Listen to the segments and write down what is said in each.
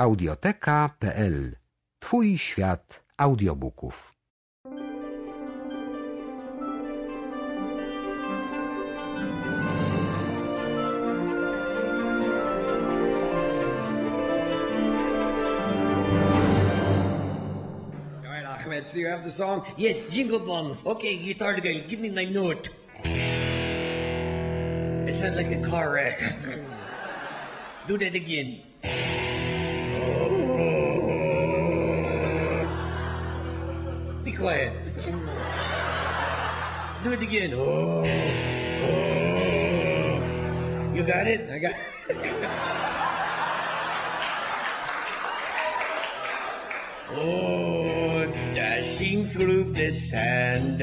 Audioteka.pl. Twój świat audiobooków. So you have the song? Yes, Jingle Bombs. Okay, guitar guy, give me my note. It sounds like a car wreck. Do that again. Oh. Be quiet. Do it again. Oh. Oh. You got it? I got it. Oh. Dashing through the sand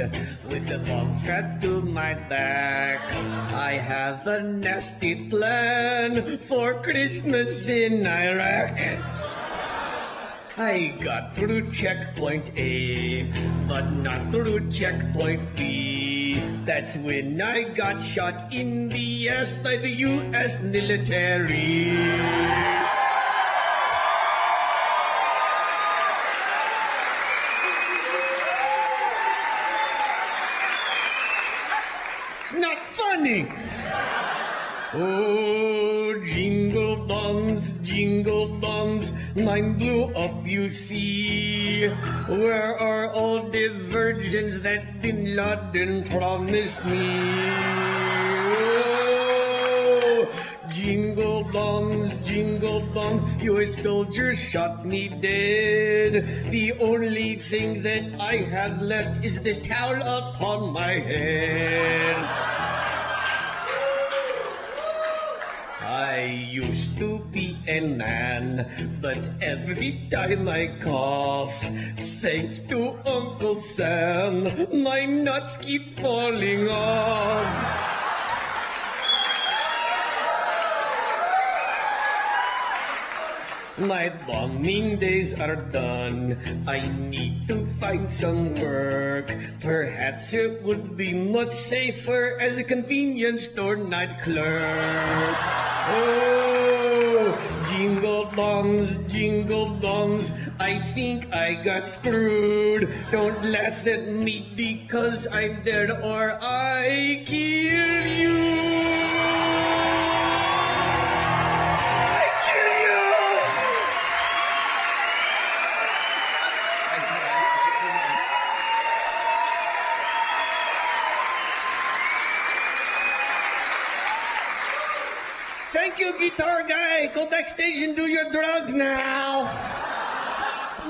with a bomb strapped to my back. I have a nasty plan for Christmas in Iraq. I got through checkpoint A, but not through checkpoint B. That's when I got shot in the ass by the U.S. military. It's not funny! Oh, jingle bombs, jingle bombs, mine blew up, you see. Where are all the virgins that Bin Laden promised me? Oh, jingle bombs, jingle bombs, your soldiers shot me dead. The only thing that I have left is this towel upon my head. I used to be a man, but every time I cough, thanks to Uncle Sam, my nuts keep falling off. My bombing days are done. I need to find some work. Perhaps it would be much safer as a convenience store night clerk. Oh, jingle bombs, jingle bombs, I think I got screwed. Don't laugh at me because I'm dead or I kill you. I kill you! Thank you, guitar guy. Go backstage and do your drugs now.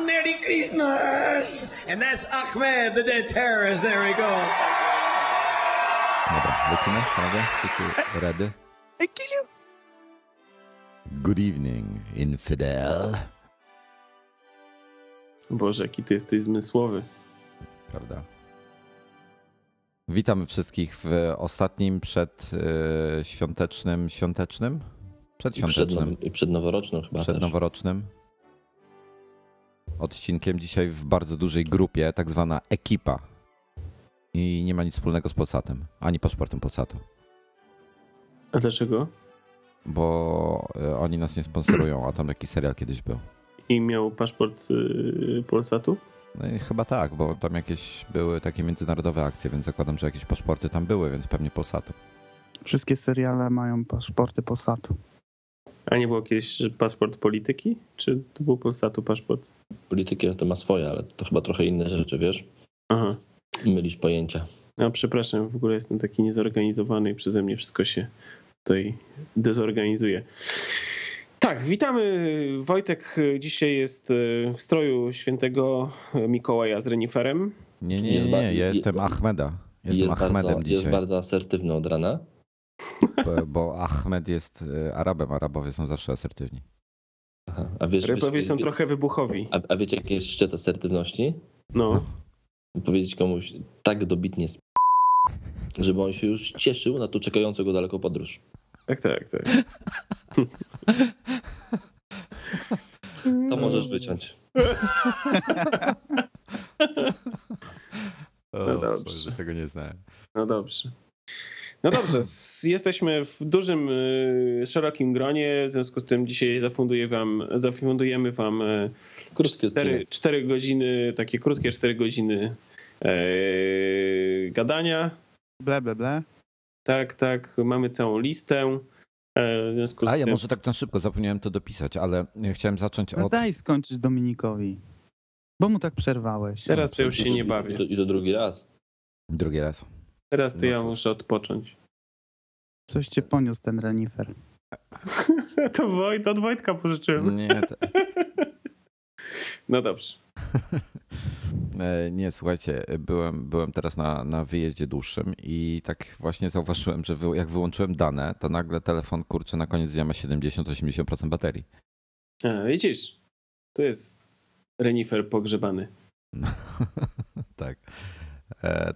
Merry Christmas. And that's Ahmed, the dead terrorist. There we go. Dobra, lecimy, prawda? Wszyscy rady? I kill you. Good evening, infidel. Boże, jaki ty jesteś zmysłowy. Prawda? Witamy wszystkich w ostatnim przedświątecznym? Przedświątecznym. Przednoworocznym chyba też. Przednoworocznym. Odcinkiem dzisiaj w bardzo dużej grupie, tak zwana ekipa. I nie ma nic wspólnego z Polsatem, ani paszportem Polsatu. A dlaczego? Bo oni nas nie sponsorują, a tam taki serial kiedyś był. I miał paszport Polsatu? No i chyba tak, bo tam jakieś były takie międzynarodowe akcje, więc zakładam, że jakieś paszporty tam były, więc pewnie Polsatu. Wszystkie seriale mają paszporty Polsatu. A nie było kiedyś paszport polityki? Czy to był Polsatu paszport? Polityki to ma swoje, ale to chyba trochę inne rzeczy, wiesz? Aha. Mylisz pojęcia. No przepraszam, w ogóle jestem taki niezorganizowany i przeze mnie wszystko się tutaj dezorganizuje. Tak, witamy. Wojtek dzisiaj jest w stroju świętego Mikołaja z reniferem. Nie, ja jestem Ahmeda. Jestem Ahmedem dzisiaj. Jest bardzo asertywny od rana. Bo Ahmed jest Arabem, Arabowie są zawsze asertywni. Aha, a wiesz, Arabowie są trochę wybuchowi. A wiecie, jaki jest szczyt asertywności? No. Powiedzieć komuś tak dobitnie żeby on się już cieszył na tu czekającą go daleko podróż. Tak. To możesz wyciąć. No dobrze. Tego nie znałem. No dobrze. No dobrze, jesteśmy w dużym, szerokim gronie, w związku z tym dzisiaj zafundujemy wam 4 godziny, takie krótkie 4 godziny gadania. Ble, ble, ble. Tak, mamy całą listę. Ja może tak na szybko zapomniałem to dopisać, ale chciałem zacząć od... Daj skończyć Dominikowi, bo mu tak przerwałeś. Teraz to już się nie bawię. I to drugi raz. Drugi raz. Teraz to ja muszę odpocząć. Coś cię poniósł ten renifer. To od Wojtka pożyczyłem. Nie. To... No dobrze. Nie, słuchajcie, byłem teraz na wyjeździe dłuższym i tak właśnie zauważyłem, że jak wyłączyłem dane, to nagle telefon, kurczę, na koniec dnia ma 70-80% baterii. A, widzisz, to jest renifer pogrzebany. Tak.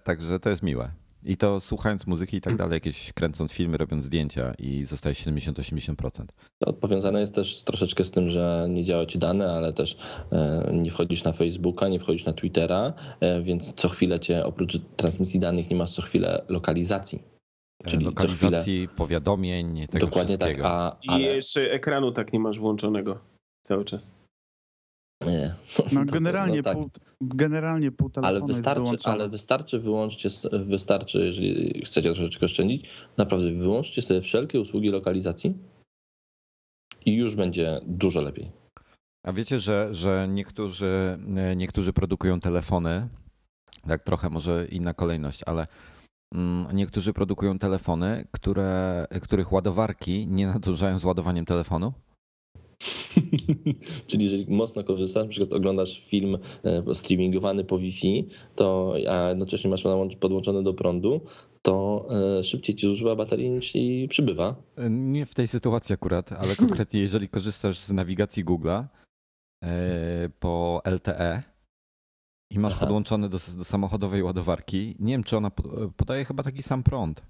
Także to jest miłe. I to słuchając muzyki i tak dalej, jakieś kręcąc filmy, robiąc zdjęcia i zostaje 70-80%. To powiązane jest też troszeczkę z tym, że nie działa ci dane, ale też nie wchodzisz na Facebooka, nie wchodzisz na Twittera, więc co chwilę cię oprócz transmisji danych nie masz co chwilę lokalizacji. Czyli lokalizacji, chwilę... powiadomień, tego dokładnie wszystkiego. Tak, ale... I jeszcze ekranu tak nie masz włączonego cały czas. Nie. No generalnie, no tak. Generalnie pół telefonu wystarczy, jeżeli chcecie troszeczkę oszczędzić, naprawdę wyłączcie sobie wszelkie usługi lokalizacji i już będzie dużo lepiej. A wiecie, że niektórzy produkują telefony, tak trochę może inna kolejność, ale niektórzy produkują telefony, których ładowarki nie nadążają z ładowaniem telefonu? Czyli jeżeli mocno korzystasz, na przykład oglądasz film streamingowany po Wi-Fi, a jednocześnie masz podłączony do prądu, to szybciej ci zużywa baterii niż ci przybywa. Nie w tej sytuacji akurat, ale konkretnie jeżeli korzystasz z nawigacji Google'a po LTE i masz podłączony do samochodowej ładowarki, nie wiem czy ona podaje chyba taki sam prąd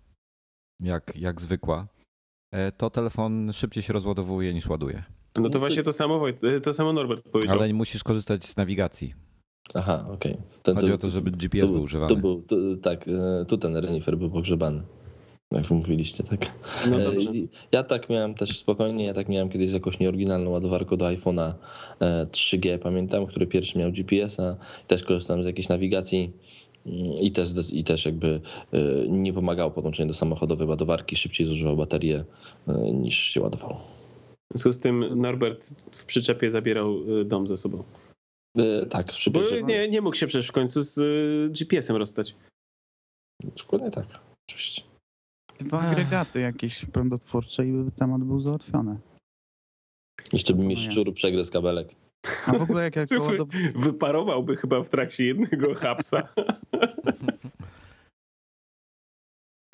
jak zwykła, to telefon szybciej się rozładowuje niż ładuje. No to właśnie to samo Norbert powiedział. Ale musisz korzystać z nawigacji. Aha, okej. Okay. Chodzi o to, żeby GPS był używany. Tu ten renifer był pogrzebany. Jak mówiliście, tak. No dobrze. Ja tak miałem też spokojnie, kiedyś jakąś nieoryginalną ładowarkę do iPhone'a 3G, pamiętam, który pierwszy miał GPS-a. Też korzystałem z jakiejś nawigacji. I też jakby nie pomagało podłączenie do samochodowej ładowarki, szybciej zużywał baterię niż się ładował. W związku z tym Norbert w przyczepie zabierał dom ze sobą. Tak, w przyczepie. Bo nie mógł się przecież w końcu z GPS-em rozstać. Dokładnie tak, oczywiście. 2 agregaty jakieś prądotwórcze i temat był załatwiony. Jeszcze by mi szczur przegryzł kabelek. A w ogóle wyparowałby chyba w trakcie jednego hapsa.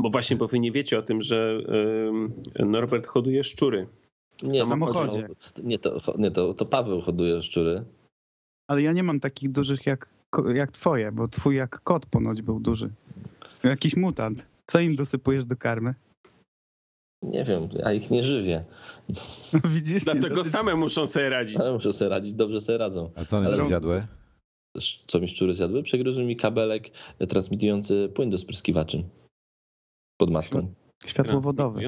Bo właśnie, bo wy nie wiecie o tym, że Norbert hoduje szczury. Nie, w samochodzie. To Paweł hoduje szczury. Ale ja nie mam takich dużych jak twoje, bo twój jak kot ponoć był duży. Jakiś mutant. Co im dosypujesz do karmy? Nie wiem, ja ich nie żywię. No widzisz? Dlatego same muszą sobie radzić. Ale muszą sobie radzić, dobrze sobie radzą. A co one zjadły? Co mi szczury zjadły? Przegryzły mi kabelek transmitujący płyn do spryskiwaczy pod maską. Światłowodowy.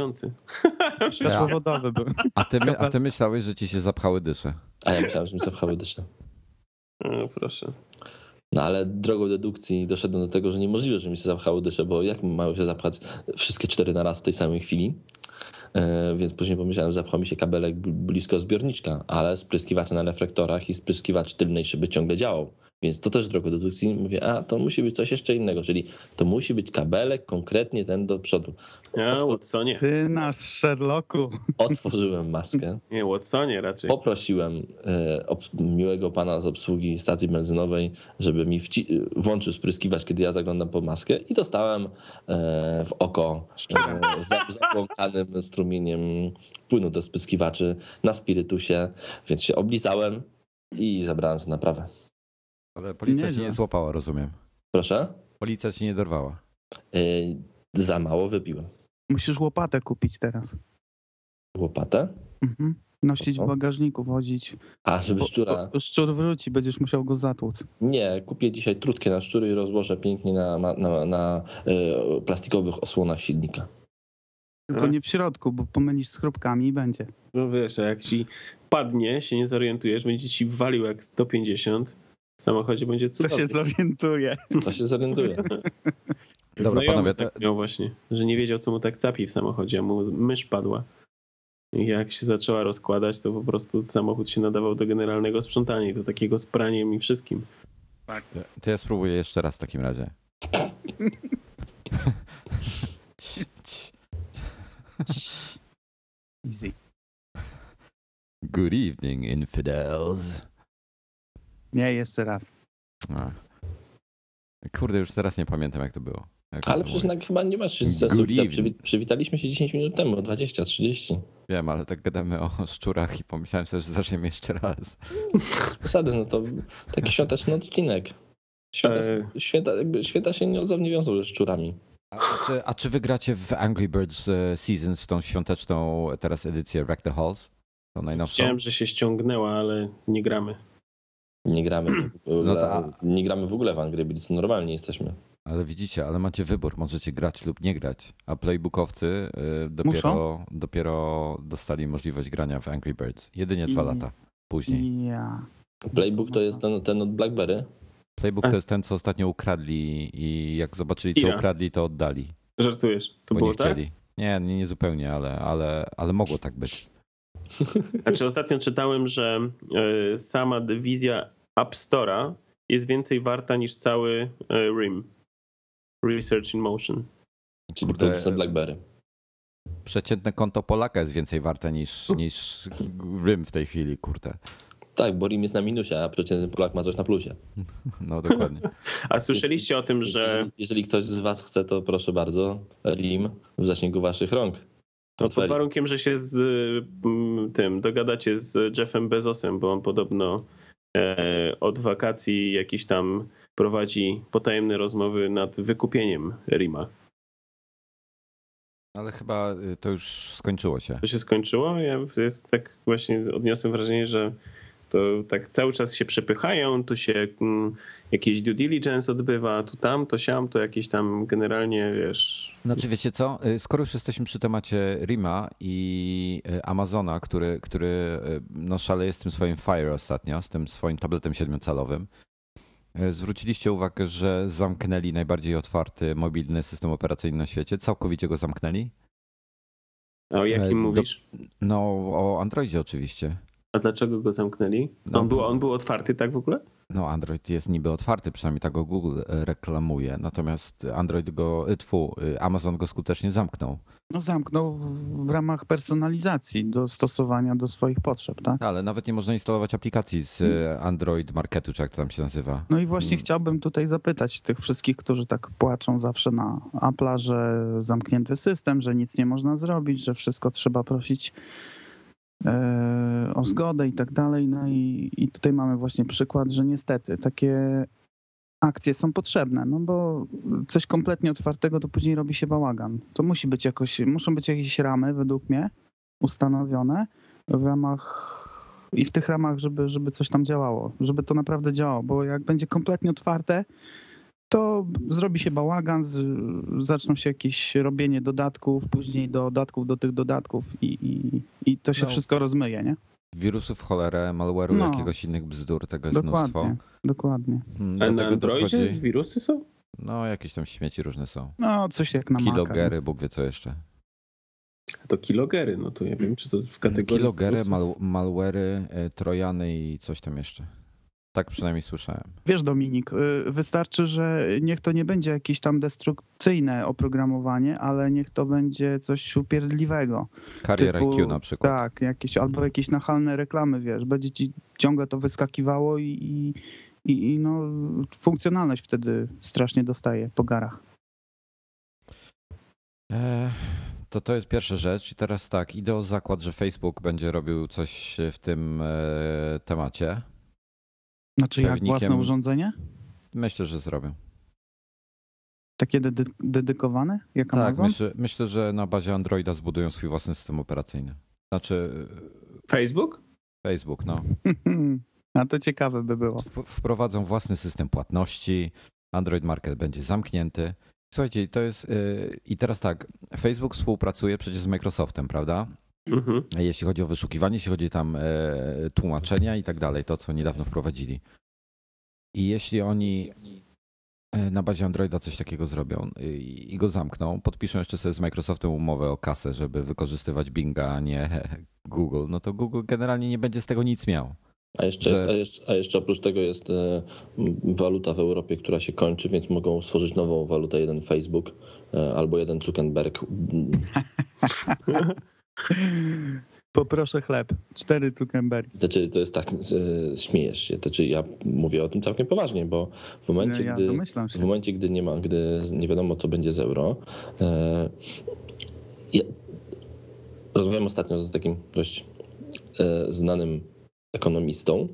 Światłowodowy był. A ty myślałeś, że ci się zapchały dysze? A ja myślałem, że mi zapchały dysze. No proszę. No ale drogą dedukcji doszedłem do tego, że niemożliwe, że mi się zapchały dysze, bo jak mają się zapchać wszystkie 4 na raz w tej samej chwili? Więc później pomyślałem, że zapchał mi się kabelek blisko zbiorniczka, ale spryskiwacz na reflektorach i spryskiwacz tylnej szyby ciągle działał. Więc to też drogą dedukcji mówię, to musi być coś jeszcze innego, czyli to musi być kabelek konkretnie ten do przodu. Watsonie. Ty nasz Sherlocku. Otworzyłem maskę. Nie, Watsonie raczej. Poprosiłem miłego pana z obsługi stacji benzynowej, żeby mi włączył spryskiwacz, kiedy ja zaglądam po maskę i dostałem w oko zabłąkanym strumieniem płynu do spryskiwaczy na spirytusie, więc się oblizałem i zabrałem to naprawę. Ale policja się nie złapała, rozumiem. Proszę? Policja się nie dorwała. Za mało wypiłem. Musisz łopatę kupić teraz. Łopatę? Mhm. Nosić w bagażniku, wozić. A, żeby szczura... Szczur wróci, będziesz musiał go zatłuc. Nie, kupię dzisiaj trutkę na szczury i rozłożę pięknie na plastikowych osłonach silnika. Tylko nie w środku, bo pomylisz z chrupkami i będzie. No wiesz, a jak ci padnie, się nie zorientujesz, będzie ci walił jak 150, w samochodzie będzie cudownie. To się zorientuje. Dobra, znajomy panowie, tak miał właśnie, że nie wiedział, co mu tak capi w samochodzie, a mu mysz padła. I jak się zaczęła rozkładać, to po prostu samochód się nadawał do generalnego sprzątania i do takiego z praniem i wszystkim. Tak. To ja spróbuję jeszcze raz w takim razie. Easy. Good evening, infidels. Nie, jeszcze raz. A. Kurde, już teraz nie pamiętam, jak to było. Ale przecież chyba nie masz przywitaliśmy się 10 minut temu, 20, 30. Wiem, ale tak gadamy o szczurach i pomyślałem sobie, że zaczniemy jeszcze raz. Z posady, no to taki świąteczny odcinek. Święta się nie wiążą ze szczurami. A czy wy gracie w Angry Birds Seasons, w tą świąteczną teraz edycję Wreck the Halls? Tą najnowszą? Chciałem, że się ściągnęła, ale nie gramy. Nie gramy w ogóle w Angry Birds, normalnie jesteśmy. Ale widzicie, ale macie wybór, możecie grać lub nie grać, a playbookowcy dopiero dostali możliwość grania w Angry Birds. Jedynie 2 lata później. Yeah. Playbook to jest ten od BlackBerry? Playbook to jest ten, co ostatnio ukradli i jak zobaczyli, co ukradli, to oddali. Żartujesz? To było tak? Nie zupełnie, ale mogło tak być. Znaczy ostatnio czytałem, że sama dywizja App Store'a jest więcej warta niż cały RIM. Research in Motion. Czyli produkcja BlackBerry. Przeciętne konto Polaka jest więcej warte niż RIM w tej chwili, kurde. Tak, bo RIM jest na minusie, a przeciętny Polak ma coś na plusie. No dokładnie. A słyszeliście o tym, że... Jeżeli ktoś z was chce, to proszę bardzo, RIM w zasięgu waszych rąk. No pod warunkiem, że się z tym dogadacie z Jeffem Bezosem, bo on podobno od wakacji jakiś tam prowadzi potajemne rozmowy nad wykupieniem RIMA. Ale chyba to już skończyło się. To się skończyło? Ja jest tak właśnie odniosłem wrażenie, że to tak cały czas się przepychają, tu się jakieś due diligence odbywa, tu tam, to siam, to jakieś tam generalnie, wiesz... Znaczy wiecie co, skoro już jesteśmy przy temacie RIMA i Amazona, który no szaleje z tym swoim Fire ostatnio, z tym swoim tabletem 7-calowym, zwróciliście uwagę, że zamknęli najbardziej otwarty mobilny system operacyjny na świecie, całkowicie go zamknęli? A o jakim mówisz? No o Androidzie oczywiście. A dlaczego go zamknęli? On był otwarty tak w ogóle? No Android jest niby otwarty, przynajmniej tak go Google reklamuje, natomiast Amazon go skutecznie zamknął. No zamknął w ramach personalizacji do stosowania do swoich potrzeb, tak? Ale nawet nie można instalować aplikacji z Android Marketu, czy jak to tam się nazywa. No i właśnie chciałbym tutaj zapytać tych wszystkich, którzy tak płaczą zawsze na Apple'a, że zamknięty system, że nic nie można zrobić, że wszystko trzeba prosić o zgodę i tak dalej. No i tutaj mamy właśnie przykład, że niestety takie akcje są potrzebne, no bo coś kompletnie otwartego to później robi się bałagan. To musi być jakoś, muszą być jakieś ramy według mnie ustanowione w ramach i w tych ramach, żeby coś tam działało, żeby to naprawdę działało, bo jak będzie kompletnie otwarte, to zrobi się bałagan, zaczną się jakieś robienie dodatków, później dodatków do tych dodatków i to się wszystko rozmyje, nie? Wirusów, cholerę, malware'u, jakiegoś innych bzdur, tego jest mnóstwo. Dokładnie. A na Androidzie wirusy są? No jakieś tam śmieci różne są. No coś jak na Maca. Kilogery, Bóg wie co jeszcze. To kilogery, no to ja wiem, czy to w kategorii... Kilogery, malware'y, trojany i coś tam jeszcze. Tak przynajmniej słyszałem. Wiesz Dominik, wystarczy, że niech to nie będzie jakieś tam destrukcyjne oprogramowanie, ale niech to będzie coś upierdliwego. Carrier IQ na przykład. Tak, albo jakieś nachalne reklamy, wiesz, będzie ci ciągle to wyskakiwało i funkcjonalność wtedy strasznie dostaje po garach. To jest pierwsza rzecz i teraz tak, idę o zakład, że Facebook będzie robił coś w tym temacie. Znaczy jak własne urządzenie? Myślę, że zrobią. Takie dedykowane? Jak Amazon? Tak, myślę, że na bazie Androida zbudują swój własny system operacyjny. Znaczy... Facebook? Facebook, no. A to ciekawe by było. Wprowadzą własny system płatności, Android Market będzie zamknięty Słuchajcie, to jest... I teraz tak, Facebook współpracuje przecież z Microsoftem, prawda? Mhm. Jeśli chodzi o wyszukiwanie, jeśli chodzi tam tłumaczenia i tak dalej, to co niedawno wprowadzili. I jeśli oni na bazie Androida coś takiego zrobią i go zamkną, podpiszą jeszcze sobie z Microsoftem umowę o kasę, żeby wykorzystywać Binga, a nie Google, no to Google generalnie nie będzie z tego nic miał. A jeszcze oprócz tego jest waluta w Europie, która się kończy, więc mogą stworzyć nową walutę, jeden Facebook albo jeden Zuckerberg. Poproszę chleb. 4 Zuckerbergi. Znaczy, to jest tak, śmiejesz się. Znaczy, ja mówię o tym całkiem poważnie, bo w momencie, gdy nie wiadomo, co będzie z euro. Ja rozmawiałem ostatnio z takim dość znanym ekonomistą,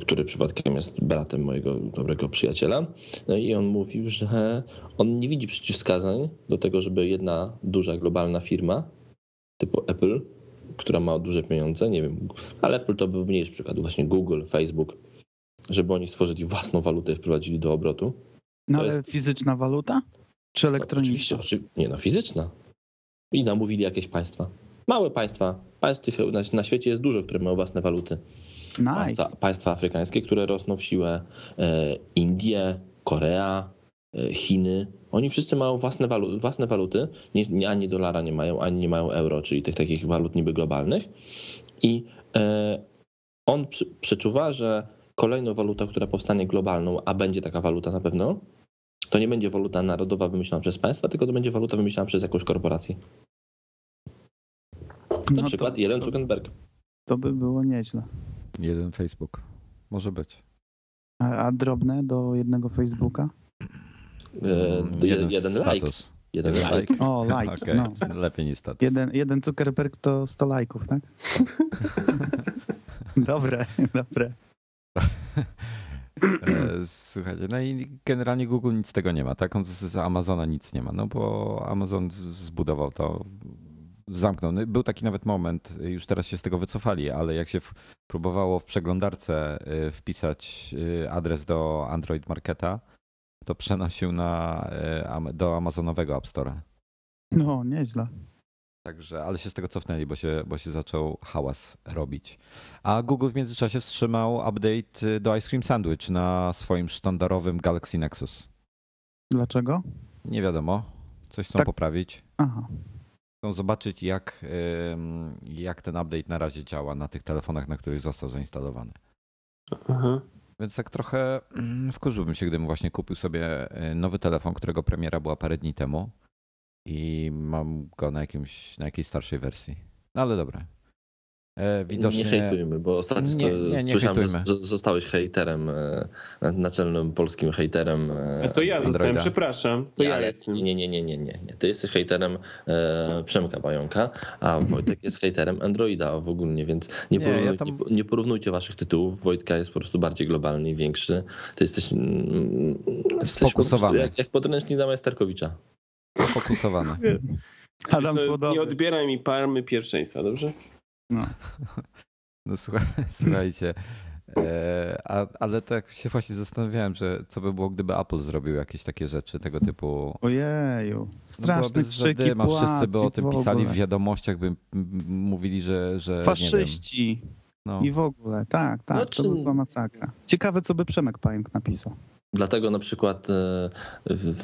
który przypadkiem jest bratem mojego dobrego przyjaciela. No i on mówił, że on nie widzi przeciwwskazań do tego, żeby jedna duża globalna firma typu Apple, która ma duże pieniądze, nie wiem, ale Apple to był mniejszy przykład, właśnie Google, Facebook, żeby oni stworzyli własną walutę i wprowadzili do obrotu. No to ale jest... fizyczna waluta? Czy elektroniczna? No, oczywiście, nie no, fizyczna. I namówili jakieś państwa. Małe państwa. Na świecie jest dużo, które mają własne waluty. Nice. Państwa afrykańskie, które rosną w siłę, Indie, Korea, Chiny. Oni wszyscy mają własne waluty, ani dolara nie mają, ani nie mają euro, czyli tych takich walut niby globalnych. I on przeczuwa, że kolejna waluta, która powstanie globalną, a będzie taka waluta na pewno, to nie będzie waluta narodowa wymyślana przez państwa, tylko to będzie waluta wymyślana przez jakąś korporację. Na przykład jeden Zuckerberg. To by było nieźle. Jeden Facebook. Może być. A drobne do jednego Facebooka? Jeden like. O, like. Okay. No. Lepiej niż status. Jeden Zuckerberg to 100 lajków, tak? dobre. Słuchajcie, no i generalnie Google nic z tego nie ma, tak? On z Amazona nic nie ma, no bo Amazon zbudował to, zamknął. Był taki nawet moment, już teraz się z tego wycofali, ale jak się próbowało w przeglądarce wpisać adres do Android Marketa, to przenosił do amazonowego App Store'a. No, nieźle. Także, ale się z tego cofnęli, bo się zaczął hałas robić. A Google w międzyczasie wstrzymał update do Ice Cream Sandwich na swoim sztandarowym Galaxy Nexus. Dlaczego? Nie wiadomo. Coś chcą poprawić. Aha. Chcą zobaczyć, jak ten update na razie działa na tych telefonach, na których został zainstalowany. Aha. Więc tak trochę wkurzyłbym się, gdybym właśnie kupił sobie nowy telefon, którego premiera była parę dni temu i mam go na jakiejś starszej wersji. No ale dobra. Widocznie... Nie hejtujmy, bo ostatnio nie słyszałem, że zostałeś hejterem, naczelnym polskim hejterem. To ja Androida. Zostałem, przepraszam. To ja jestem. Nie. Ty jesteś hejterem Przemka Pająka, a Wojtek jest hejterem Androida w ogóle, więc nie porównujcie waszych tytułów. Wojtka jest po prostu bardziej globalny i większy. Ty jesteś sfokusowany. Jak podręcznik dla Majsterkowicza. Sfokusowany. Nie odbieraj mi palmy pierwszeństwa, dobrze? No słuchajcie, ale tak się właśnie zastanawiałem, że co by było, gdyby Apple zrobił jakieś takie rzeczy tego typu. Ojeju, straszne krzyki, płaci, wszyscy by o tym pisali w wiadomościach, by mówili, że faszyści nie wiem, no. I w ogóle, tak, znaczy... to by była masakra. Ciekawe, co by Przemek Pająk napisał. Dlatego na przykład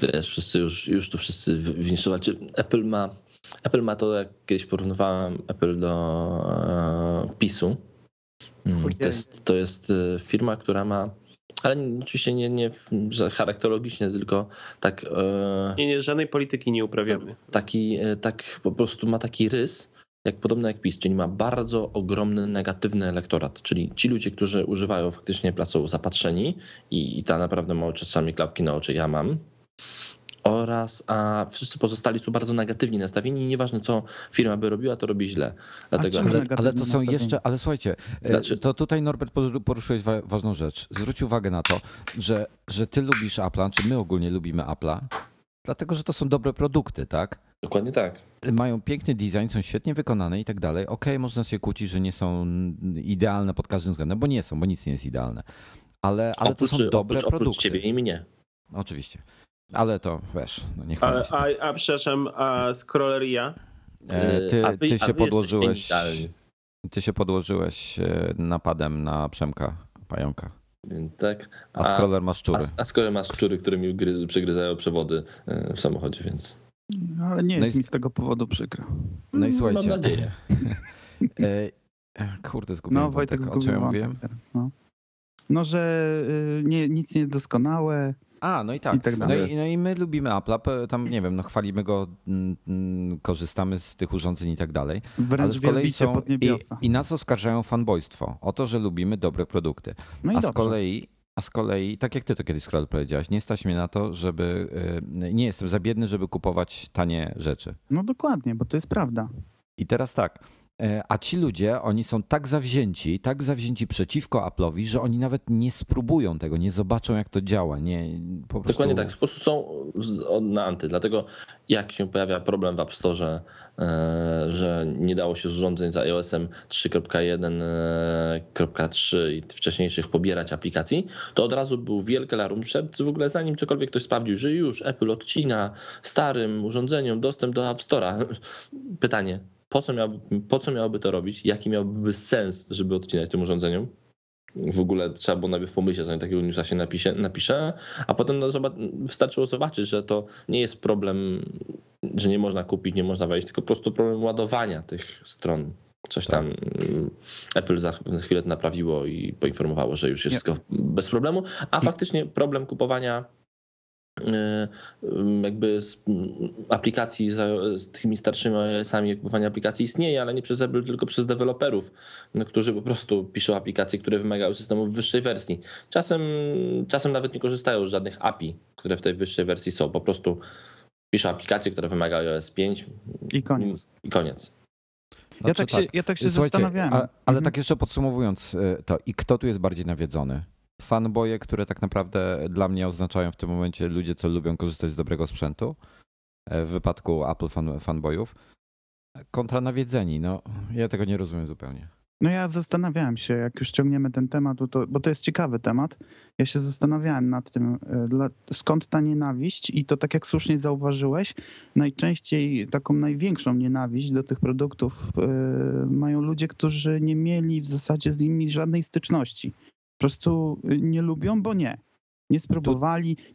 wiesz, wszyscy już tu wszyscy wnioskowali, czy Apple ma to, jak kiedyś porównywałem Apple do PiS-u. To jest firma, która ma, ale oczywiście nie charakterologicznie, tylko tak... Nie, żadnej polityki nie uprawiamy. Tak po prostu ma taki rys, podobny jak PiS, czyli ma bardzo ogromny negatywny elektorat, czyli ci ludzie, którzy używają faktycznie plac, są zapatrzeni i ta naprawdę ma czasami klapki na oczy, ja mam. Oraz a wszyscy pozostali są bardzo negatywnie nastawieni i nieważne, co firma by robiła, to robi źle. Dlatego, ale to są jeszcze, ale słuchajcie, to tutaj Norbert poruszyłeś ważną rzecz. Zwróć uwagę na to, że ty lubisz Apple'a, czy my ogólnie lubimy Apple'a, dlatego, że to są dobre produkty, tak? Dokładnie tak. Mają piękny design, są świetnie wykonane i tak dalej. Okej, można się kłócić, że nie są idealne pod każdym względem, bo nie są, bo nic nie jest idealne. Ale to są dobre produkty. Oprócz ciebie i mnie. Oczywiście. Ale to wiesz, no nie chwalę się. A przepraszam, a scrolleria? Ty się podłożyłeś napadem na Przemka Pająka. Tak. A scroller ma szczury. A scroller ma szczury, które mi przygryzają przewody w samochodzie, więc... No, ale nie jest mi z tego powodu przykro. No i słuchajcie. Mam nadzieję. Kurde, zgubiłem. No Wojtek zgubił wątek teraz, no. No, że nic nie jest doskonałe. A, no i tak. I tak dalej. No i my lubimy Apple'a, tam nie wiem, no chwalimy go, korzystamy z tych urządzeń i tak dalej. Wręcz ale z kolei są i nas oskarżają fanbojstwo o to, że lubimy dobre produkty. No i a z kolei, tak jak ty to kiedyś Scroll powiedziałaś, nie stać mnie na to, żeby, nie jestem za biedny, żeby kupować tanie rzeczy. No dokładnie, bo to jest prawda. I teraz tak. A ci ludzie, oni są tak zawzięci przeciwko Apple'owi, że oni nawet nie spróbują tego, nie zobaczą jak to działa. Nie, po prostu... Dokładnie tak, po prostu są na anty. Dlatego jak się pojawia problem w App Store, że nie dało się z urządzeń za iOS-em 3.1.3 i wcześniejszych pobierać aplikacji, to od razu był wielki alarm, w ogóle zanim cokolwiek ktoś sprawdził, że już Apple odcina starym urządzeniom dostęp do App Store'a. Pytanie. Po co miałoby to robić? Jaki miałby sens, żeby odcinać tym urządzeniom? W ogóle trzeba było najpierw pomyśleć, zanim takiego newsa się napisze, a potem wystarczyło zobaczyć, że to nie jest problem, że nie można kupić, nie można wejść, tylko po prostu problem ładowania tych stron. Coś tam Apple za chwilę to naprawiło i poinformowało, że już jest wszystko bez problemu, a faktycznie problem kupowania jakby z aplikacji z tymi starszymi iOS-ami kupowanie aplikacji istnieje, ale nie przez Apple, tylko przez deweloperów, którzy po prostu piszą aplikacje, które wymagają systemów wyższej wersji. Czasem nawet nie korzystają z żadnych API, które w tej wyższej wersji są. Po prostu piszą aplikacje, które wymagają iOS 5 i koniec. Ja tak się zastanawiałem. Ale tak jeszcze podsumowując to, i kto tu jest bardziej nawiedzony? Fanboje, które tak naprawdę dla mnie oznaczają w tym momencie ludzie, co lubią korzystać z dobrego sprzętu, w wypadku Apple fanboyów, kontra nawiedzeni. No, ja tego nie rozumiem zupełnie. No ja zastanawiałem się, jak już ciągniemy ten temat, bo to jest ciekawy temat, ja się zastanawiałem nad tym, skąd ta nienawiść i to tak jak słusznie zauważyłeś, najczęściej taką największą nienawiść do tych produktów mają ludzie, którzy nie mieli w zasadzie z nimi żadnej styczności. Po prostu nie lubią, bo nie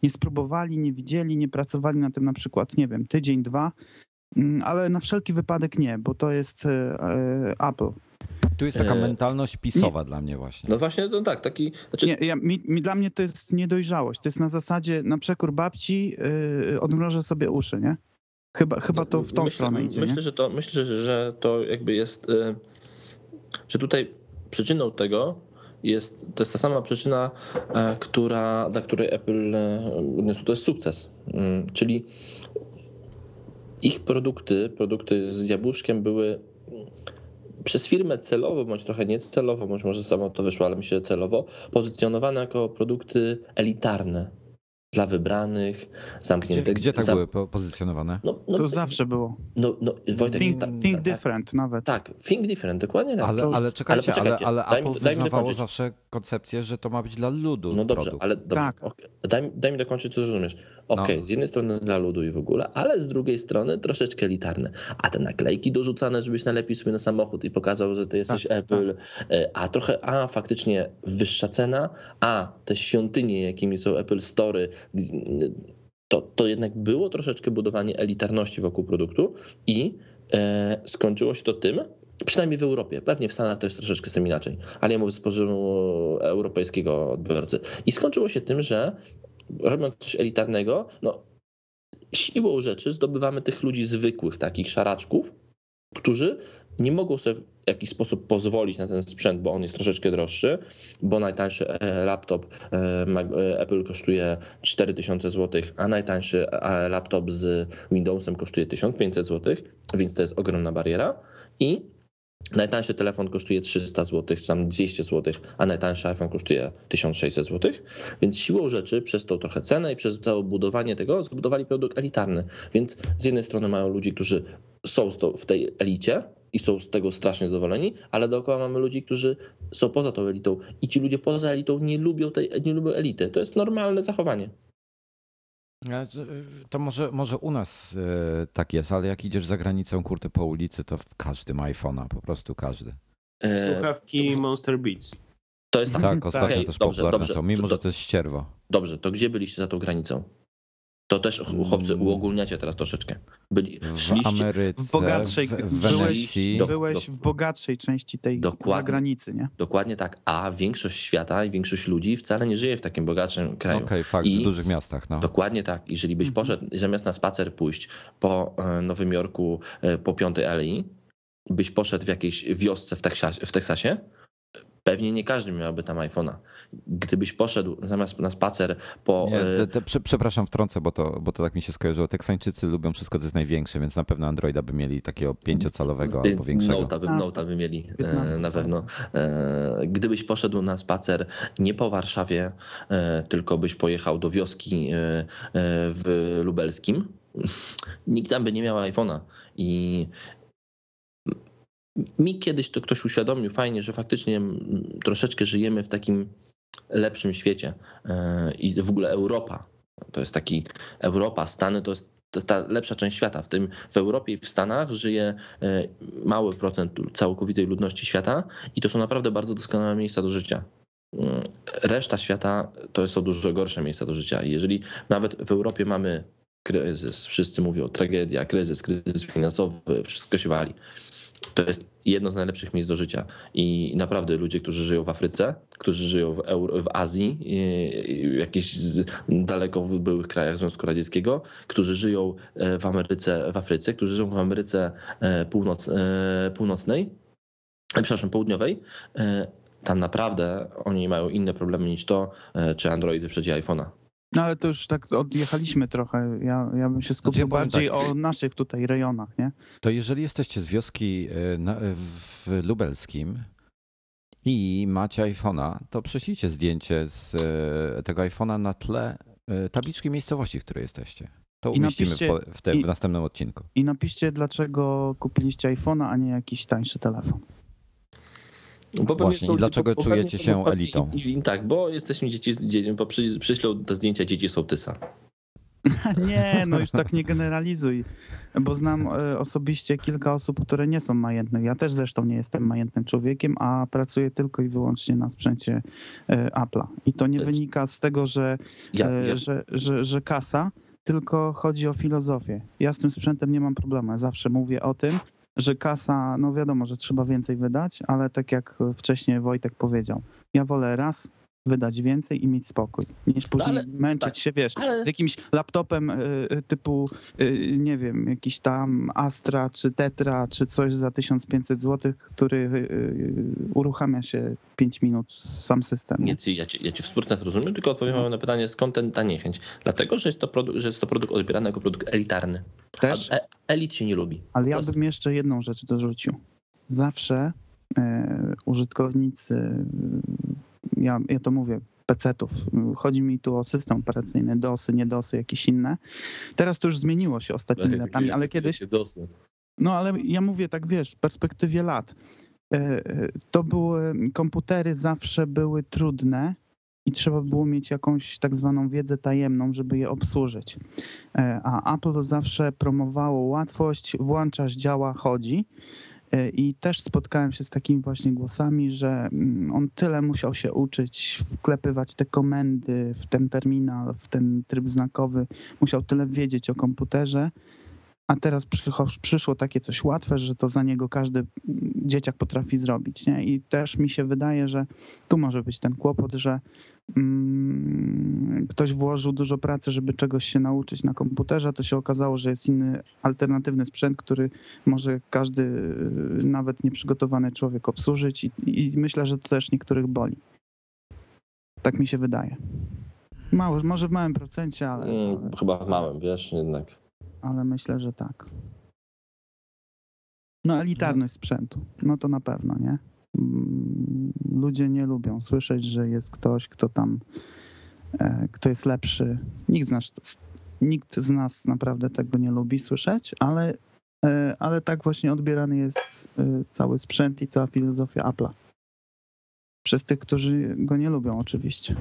spróbowali, nie widzieli, nie pracowali na tym na przykład, nie wiem, tydzień, dwa, ale na wszelki wypadek nie, bo to jest Apple. Tu jest taka mentalność pisowa dla mnie właśnie. No właśnie, no tak, taki... Znaczy... Dla mnie to jest niedojrzałość, to jest na zasadzie na przekór babci odmrożę sobie uszy, nie? Chyba to w tą stronę idzie, nie? Myślę, że to jakby jest, że tutaj przyczyną tego to jest ta sama przyczyna, dla której Apple odniósł to jest sukces. Czyli ich produkty z jabłuszkiem były przez firmę celowo, bądź trochę niecelowo, bądź może samo to wyszło, ale myślę, że celowo, pozycjonowane jako produkty elitarne. Dla wybranych, zamkniętych. Gdzie tak były pozycjonowane? To zawsze było. Wojtek, think different nawet. Tak, think different, dokładnie tak. Ale Apple wyznawało zawsze koncepcję, że to ma być dla ludu. No dobrze, produkt. Ale dobrze, tak. Okay. Daj mi dokończyć, co zrozumiesz. Okej, z jednej strony dla ludu i w ogóle, ale z drugiej strony troszeczkę elitarne. A te naklejki dorzucane, żebyś nalepił sobie na samochód i pokazał, że ty jesteś Apple. Tak. A faktycznie wyższa cena, a te świątynie, jakimi są Apple Store, to jednak było troszeczkę budowanie elitarności wokół produktu i skończyło się to tym, przynajmniej w Europie, pewnie w Stanach to jest troszeczkę z tym inaczej, ale ja mówię z poziomu europejskiego odbiorcy. I skończyło się tym, że robiąc coś elitarnego, siłą rzeczy zdobywamy tych ludzi zwykłych, takich szaraczków, którzy nie mogą sobie w jakiś sposób pozwolić na ten sprzęt, bo on jest troszeczkę droższy, bo najtańszy laptop Apple kosztuje 4000 zł, a najtańszy laptop z Windowsem kosztuje 1500 zł, więc to jest ogromna bariera. I najtańszy telefon kosztuje 300 zł, czy tam 200 zł, a najtańszy iPhone kosztuje 1600 zł. Więc siłą rzeczy przez tą trochę cenę i przez to budowanie tego zbudowali produkt elitarny. Więc z jednej strony mają ludzi, którzy są w tej elicie i są z tego strasznie zadowoleni, ale dookoła mamy ludzi, którzy są poza tą elitą i ci ludzie poza elitą nie lubią elity. To jest normalne zachowanie. To może u nas tak jest, ale jak idziesz za granicą, kurde, po ulicy, to każdy ma iPhone'a, po prostu każdy. Słuchawki to... Monster Beats. To jest tak, ostatnio okay, też dobrze, popularne dobrze, są, mimo że to jest ścierwo. Dobrze, to gdzie byliście za tą granicą? To też, chłopcy, uogólniacie teraz troszeczkę. Szliście w Ameryce, w Wenecji. Byłeś w bogatszej części tej zagranicy, nie? Dokładnie tak, a większość świata i większość ludzi wcale nie żyje w takim bogatszym kraju. Okej, fakt, w dużych miastach. No. Dokładnie tak. Jeżeli byś poszedł, zamiast na spacer pójść po Nowym Jorku, po Piątej Alei, byś poszedł w jakiejś wiosce w Teksasie, pewnie nie każdy miałby tam iPhone'a. Gdybyś poszedł zamiast na spacer po... Nie, przepraszam, wtrącę, bo to tak mi się skojarzyło. Teksańczycy lubią wszystko, co jest największe, więc na pewno Androida by mieli takiego 5-calowego albo większego. Note'a by mieli na pewno. Gdybyś poszedł na spacer nie po Warszawie, tylko byś pojechał do wioski w Lubelskim, nikt tam by nie miał iPhone'a. I... mi kiedyś to ktoś uświadomił fajnie, że faktycznie troszeczkę żyjemy w takim lepszym świecie i w ogóle Europa, Stany to jest ta lepsza część świata. W Europie i w Stanach żyje mały procent całkowitej ludności świata i to są naprawdę bardzo doskonałe miejsca do życia. Reszta świata to są dużo gorsze miejsca do życia i jeżeli nawet w Europie mamy kryzys, wszyscy mówią tragedia, kryzys finansowy, wszystko się wali. To jest jedno z najlepszych miejsc do życia i naprawdę ludzie, którzy żyją w Afryce, którzy żyją w Azji, jakichś daleko w byłych krajach Związku Radzieckiego, którzy żyją w Afryce, którzy żyją w Ameryce południowej, tam naprawdę oni mają inne problemy niż to, czy Android wyprzedzi iPhone'a. No ale to już tak odjechaliśmy trochę. Ja bym się skupił bardziej o naszych tutaj rejonach, nie? To jeżeli jesteście z wioski w Lubelskim i macie iPhone'a, to prześlijcie zdjęcie z tego iPhone'a na tle tabliczki miejscowości, w której jesteście. To umieścimy w następnym odcinku. I napiszcie, dlaczego kupiliście iPhone'a, a nie jakiś tańszy telefon. Bo właśnie, dlaczego czujecie się elitą? Tak, bo jesteśmy dzieci, bo przyślą te zdjęcia dzieci sołtysa. Nie, no już tak nie generalizuj, bo znam osobiście kilka osób, które nie są majętne. Ja też zresztą nie jestem majętnym człowiekiem, a pracuję tylko i wyłącznie na sprzęcie Apple'a. I to nie wynika z tego, że kasa, tylko chodzi o filozofię. Ja z tym sprzętem nie mam problemu, ja zawsze mówię o tym, że kasa, no wiadomo, że trzeba więcej wydać, ale tak jak wcześniej Wojtek powiedział, ja wolę raz wydać więcej i mieć spokój, niż później męczyć się, z jakimś laptopem typu, nie wiem, jakiś tam Astra czy Tetra czy coś za 1500 zł, który uruchamia się 5 minut sam system. Nie? Ja cię w spórtach rozumiem, tylko odpowiem na pytanie, skąd ta niechęć? Dlatego, że jest to produkt odbierany jako produkt elitarny. Też? Elit się nie lubi. Ale ja bym jeszcze jedną rzecz dorzucił. Zawsze użytkownicy... Ja to mówię, PC-ów. Chodzi mi tu o system operacyjny, DOSy, nie DOSy, jakieś inne. Teraz to już zmieniło się ostatnimi latami, ale kiedyś... No ale ja mówię tak, wiesz, w perspektywie lat. To były... Komputery zawsze były trudne i trzeba było mieć jakąś tak zwaną wiedzę tajemną, żeby je obsłużyć. A Apple zawsze promowało łatwość, włączasz, działa, chodzi. I też spotkałem się z takimi właśnie głosami, że on tyle musiał się uczyć, wklepywać te komendy w ten terminal, w ten tryb znakowy, musiał tyle wiedzieć o komputerze, a teraz przyszło takie coś łatwe, że to za niego każdy dzieciak potrafi zrobić, nie? I też mi się wydaje, że tu może być ten kłopot, że ktoś włożył dużo pracy, żeby czegoś się nauczyć na komputerze, to się okazało, że jest inny, alternatywny sprzęt, który może każdy, nawet nieprzygotowany człowiek obsłużyć i myślę, że to też niektórych boli. Tak mi się wydaje. Mało, może w małym procencie, ale... Chyba w małym, wiesz, jednak... Ale myślę, że tak. No elitarność sprzętu, no to na pewno, nie? Ludzie nie lubią słyszeć, że jest ktoś, kto jest lepszy. Nikt z nas naprawdę tego nie lubi słyszeć, ale tak właśnie odbierany jest cały sprzęt i cała filozofia Apple'a. Przez tych, którzy go nie lubią oczywiście.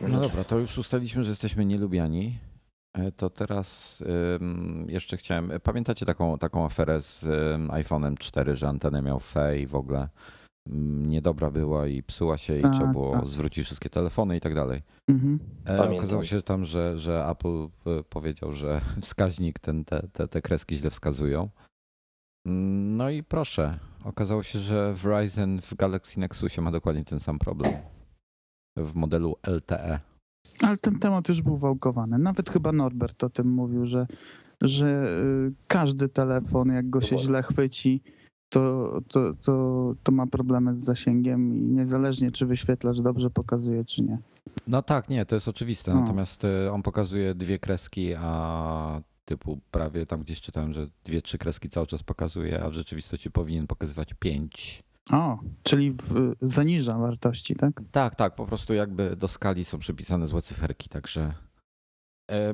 No dobra, to już ustaliliśmy, że jesteśmy nielubiani. To teraz jeszcze chciałem... Pamiętacie taką aferę z iPhone'em 4, że antenę miał fej i w ogóle niedobra była i psuła się i trzeba było zwrócić wszystkie telefony i tak dalej. Mhm. Okazało się tam, że Apple powiedział, że wskaźnik, te kreski źle wskazują. No i proszę, okazało się, że Verizon w Galaxy Nexusie ma dokładnie ten sam problem. W modelu LTE. Ale ten temat już był wałkowany. Nawet chyba Norbert o tym mówił, że każdy telefon, jak go się źle chwyci, to ma problemy z zasięgiem i niezależnie czy wyświetlacz dobrze pokazuje, czy nie. No tak, nie, to jest oczywiste. Natomiast on pokazuje dwie kreski, a typu prawie tam gdzieś czytałem, że 2-3 kreski cały czas pokazuje, a w rzeczywistości powinien pokazywać 5. O, czyli zaniża wartości, tak? Tak, po prostu jakby do skali są przypisane złe cyferki, także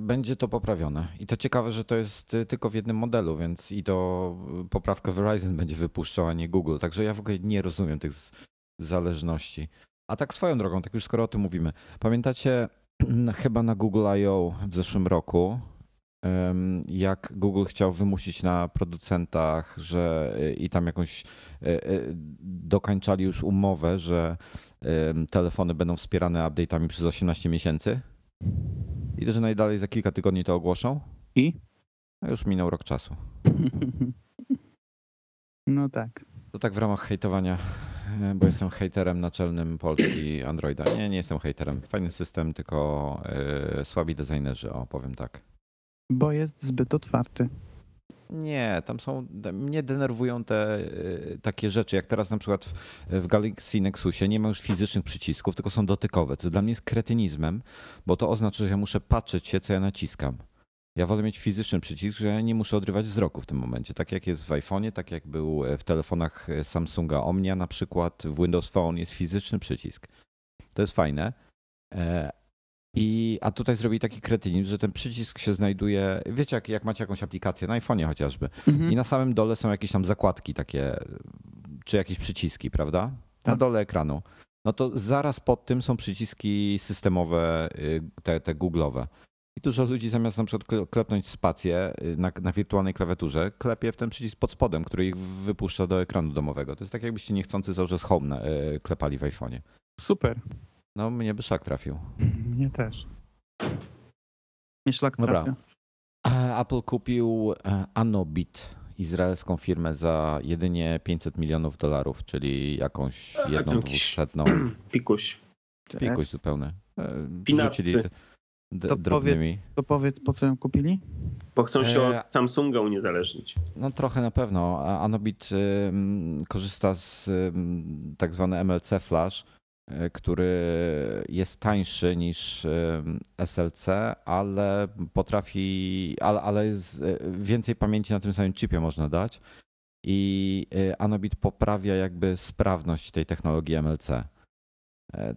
będzie to poprawione. I to ciekawe, że to jest tylko w jednym modelu, więc i to poprawkę Verizon będzie wypuszczał, a nie Google. Także ja w ogóle nie rozumiem tych zależności. A tak swoją drogą, tak już skoro o tym mówimy. Pamiętacie chyba na Google I.O. w zeszłym roku, jak Google chciał wymusić na producentach, że i tam jakąś dokańczali już umowę, że telefony będą wspierane update'ami przez 18 miesięcy? I że najdalej za kilka tygodni to ogłoszą? I? A już minął rok czasu. No tak. To tak w ramach hejtowania, bo jestem hejterem naczelnym Polski Androida. Nie jestem hejterem. Fajny system, tylko słabi designerzy, o powiem tak. Bo jest zbyt otwarty. Nie, tam są, mnie denerwują te takie rzeczy, jak teraz na przykład w Galaxy Nexusie nie ma już fizycznych przycisków, tylko są dotykowe, co dla mnie jest kretynizmem, bo to oznacza, że ja muszę patrzeć się, co ja naciskam. Ja wolę mieć fizyczny przycisk, że ja nie muszę odrywać wzroku w tym momencie, tak jak jest w iPhone'ie, tak jak był w telefonach Samsunga Omnia na przykład, w Windows Phone jest fizyczny przycisk. To jest fajne. A tutaj zrobili taki kretynizm, że ten przycisk się znajduje, wiecie, jak macie jakąś aplikację, na iPhone'ie chociażby, i na samym dole są jakieś tam zakładki takie, czy jakieś przyciski, prawda? Na dole ekranu. No to zaraz pod tym są przyciski systemowe, te google'owe. I dużo ludzi zamiast na przykład klepnąć spację na wirtualnej klawiaturze, klepie w ten przycisk pod spodem, który ich wypuszcza do ekranu domowego. To jest tak jakbyście niechcący cały czas home klepali w iPhone'ie. Super. No mnie by szlak trafił. Mnie też. Mnie szlak trafił. Dobra. Apple kupił Anobit, izraelską firmę za jedynie $500 milionów, czyli jakąś jedną dwusetną. Pikuś zupełny. Rzucili drobnymi. To powiedz, po co ją kupili? Bo chcą się od Samsunga uniezależnić. No trochę na pewno. Anobit korzysta z tak zwane MLC Flash, który jest tańszy niż SLC, ale potrafi, ale jest więcej pamięci na tym samym chipie można dać i Anobit poprawia jakby sprawność tej technologii MLC.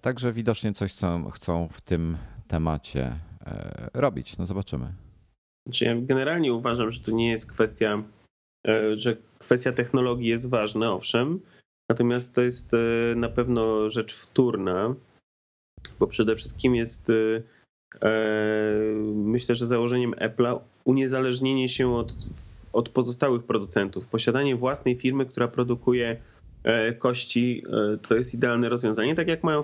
Także widocznie coś chcą w tym temacie robić. No zobaczymy. Znaczy ja generalnie uważam, że to nie jest kwestia, że kwestia technologii jest ważna, owszem, natomiast to jest na pewno rzecz wtórna, bo przede wszystkim jest, myślę, że założeniem Apple'a uniezależnienie się od pozostałych producentów. Posiadanie własnej firmy, która produkuje kości, to jest idealne rozwiązanie, tak jak mają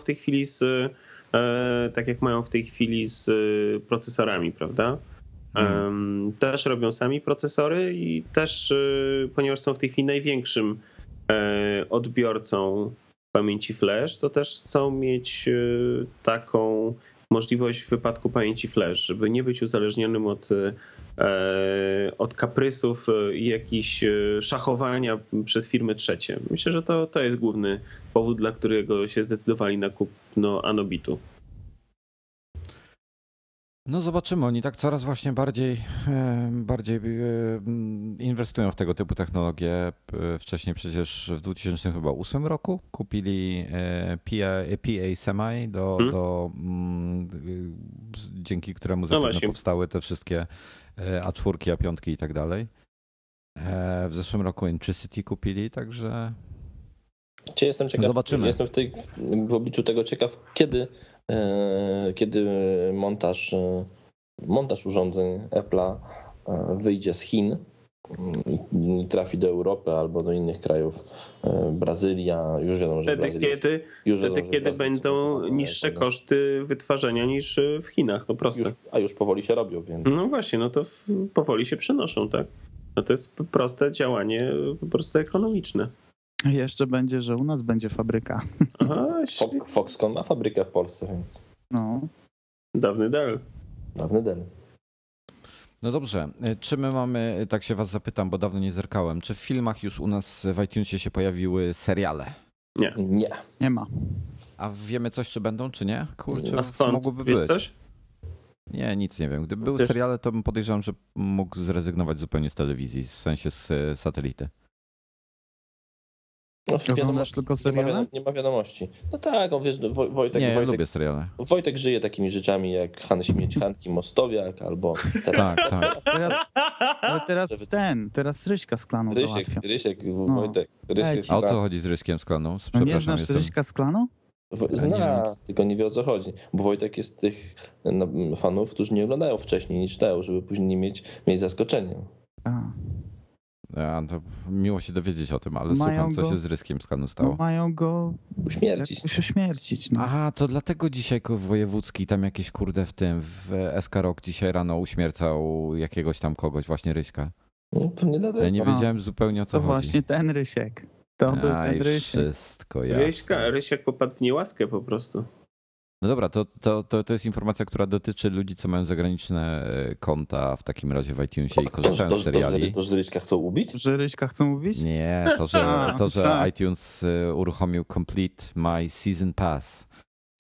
w tej chwili z procesorami, prawda? Też robią sami procesory i też, ponieważ są w tej chwili największym odbiorcą pamięci flash, to też chcą mieć taką możliwość w wypadku pamięci flash, żeby nie być uzależnionym od kaprysów i jakichś szachowania przez firmy trzecie. Myślę, że to jest główny powód, dla którego się zdecydowali na kupno Anobitu. No zobaczymy, oni tak coraz właśnie bardziej inwestują w tego typu technologie. Wcześniej przecież w 2008 roku kupili PA Semi, dzięki któremu zapewne powstały te wszystkie A4, A5 i tak dalej. W zeszłym roku Intricity kupili, także... Jestem ciekaw, w obliczu tego ciekaw, kiedy kiedy montaż urządzeń Apple'a wyjdzie z Chin i trafi do Europy albo do innych krajów, Brazylia, już wiadomo, że Wtedy, kiedy będą niższe koszty wytwarzania niż w Chinach, to proste. Już powoli się robią, więc... No właśnie, no to powoli się przenoszą, tak? No to jest proste działanie, po prostu ekonomiczne. Jeszcze będzie, że u nas będzie fabryka. Aha, Foxconn ma fabrykę w Polsce, więc... No. Dawny Dell. No dobrze, czy my mamy, tak się was zapytam, bo dawno nie zerkałem, czy w filmach już u nas w iTunesie się pojawiły seriale? Nie. Nie ma. A wiemy coś, czy będą, czy nie? Kurczę, mogłoby być. Coś? Nie, nic nie wiem. Gdyby były seriale, to podejrzewam, że mógł zrezygnować zupełnie z telewizji, w sensie z satelity. Oglądasz tylko seriale? Nie ma wiadomości. No tak, on, wiesz, Wojtek, lubię seriale. Wojtek żyje takimi rzeczami jak Hanki Mostowiak albo... Tak. Teraz Ryśka z Klaną załatwia. Rysiek. A o co chodzi z Ryśkiem z Klaną? Nie znasz Ryśka z Klaną? Zna, tylko nie wie o co chodzi, bo Wojtek jest tych fanów, którzy nie oglądają wcześniej, nie czytają, żeby później nie mieć zaskoczenia. To miło się dowiedzieć o tym, ale słucham, co się z Ryskiem z Klanu stało. Mają go uśmiercić. No. Aha, to dlatego dzisiaj Wojewódzki tam jakieś w SK Rock dzisiaj rano uśmiercał jakiegoś tam kogoś, właśnie Ryśka. No, pewnie dlatego. Ja nie wiedziałem zupełnie o co chodzi. To właśnie ten Rysiek. Wszystko jasne. Rysiek popadł w niełaskę po prostu. No dobra, to jest informacja, która dotyczy ludzi, co mają zagraniczne konta w takim razie w iTunesie i korzystają z seriali. To że Ryśka chcą ubić? Że Ryśka chcą ubić? Nie, to że iTunes uruchomił Complete My Season Pass,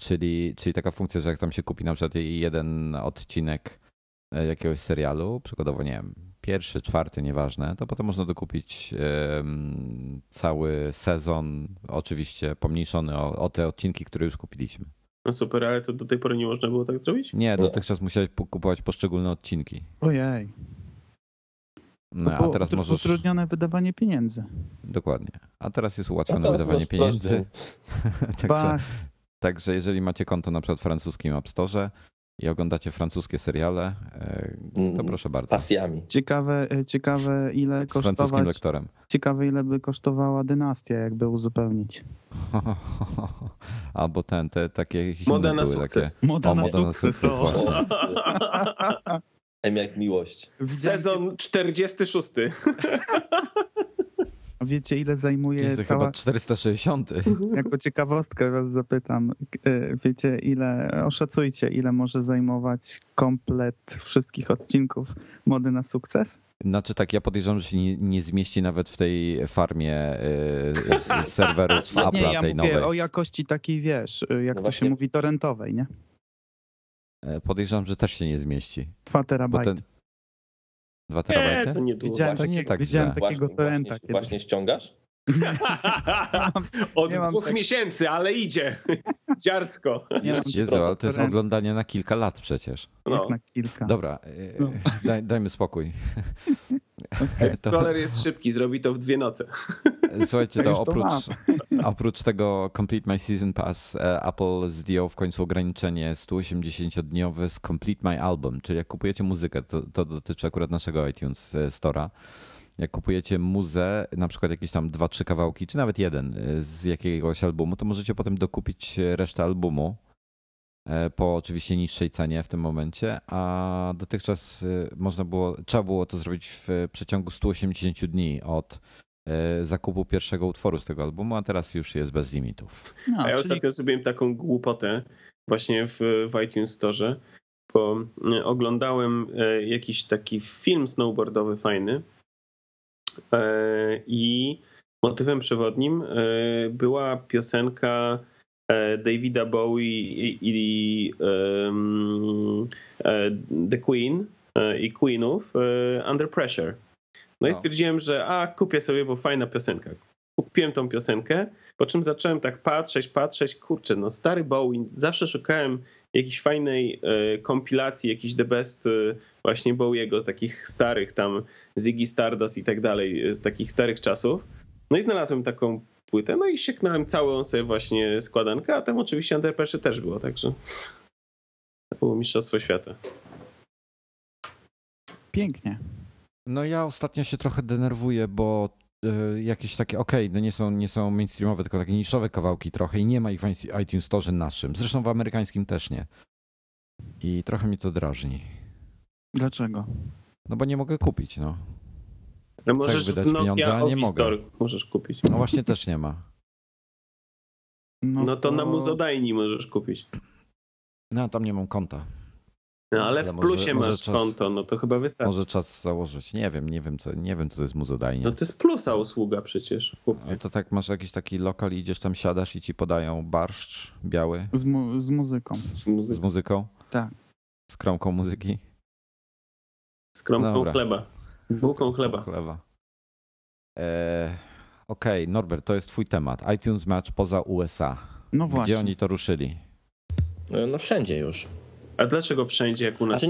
czyli taka funkcja, że jak tam się kupi na przykład jeden odcinek jakiegoś serialu, przykładowo nie wiem, pierwszy, czwarty, nieważne, to potem można dokupić cały sezon, oczywiście pomniejszony o te odcinki, które już kupiliśmy. No super, ale to do tej pory nie można było tak zrobić? Nie, dotychczas musiałeś kupować poszczególne odcinki. Ojej. No, a teraz możesz... Utrudnione wydawanie pieniędzy. Dokładnie. A teraz jest ułatwione wydawanie pieniędzy. Także jeżeli macie konto na przykład w francuskim App Store i oglądacie francuskie seriale, to proszę bardzo. Pasjami. Ciekawe ile z francuskim lektorem. Ciekawe ile by kosztowała dynastia, jakby uzupełnić. Albo takie moda na sukces. Jak miłość. Sezon 46. Wiecie, ile zajmuje to chyba 460. Jako ciekawostkę was zapytam. Wiecie, oszacujcie, ile może zajmować komplet wszystkich odcinków Mody na sukces? Znaczy tak, ja podejrzewam, że się nie zmieści nawet w tej farmie serwerów Apple'a nowej. O jakości takiej, jak to się mówi, torrentowej, nie? Podejrzewam, że też się nie zmieści. 2 terabajty. 2 terabajty? To nie dużo. Widziałem takiego torrenta. Właśnie ściągasz? Od 2 miesięcy, ale idzie. Dziarsko. Jezu, ale to jest oglądanie na kilka lat przecież. No. Na kilka. Dobra, dajmy spokój. Scroller jest szybki, zrobi to w 2 noce. Słuchajcie, to oprócz tego Complete My Season Pass, Apple zdjął w końcu ograniczenie 180-dniowe z Complete My Album, czyli jak kupujecie muzykę, to dotyczy akurat naszego iTunes Store'a. Jak kupujecie muzę, na przykład jakieś tam 2-3 kawałki, czy nawet jeden z jakiegoś albumu, to możecie potem dokupić resztę albumu po oczywiście niższej cenie w tym momencie, a dotychczas trzeba było to zrobić w przeciągu 180 dni od zakupu pierwszego utworu z tego albumu, a teraz już jest bez limitów. A ja ostatnio zrobiłem taką głupotę właśnie w iTunes Store, bo oglądałem jakiś taki film snowboardowy fajny i motywem przewodnim była piosenka Davida Bowie i The Queen i Queenów Under Pressure. No i stwierdziłem, że kupię sobie, bo fajna piosenka. Kupiłem tą piosenkę, po czym zacząłem tak patrzeć, kurczę, no stary Bowie, zawsze szukałem jakiejś fajnej kompilacji, jakiś the best właśnie Bowiego z takich starych tam Ziggy Stardust i tak dalej, z takich starych czasów. No i znalazłem taką płytę, no i sieknąłem całą sobie właśnie składankę, a tam oczywiście Under Pressure też było, także to było mistrzostwo świata. Pięknie. No ja ostatnio się trochę denerwuję, bo jakieś takie, no nie są mainstreamowe, tylko takie niszowe kawałki trochę i nie ma ich w iTunes Store naszym. Zresztą w amerykańskim też nie. I trochę mnie to drażni. Dlaczego? No bo nie mogę kupić, no. No możesz wydać w pieniądze, a nie mogę. Możesz kupić. No właśnie też nie ma. No to na Muzodajni możesz kupić. No tam nie mam konta. No ale w plusie może masz czas, konto, no to chyba wystarczy. Może czas założyć. Nie wiem co to jest Muzodajnie. No to jest plusa usługa przecież. No to tak masz jakiś taki lokal i idziesz tam, siadasz i ci podają barszcz biały. Z muzyką. Z muzyką? Tak. Z kromką muzyki? Z kromką chleba. Z bułką chleba. Okej, Norbert, to jest twój temat. iTunes Match poza USA. No właśnie. Gdzie oni to ruszyli? No wszędzie już. A dlaczego wszędzie, jak u nas? Znaczy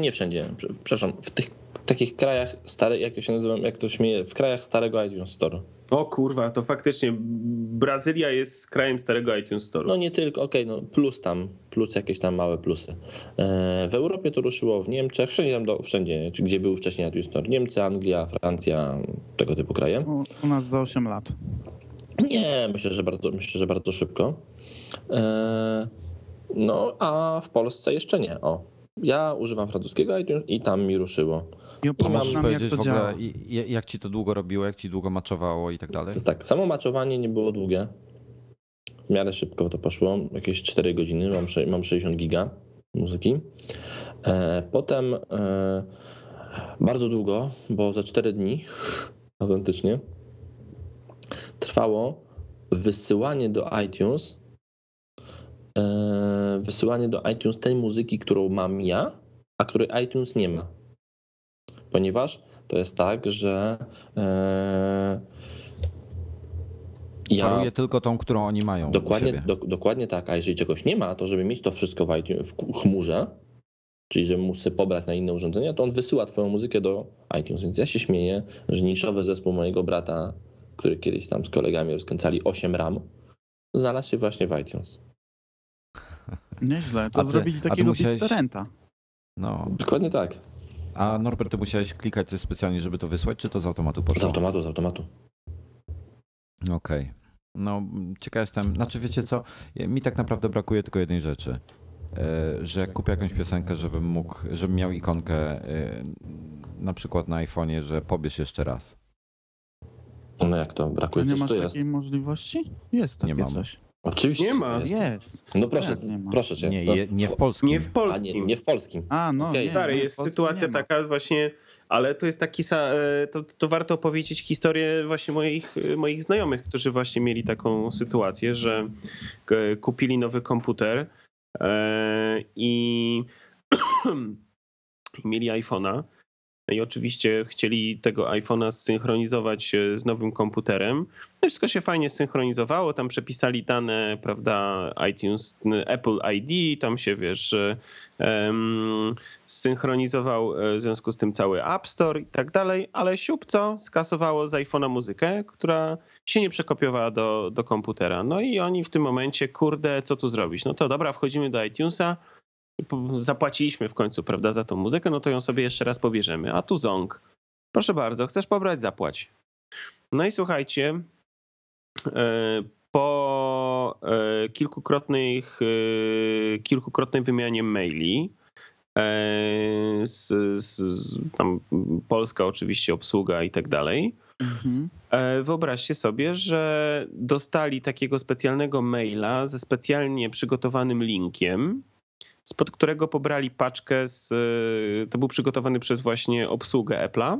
nie wszędzie. Przepraszam, w tych takich krajach starych, jak to się nazywa, jak to śmieje, w krajach starego iTunes Store. O kurwa, to faktycznie Brazylia jest krajem starego iTunes Store. No nie tylko, no plus jakieś tam małe plusy. W Europie to ruszyło, w Niemczech, wszędzie, gdzie był wcześniej iTunes Store. Niemcy, Anglia, Francja, tego typu kraje. U nas za 8 lat. Nie, myślę, że bardzo szybko. No a w Polsce jeszcze nie. Ja używam francuskiego iTunes i tam mi ruszyło. I możesz powiedzieć w ogóle, jak ci to długo robiło, jak ci długo maczowało i tak dalej? Tak, samo maczowanie nie było długie. W miarę szybko to poszło, jakieś 4 godziny, mam 60 giga muzyki. Potem bardzo długo, bo za 4 dni autentycznie trwało wysyłanie do iTunes tej muzyki, którą mam ja, a której iTunes nie ma. Ponieważ to jest tak, że ja paruję tylko tą, którą oni mają. Dokładnie tak, a jeżeli czegoś nie ma, to żeby mieć to wszystko w iTunes, w chmurze, czyli że muszę pobrać na inne urządzenia, to on wysyła twoją muzykę do iTunes. Więc ja się śmieję, że niszowy zespół mojego brata, który kiedyś tam z kolegami rozkręcali 8 RAM, znalazł się właśnie w iTunes. Nieźle, to zrobili takiego torrenta. No. Dokładnie tak. A Norbert, ty musiałeś klikać coś specjalnie, żeby to wysłać, czy to z automatu poszło? Z automatu. Okej. No, ciekaw jestem. Znaczy, wiecie co? Mi tak naprawdę brakuje tylko jednej rzeczy. Że jak kupię jakąś piosenkę, żebym miał ikonkę na przykład na iPhone'ie, że pobierz jeszcze raz. No jak to? Brakuje coś, to jest. Nie masz takiej możliwości? Jest takie coś. Oczywiście nie ma. Jest. No proszę, nie ma. Proszę cię. Nie w polskim. Nie w polskim. A no. Stary, jest sytuacja taka właśnie, ale to jest taki, to warto opowiedzieć historię właśnie moich znajomych, którzy właśnie mieli taką sytuację, że kupili nowy komputer i mieli iPhone'a. I oczywiście chcieli tego iPhone'a zsynchronizować z nowym komputerem. No wszystko się fajnie zsynchronizowało, tam przepisali dane, prawda, iTunes, Apple ID, tam się, wiesz, zsynchronizował w związku z tym cały App Store i tak dalej, ale siupco skasowało z iPhone'a muzykę, która się nie przekopiowała do komputera. No i oni w tym momencie, kurde, co tu zrobić? No to dobra, wchodzimy do iTunesa, zapłaciliśmy w końcu, prawda, za tą muzykę, no to ją sobie jeszcze raz pobierzemy. A tu ząg. Proszę bardzo, chcesz pobrać? Zapłać. No i słuchajcie, po kilkukrotnej wymianie maili, tam polska oczywiście obsługa i tak dalej, wyobraźcie sobie, że dostali takiego specjalnego maila ze specjalnie przygotowanym linkiem, spod którego pobrali paczkę, to był przygotowany przez właśnie obsługę Apple'a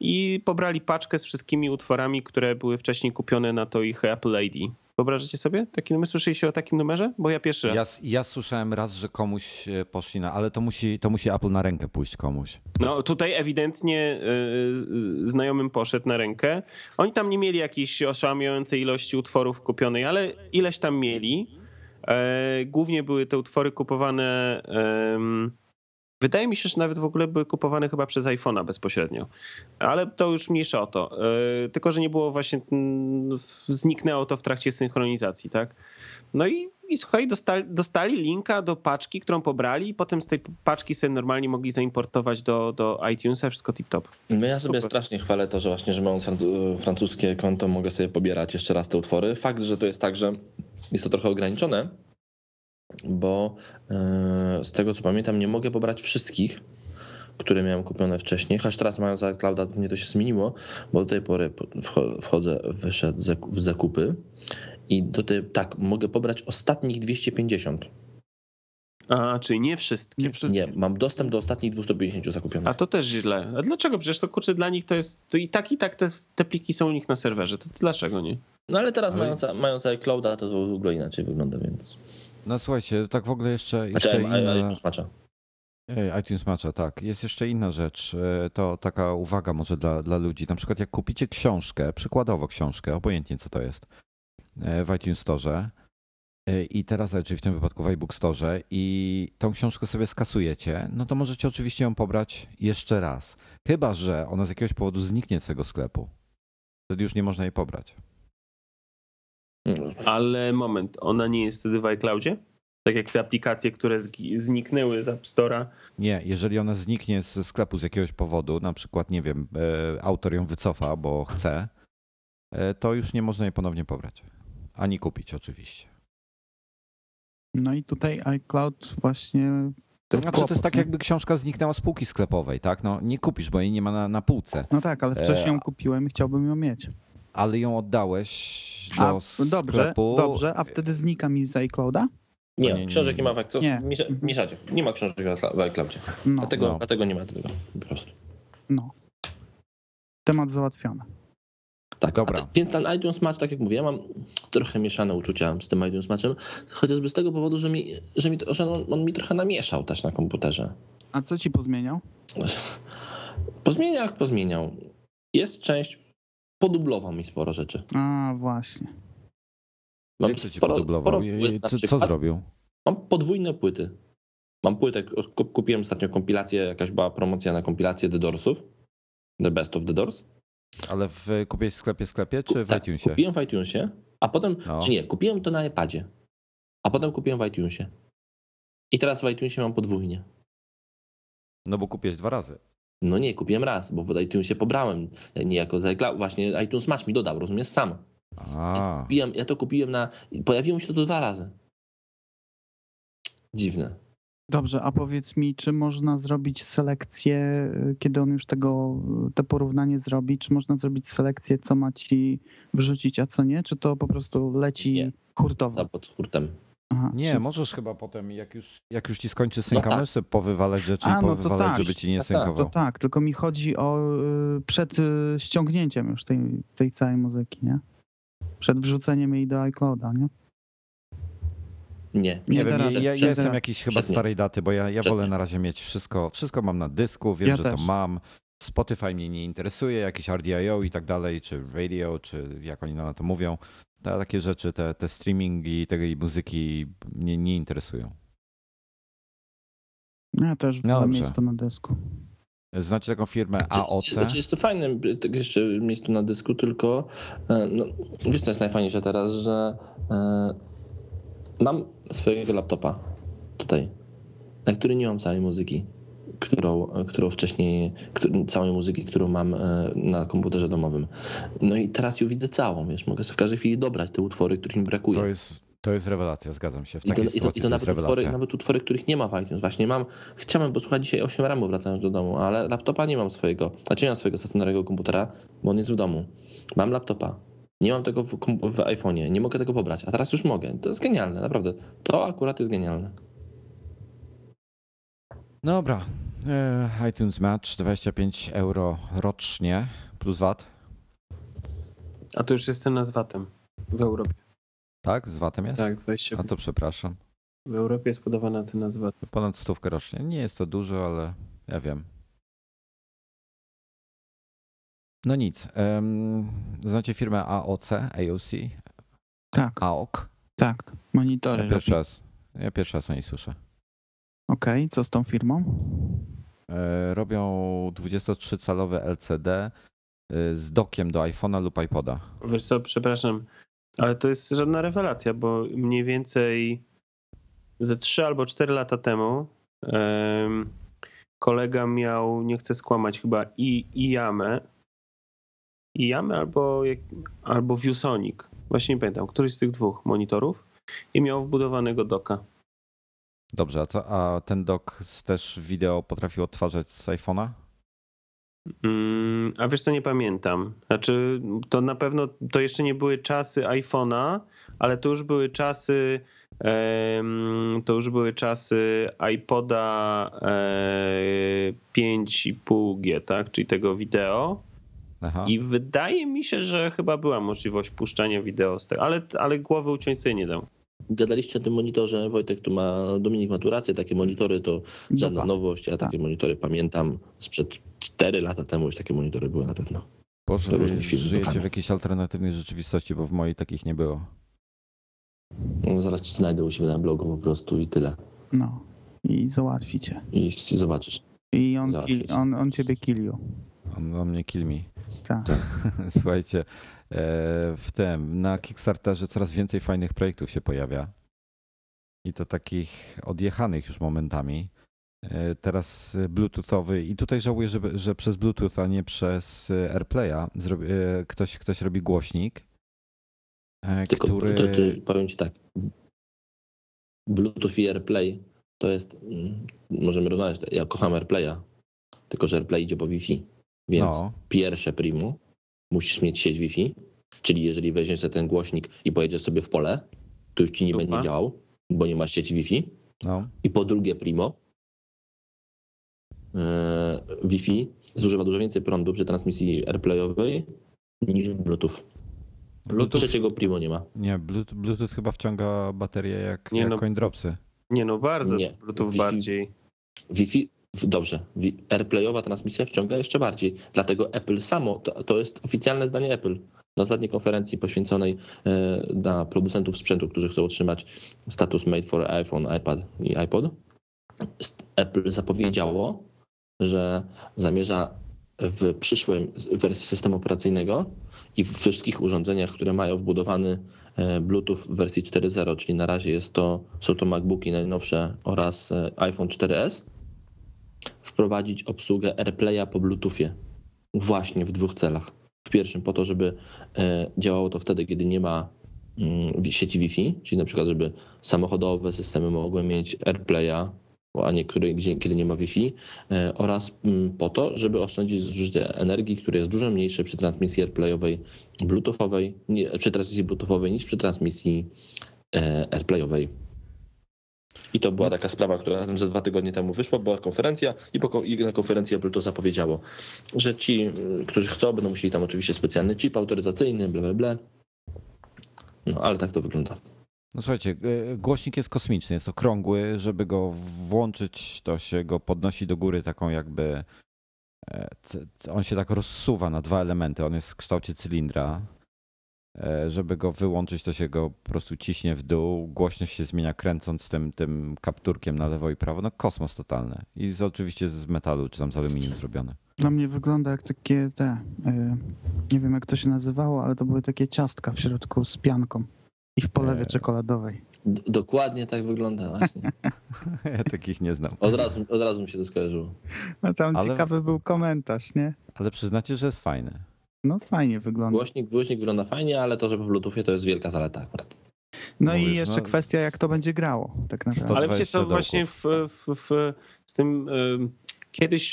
i pobrali paczkę z wszystkimi utworami, które były wcześniej kupione na to ich Apple ID. Wyobrażacie sobie? Taki numer? Słyszeliście o takim numerze? Bo ja pierwszy raz. Ja słyszałem raz, że komuś poszli ale to musi Apple na rękę pójść komuś. No tutaj ewidentnie znajomym poszedł na rękę. Oni tam nie mieli jakiejś oszałamiającej ilości utworów kupionej, ale ileś tam mieli. Głównie były te utwory kupowane Wydaje mi się, że nawet w ogóle były kupowane chyba przez iPhone'a bezpośrednio, ale to już mniejsza o to. Tylko że nie było właśnie, zniknęło to w trakcie synchronizacji, tak? No i słuchaj, dostali linka do paczki, którą pobrali i potem z tej paczki sobie normalnie mogli zaimportować do iTunesa, wszystko tip-top. No ja sobie strasznie chwalę to, że właśnie, że mając francuskie konto, mogę sobie pobierać jeszcze raz te utwory. Fakt, że to jest tak, że jest to trochę ograniczone, bo z tego co pamiętam nie mogę pobrać wszystkich, które miałem kupione wcześniej, choć teraz mając iClouda pewnie to się zmieniło, bo do tej pory wyszedł w zakupy i tak, mogę pobrać ostatnich 250. A, czyli nie wszystkie. Nie, mam dostęp do ostatnich 250 zakupionych. A to też źle. A dlaczego? Przecież to kurczę dla nich to jest, to i tak te pliki są u nich na serwerze, to dlaczego nie? No ale teraz mając iClouda to w ogóle inaczej wygląda, więc... No słuchajcie, tak w ogóle jeszcze inna... iTunes Matcha, tak. Jest jeszcze inna rzecz, to taka uwaga może dla ludzi. Na przykład jak kupicie książkę, przykładowo książkę, obojętnie co to jest, w iTunes Store i teraz oczywiście w tym wypadku w iBook Store i tą książkę sobie skasujecie, no to możecie oczywiście ją pobrać jeszcze raz. Chyba że ona z jakiegoś powodu zniknie z tego sklepu. Wtedy już nie można jej pobrać. Ale moment, ona nie jest wtedy w iCloudzie? Tak jak te aplikacje, które zniknęły z App Store'a? Nie, jeżeli ona zniknie ze sklepu z jakiegoś powodu, na przykład, nie wiem, autor ją wycofa, bo chce, to już nie można jej ponownie pobrać. Ani kupić oczywiście. No i tutaj iCloud właśnie... To jest tak, jakby książka zniknęła z półki sklepowej, tak? No nie kupisz, bo jej nie ma na półce. No tak, ale wcześniej ją kupiłem i chciałbym ją mieć. Ale ją oddałeś do sklepu. Dobrze, a wtedy znika mi z iClouda? Nie, książek nie ma w iCloudzie. Nie ma książek w iCloudzie. No. Dlatego nie ma tego po prostu. No. Temat załatwiony. Tak, dobra. Więc ten iTunes Match, tak jak mówię, ja mam trochę mieszane uczucia z tym iTunes Matchem, chociażby z tego powodu, że on mi trochę namieszał też na komputerze. A co ci pozmieniał? Pozmieniał. Jest część... Podublował mi sporo rzeczy. A, właśnie. Jak co ci podublował? Co zrobił? Mam podwójne płyty. Mam płytę, kupiłem ostatnio kompilację, jakaś była promocja na kompilację The Doorsów. The Best of The Doors. Ale kupiłeś w sklepie czy w iTunesie? Kupiłem w iTunesie, a potem, kupiłem to na iPadzie. A potem kupiłem w iTunesie. I teraz w iTunesie mam podwójnie. No bo kupiłeś dwa razy. No nie, kupiłem raz, bo w iTunesie pobrałem niejako, właśnie iTunes Match mi dodał, rozumiesz, sam. Ja to kupiłem pojawiło mi się to dwa razy. Dziwne. Dobrze, a powiedz mi, czy można zrobić selekcję, kiedy on już to porównanie zrobi, czy można zrobić selekcję, co ma ci wrzucić, a co nie? Czy to po prostu leci hurtowo? Pod hurtem. Aha, możesz chyba potem, jak już ci skończy synka, możesz sobie powywalać rzeczy żeby ci nie synkował. To tak, tylko mi chodzi o przed ściągnięciem już tej całej muzyki, nie? Przed wrzuceniem jej do iClouda, nie? Nie wiem, ja jestem jakiś chyba starej daty, bo ja wolę na razie mieć wszystko mam na dysku, wiem, że też to mam. Spotify mnie nie interesuje, jakieś RDIO i tak dalej, czy radio, czy jak oni na to mówią. Takie rzeczy, te streamingi tej muzyki mnie nie interesują. Ja też wolę mieć to na dysku. Znacie taką firmę AOC? Jest to fajne jeszcze mieć to na dysku, tylko wiesz co jest najfajniejsze teraz, że mam swojego laptopa tutaj, na który nie mam całej muzyki, którą mam na komputerze domowym. No i teraz ją widzę całą, wiesz, mogę sobie w każdej chwili dobrać te utwory, których mi brakuje. To jest rewelacja, zgadzam się. Nawet utwory, których nie ma w iTunes. Właśnie chciałem posłuchać dzisiaj 8 ramów wracając do domu, ale laptopa nie mam swojego, nie mam swojego stacjonarnego komputera, bo on jest w domu. Mam laptopa, nie mam tego w iPhone'ie, nie mogę tego pobrać, a teraz już mogę. To jest genialne, naprawdę. To akurat jest genialne. Dobra, iTunes Match 25 euro rocznie plus VAT. A to już jest cena z VAT-em w Europie. Tak, z VAT-em jest? Tak, 25. A to przepraszam. W Europie jest podawana cena z VAT-em. Ponad 100 rocznie. Nie jest to dużo, ale ja wiem. No nic. Znacie firmę AOC? Tak. AOK? Tak, monitory. Ja pierwszy raz o niej słyszę. Okej, co z tą firmą? Robią 23-calowe LCD z dokiem do iPhone'a lub iPoda. Wiesz co, przepraszam, ale to jest żadna rewelacja, bo mniej więcej ze 3 albo 4 lata temu kolega miał, nie chcę skłamać, chyba i Yamę albo ViewSonic, właśnie nie pamiętam, któryś z tych dwóch monitorów i miał wbudowanego doka. Dobrze, a ten dock też wideo potrafił odtwarzać z iPhone'a? A wiesz co, nie pamiętam. Znaczy, to na pewno to jeszcze nie były czasy iPhone'a, ale to już były czasy iPoda 5,5G, tak? Czyli tego wideo. Aha. I wydaje mi się, że chyba była możliwość puszczania wideo z tego, ale głowy uciąć sobie nie dam. Gadaliście o tym monitorze, Wojtek, tu Dominik ma tu rację, takie monitory to żadna nowość, ja takie monitory pamiętam sprzed 4 lata temu już takie monitory były na pewno. Boże, żyjecie w jakiejś alternatywnej rzeczywistości, bo w mojej takich nie było. No, zaraz ci znajdę u siebie na blogu po prostu i tyle. No i załatwi cię. I zobaczysz. I on ciebie kilił. On mnie kill me. Tak. Słuchajcie, na Kickstarterze coraz więcej fajnych projektów się pojawia i to takich odjechanych już momentami. Teraz bluetoothowy i tutaj żałuję, że przez Bluetooth, a nie przez AirPlaya ktoś robi głośnik, który... powiem ci tak, Bluetooth i AirPlay to jest, możemy rozmawiać, ja kocham AirPlaya, tylko że AirPlay idzie po Wi-Fi. Więc pierwsze primo, musisz mieć sieć Wi-Fi, czyli jeżeli weźmiesz sobie ten głośnik i pojedziesz sobie w pole, to już ci nie będzie działał, bo nie masz sieci Wi-Fi. No. I po drugie primo, Wi-Fi zużywa dużo więcej prądu przy transmisji AirPlayowej niż Bluetooth. Trzeciego primo nie ma. Nie, Bluetooth chyba wciąga baterię jak coindropsy. Nie no, bardzo nie. Bluetooth Wi-Fi, bardziej. Wi-Fi. Dobrze, AirPlayowa transmisja wciąga jeszcze bardziej, dlatego Apple samo, to jest oficjalne zdanie Apple. Na ostatniej konferencji poświęconej dla producentów sprzętu, którzy chcą otrzymać status made for iPhone, iPad i iPod, Apple zapowiedziało, że zamierza w przyszłej wersji systemu operacyjnego i w wszystkich urządzeniach, które mają wbudowany Bluetooth w wersji 4.0, czyli na razie są to MacBooki najnowsze oraz iPhone 4S, wprowadzić obsługę AirPlaya po Bluetoothie właśnie w dwóch celach. W pierwszym po to, żeby działało to wtedy, kiedy nie ma sieci Wi-Fi, czyli na przykład, żeby samochodowe systemy mogły mieć AirPlaya, a niektóre, kiedy nie ma Wi-Fi, oraz po to, żeby oszczędzić zużycie energii, które jest dużo mniejsze przy transmisji AirPlayowej Bluetoothowej, niż przy transmisji AirPlayowej. I to była taka sprawa, która na tym ze 2 tygodnie temu wyszła, była konferencja i na konferencji Apple to zapowiedziało, że ci, którzy chcą, będą musieli tam oczywiście specjalny chip autoryzacyjny, bla, bla, bla. No ale tak to wygląda. No słuchajcie, głośnik jest kosmiczny, jest okrągły, żeby go włączyć, to się go podnosi do góry taką jakby, on się tak rozsuwa na 2 elementy, on jest w kształcie cylindra. Żeby go wyłączyć, to się go po prostu ciśnie w dół, głośność się zmienia kręcąc tym kapturkiem na lewo i prawo. No kosmos totalny. I oczywiście z metalu czy tam z aluminium zrobione. Dla mnie wygląda jak takie nie wiem jak to się nazywało, ale to były takie ciastka w środku z pianką i w polewie czekoladowej. Dokładnie tak wygląda właśnie. Ja takich nie znam. Od razu mi się to skojarzyło. No tam ciekawy był komentarz, nie? Ale przyznacie, że jest fajny. No fajnie wygląda. Głośnik wygląda fajnie, ale to, że po Bluetoothie to jest wielka zaleta akurat. No mówisz, i jeszcze kwestia, jak to będzie grało tak naprawdę. Ale wiecie co, właśnie z tym kiedyś,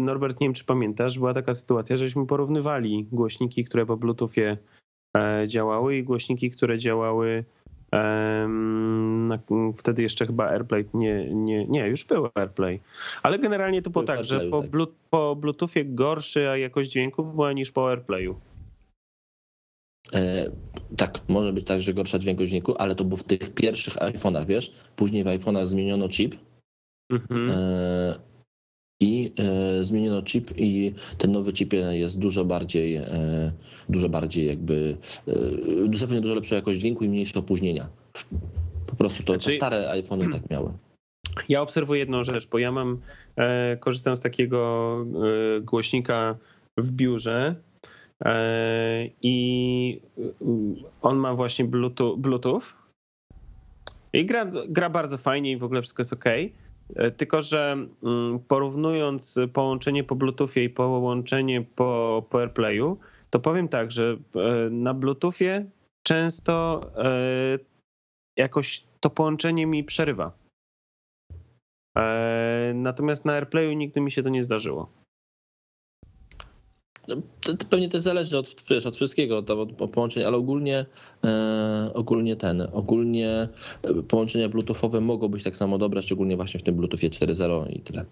Norbert, nie wiem czy pamiętasz, była taka sytuacja, żeśmy porównywali głośniki, które po Bluetoothie działały i głośniki, które działały wtedy jeszcze chyba AirPlay, nie, już był AirPlay, ale generalnie to było tak, że po Bluetoothie gorsza jakość dźwięku była niż po AirPlayu. Tak, może być tak, że gorsza jakość dźwięku, ale to było w tych pierwszych iPhone'ach, wiesz, później w iPhone'ach zmieniono chip i ten nowy chip jest dużo bardziej jakby zapewnia dużo lepszą jakość dźwięku i mniejsze opóźnienia. Po prostu to stare iPhone'y tak miały. Ja obserwuję jedną rzecz, bo ja mam, korzystam z takiego głośnika w biurze i on ma właśnie Bluetooth i gra bardzo fajnie i w ogóle wszystko jest okej. Tylko że porównując połączenie po Bluetoothie i połączenie po AirPlayu, to powiem tak, że na Bluetoothie często jakoś to połączenie mi przerywa. Natomiast na AirPlayu nigdy mi się to nie zdarzyło. To pewnie też zależy od wszystkiego, od połączeń, ale ogólnie połączenia bluetoothowe mogą być tak samo dobre, szczególnie właśnie w tym Bluetoothie 4.0 i tyle.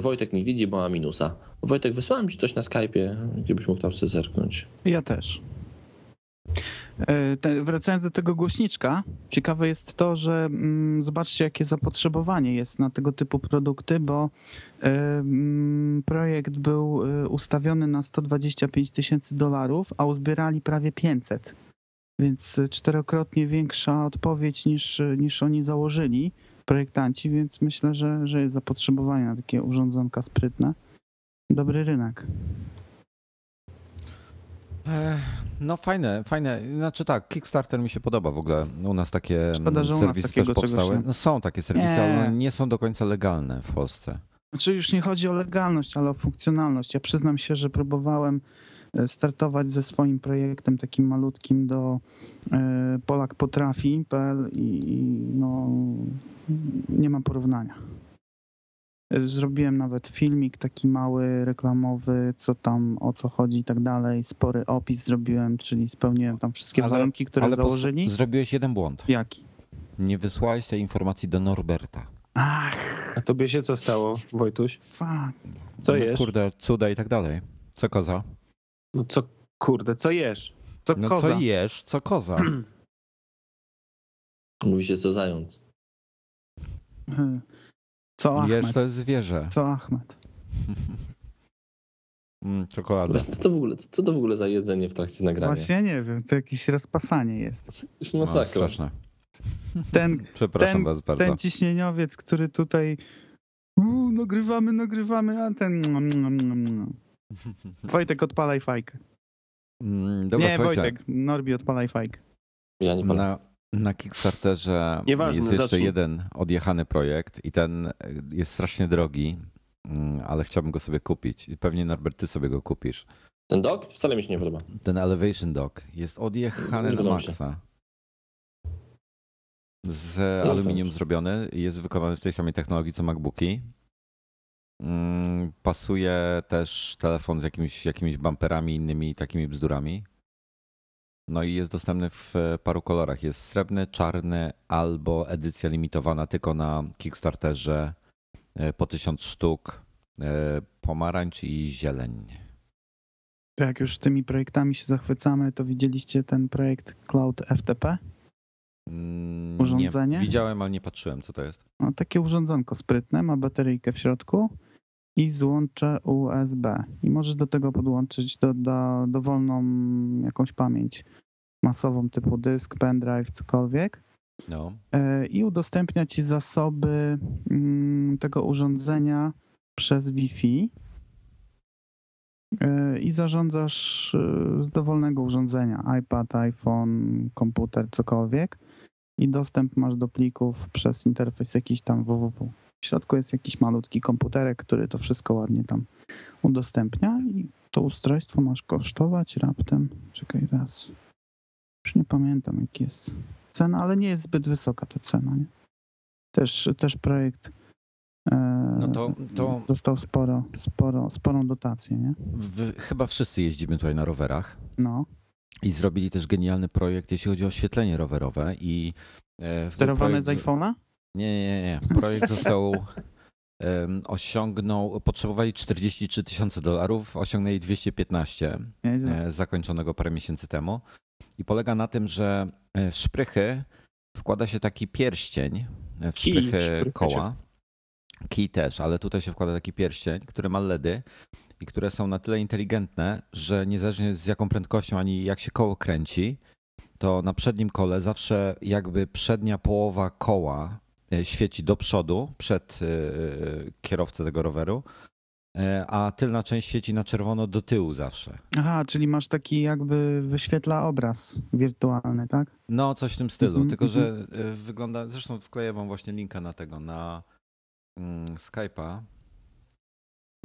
Wojtek nie widzi, bo ma minusa. Wojtek, wysłałem ci coś na Skype'ie, gdybyś mógł tam sobie zerknąć. Ja też. Wracając do tego głośniczka, ciekawe jest to, że zobaczcie, jakie zapotrzebowanie jest na tego typu produkty, bo projekt był ustawiony na $125,000, a uzbierali prawie 500, więc czterokrotnie większa odpowiedź niż oni założyli, projektanci, więc myślę, że jest zapotrzebowanie na takie urządzonka sprytne. Dobry rynek. No fajne. Znaczy tak, Kickstarter mi się podoba w ogóle. U nas takie serwisy też powstały. No, są takie serwisy, ale one nie są do końca legalne w Polsce. Znaczy już nie chodzi o legalność, ale o funkcjonalność. Ja przyznam się, że próbowałem startować ze swoim projektem takim malutkim do polakpotrafi.pl i no nie ma porównania. Zrobiłem nawet filmik taki mały, reklamowy, co tam, o co chodzi i tak dalej. Spory opis zrobiłem, czyli spełniłem tam wszystkie warunki, które założyli. Zrobiłeś jeden błąd. Jaki? Nie wysłałeś tej informacji do Norberta. Ach. A tobie się co stało, Wojtuś? Fuck. Co jesz? Kurde, cuda i tak dalej. Co koza? No co kurde, co jesz? Co no koza? Co jesz, co koza? Mówi się co zając. Co Achmed? Jesz, to jest zwierzę. Co Achmed? Czekolada. Co to w ogóle za jedzenie w trakcie nagrania? Właśnie nie wiem, to jakieś rozpasanie jest. Już masakra. Straszne. Przepraszam was bardzo. Ten ciśnieniowiec, który tutaj nagrywamy, a ten... Wojtek, odpalaj fajkę. Dobra, nie, słuchajcie. Wojtek, Norbi, odpalaj fajkę. Ja nie palę. Na Kickstarterze jest jeszcze jeden odjechany projekt i ten jest strasznie drogi, ale chciałbym go sobie kupić. I pewnie, Norbert, ty sobie go kupisz. Ten dock? Wcale mi się nie podoba. Ten Elevation Dock jest odjechany na maksa. Z aluminium zrobiony. Jest wykonany w tej samej technologii co MacBooki. Pasuje też telefon z jakimiś bumperami, innymi takimi bzdurami. No i jest dostępny w paru kolorach. Jest srebrny, czarny albo edycja limitowana tylko na Kickstarterze po 1000 sztuk, pomarańcz i zieleń. Jak już tymi projektami się zachwycamy, to widzieliście ten projekt Cloud FTP? Urządzenie? Nie, widziałem, ale nie patrzyłem, co to jest. No, takie urządzonko sprytne, ma bateryjkę w środku i złącze USB. I możesz do tego podłączyć dowolną jakąś pamięć masową typu dysk, pendrive, cokolwiek. No. I udostępnia ci zasoby tego urządzenia przez Wi-Fi i zarządzasz z dowolnego urządzenia, iPad, iPhone, komputer, cokolwiek. I dostęp masz do plików przez interfejs jakiś tam www. W środku jest jakiś malutki komputerek, który to wszystko ładnie tam udostępnia i to ustrojstwo masz kosztować raptem, czekaj raz, już nie pamiętam jaki jest cena, ale nie jest zbyt wysoka ta cena, nie? Też projekt dostał sporą dotację, nie? Chyba wszyscy jeździmy tutaj na rowerach. No. I zrobili też genialny projekt, jeśli chodzi o oświetlenie rowerowe i... Sterowane z iPhone'a? Nie. Projekt potrzebowali $43,000, osiągnęli 215 zakończonego parę miesięcy temu. I polega na tym, że w szprychy wkłada się taki pierścień, w szprychy koła, kij też, ale tutaj się wkłada taki pierścień, który ma LEDy i które są na tyle inteligentne, że niezależnie z jaką prędkością ani jak się koło kręci, to na przednim kole zawsze jakby przednia połowa koła świeci do przodu, przed kierowcę tego roweru, a tylna część świeci na czerwono do tyłu zawsze. Aha, czyli masz taki jakby wyświetla obraz wirtualny, tak? No, coś w tym stylu, tylko że wygląda, zresztą wkleję wam właśnie linka na tego, na Skype'a.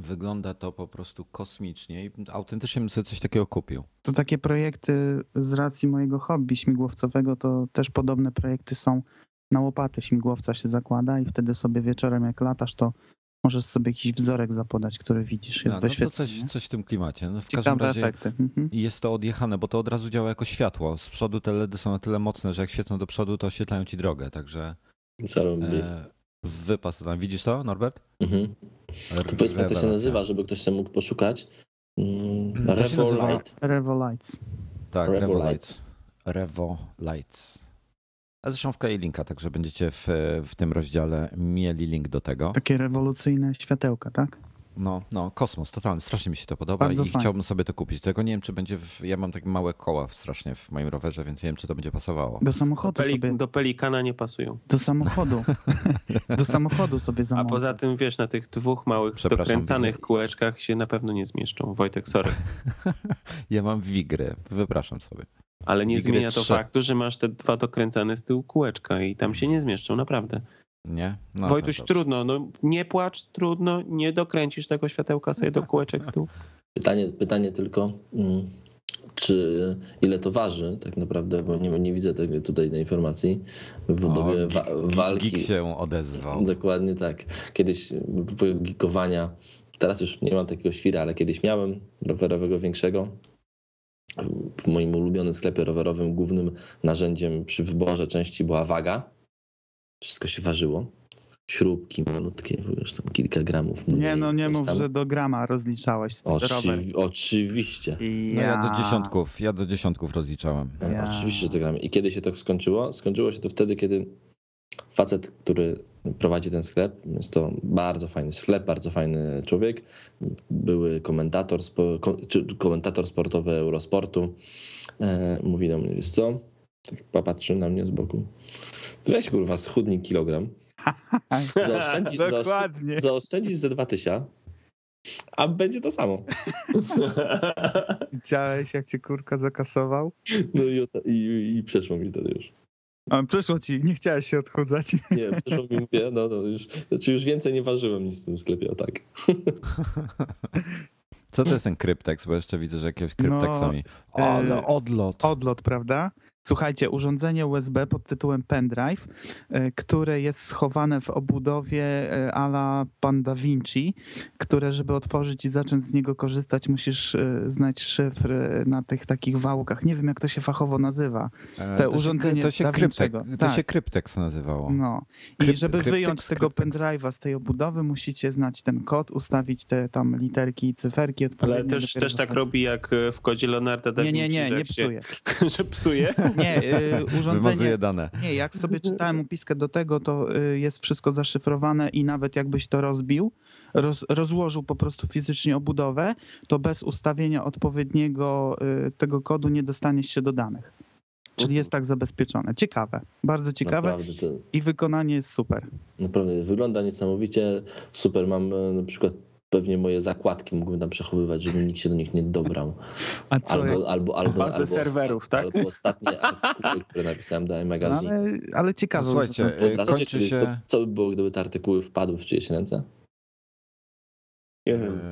Wygląda to po prostu kosmicznie i autentycznie bym sobie coś takiego kupił. To takie projekty z racji mojego hobby śmigłowcowego, to też podobne projekty są. Na łopaty śmigłowca się zakłada i wtedy sobie wieczorem jak latasz, to możesz sobie jakiś wzorek zapodać, który widzisz. Jest to coś w tym klimacie. No, w każdym razie efekty. Jest to odjechane, bo to od razu działa jako światło. Z przodu te LEDy są na tyle mocne, że jak świecą do przodu, to oświetlają ci drogę. Także wypas to tam. Widzisz to, Norbert? To powiedzmy, jak to się nazywa, żeby ktoś się mógł poszukać. Revolights. Tak, Revolights. A zresztą wkleję linka, także będziecie w tym rozdziale mieli link do tego. Takie rewolucyjne światełka, tak? No, kosmos, totalnie, strasznie mi się to podoba. Bardzo i fajnie. Chciałbym sobie to kupić. Tylko nie wiem, czy będzie, ja mam takie małe koła strasznie w moim rowerze, więc nie wiem, czy to będzie pasowało. Do samochodu sobie. Do Pelikana nie pasują. Do samochodu. Do samochodu sobie zamontuję. A poza tym, wiesz, na tych dwóch małych, dokręcanych kółeczkach się na pewno nie zmieszczą. Wojtek, sorry. Ja mam Wigry, wypraszam sobie. Ale nie zmienia to faktu, że masz te dwa dokręcane z tyłu kółeczka i tam się nie zmieszczą, naprawdę. Nie? No, Wojtuś, trudno, nie płacz, trudno, nie dokręcisz tego światełka sobie do kółeczek z tyłu. Pytanie tylko, czy ile to waży tak naprawdę, bo nie widzę tego tutaj na informacji. W dobie walki. Geek się odezwał. Dokładnie tak. Kiedyś geekowania, teraz już nie mam takiego świra, ale kiedyś miałem rowerowego większego. W moim ulubionym sklepie rowerowym głównym narzędziem przy wyborze części była waga. Wszystko się ważyło. Śrubki malutkie, już tam kilka gramów. Nie, nie mów, że do grama rozliczałeś rower. Oczywiście. No ja do dziesiątków rozliczałem. Ja. Oczywiście, że do gramy. I kiedy się to skończyło? Skończyło się to wtedy, kiedy facet, który prowadzi ten sklep, jest to bardzo fajny sklep, bardzo fajny człowiek, były komentator sportowy Eurosportu, mówi do mnie, wiesz co, tak patrzył na mnie z boku, weź kurwa schudnij kilogram, zaoszczędzisz ze 2000, a będzie to samo. Widziałeś, jak cię kurka zakasował? No i przeszło mi to już. A przyszło ci, nie chciałeś się odchudzać. Nie, przyszło mi, mówię, już więcej nie ważyłem nic w tym sklepie, o tak. Co to jest ten krypteks, bo jeszcze widzę, że jakieś krypteksami. Ale odlot. Odlot, prawda? Słuchajcie, urządzenie USB pod tytułem pendrive, które jest schowane w obudowie a la Pan Da Vinci, które żeby otworzyć i zacząć z niego korzystać, musisz znać szyfr na tych takich wałkach. Nie wiem, jak to się fachowo nazywa. To urządzenie Da Vinci'ego. To się krypteks nazywało. No. I żeby wyjąć tego pendrive'a z tej obudowy, musicie znać ten kod, ustawić te tam literki i cyferki. Ale też tak robi jak w kodzie Leonarda Da Vinci. Nie psuje. Że psuje? Nie, urządzenie. Dane. Nie, jak sobie czytałem opiskę do tego, to jest wszystko zaszyfrowane i nawet jakbyś to rozłożył po prostu fizycznie obudowę, to bez ustawienia odpowiedniego tego kodu nie dostaniesz się do danych. Czyli jest tak zabezpieczone. Ciekawe, bardzo ciekawe. I wykonanie jest super. Naprawdę, wygląda niesamowicie super. Mam na przykład pewnie moje zakładki mógłbym tam przechowywać, żeby nikt się do nich nie dobrał. A co? Bazę serwerów, tak? Albo ostatnie, które napisałem do magazyn. Ale ciekawe. Słuchajcie, kończy się... Co by było, gdyby te artykuły wpadły w czyjeś ręce?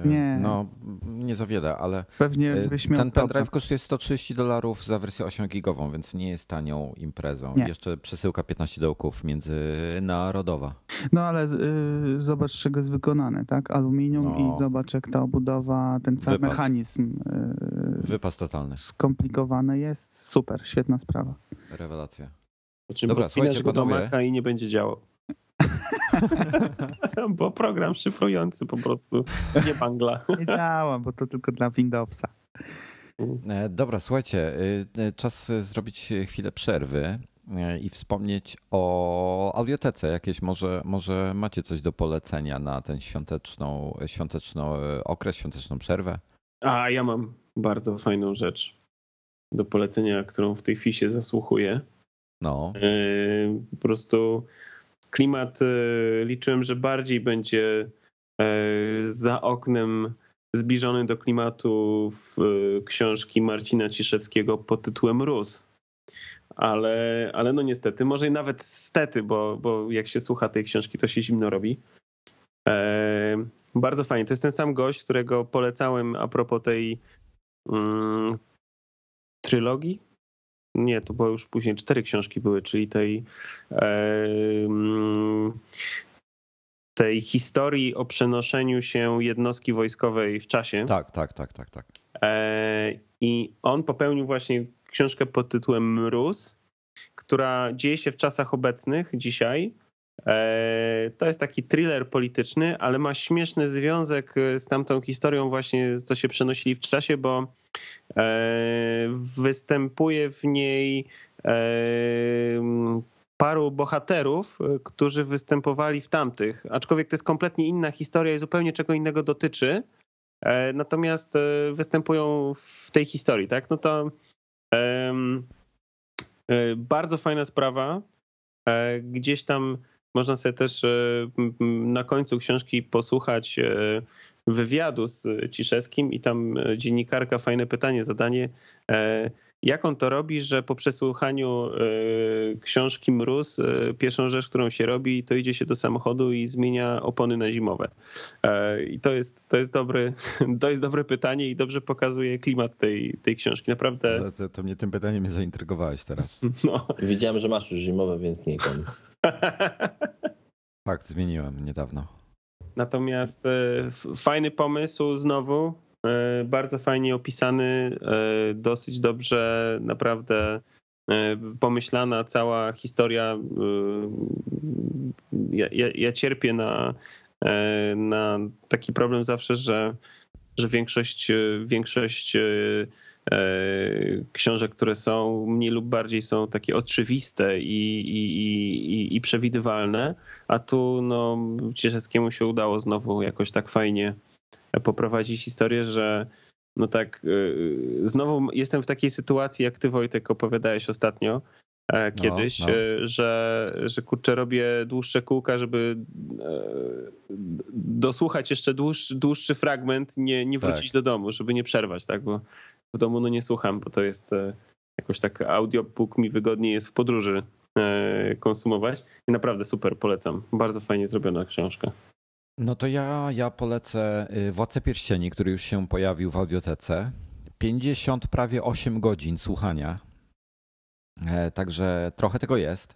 Nie. No, nie za wiele, ale pewnie ten pendrive kosztuje $130 za wersję 8-gigową, więc nie jest tanią imprezą. Nie. Jeszcze przesyłka 15 dołków międzynarodowa. No ale zobacz, z czego jest wykonane, tak? Aluminium i zobacz, jak ta obudowa, ten cały mechanizm. Wypas totalny. Skomplikowane jest. Super, świetna sprawa. Rewelacja. Dobra, słuchajcie, panowie. I nie będzie działał. Bo program szyfrujący po prostu nie bangla. Nie działa, bo to tylko dla Windowsa. Dobra, słuchajcie, czas zrobić chwilę przerwy i wspomnieć o audiotece jakieś. Może macie coś do polecenia na ten świąteczną przerwę? A ja mam bardzo fajną rzecz do polecenia, którą w tej chwili się zasłuchuję. Po prostu klimat liczyłem, że bardziej będzie za oknem zbliżony do klimatu książki Marcina Ciszewskiego pod tytułem Rus. Ale no niestety, może i nawet stety, bo jak się słucha tej książki, to się zimno robi. Bardzo fajnie. To jest ten sam gość, którego polecałem a propos tej trylogii. Nie, to było już później 4 książki były, czyli tej historii o przenoszeniu się jednostki wojskowej w czasie. Tak. I on popełnił właśnie książkę pod tytułem Mróz, która dzieje się w czasach obecnych, dzisiaj. To jest taki thriller polityczny, ale ma śmieszny związek z tamtą historią właśnie, co się przenosili w czasie, bo występuje w niej paru bohaterów, którzy występowali w tamtych. Aczkolwiek to jest kompletnie inna historia i zupełnie czego innego dotyczy. Natomiast występują w tej historii, tak? No to bardzo fajna sprawa. Gdzieś tam można sobie też na końcu książki posłuchać wywiadu z Ciszewskim i tam dziennikarka fajne pytanie, zadanie, jak on to robi, że po przesłuchaniu książki Mróz pierwszą rzecz, którą się robi, to idzie się do samochodu i zmienia opony na zimowe. I to jest dobre pytanie i dobrze pokazuje klimat tej książki. Naprawdę. To mnie tym pytaniem zaintrygowałeś teraz. No. Widziałem, że masz już zimowe, więc nie koniec. Tak, zmieniłem niedawno. Natomiast fajny pomysł znowu. Bardzo fajnie opisany, dosyć dobrze naprawdę pomyślana cała historia. Ja cierpię na taki problem zawsze, że większość książek, które są mniej lub bardziej są takie oczywiste i przewidywalne, a tu no, Cieszewskiemu się udało znowu jakoś tak fajnie poprowadzić historię, że no tak, znowu jestem w takiej sytuacji, jak ty, Wojtek, opowiadałeś ostatnio kiedyś, że kurczę, robię dłuższe kółka, żeby dosłuchać jeszcze dłuższy fragment, nie wrócić do domu, żeby nie przerwać, tak, bo w domu no nie słucham, bo to jest jakoś tak audiobook mi wygodniej jest w podróży konsumować i naprawdę super, polecam. Bardzo fajnie zrobiona książka. No to ja polecę Władcę Pierścieni, który już się pojawił w audiotece. 50 prawie 8 godzin słuchania. Także trochę tego jest.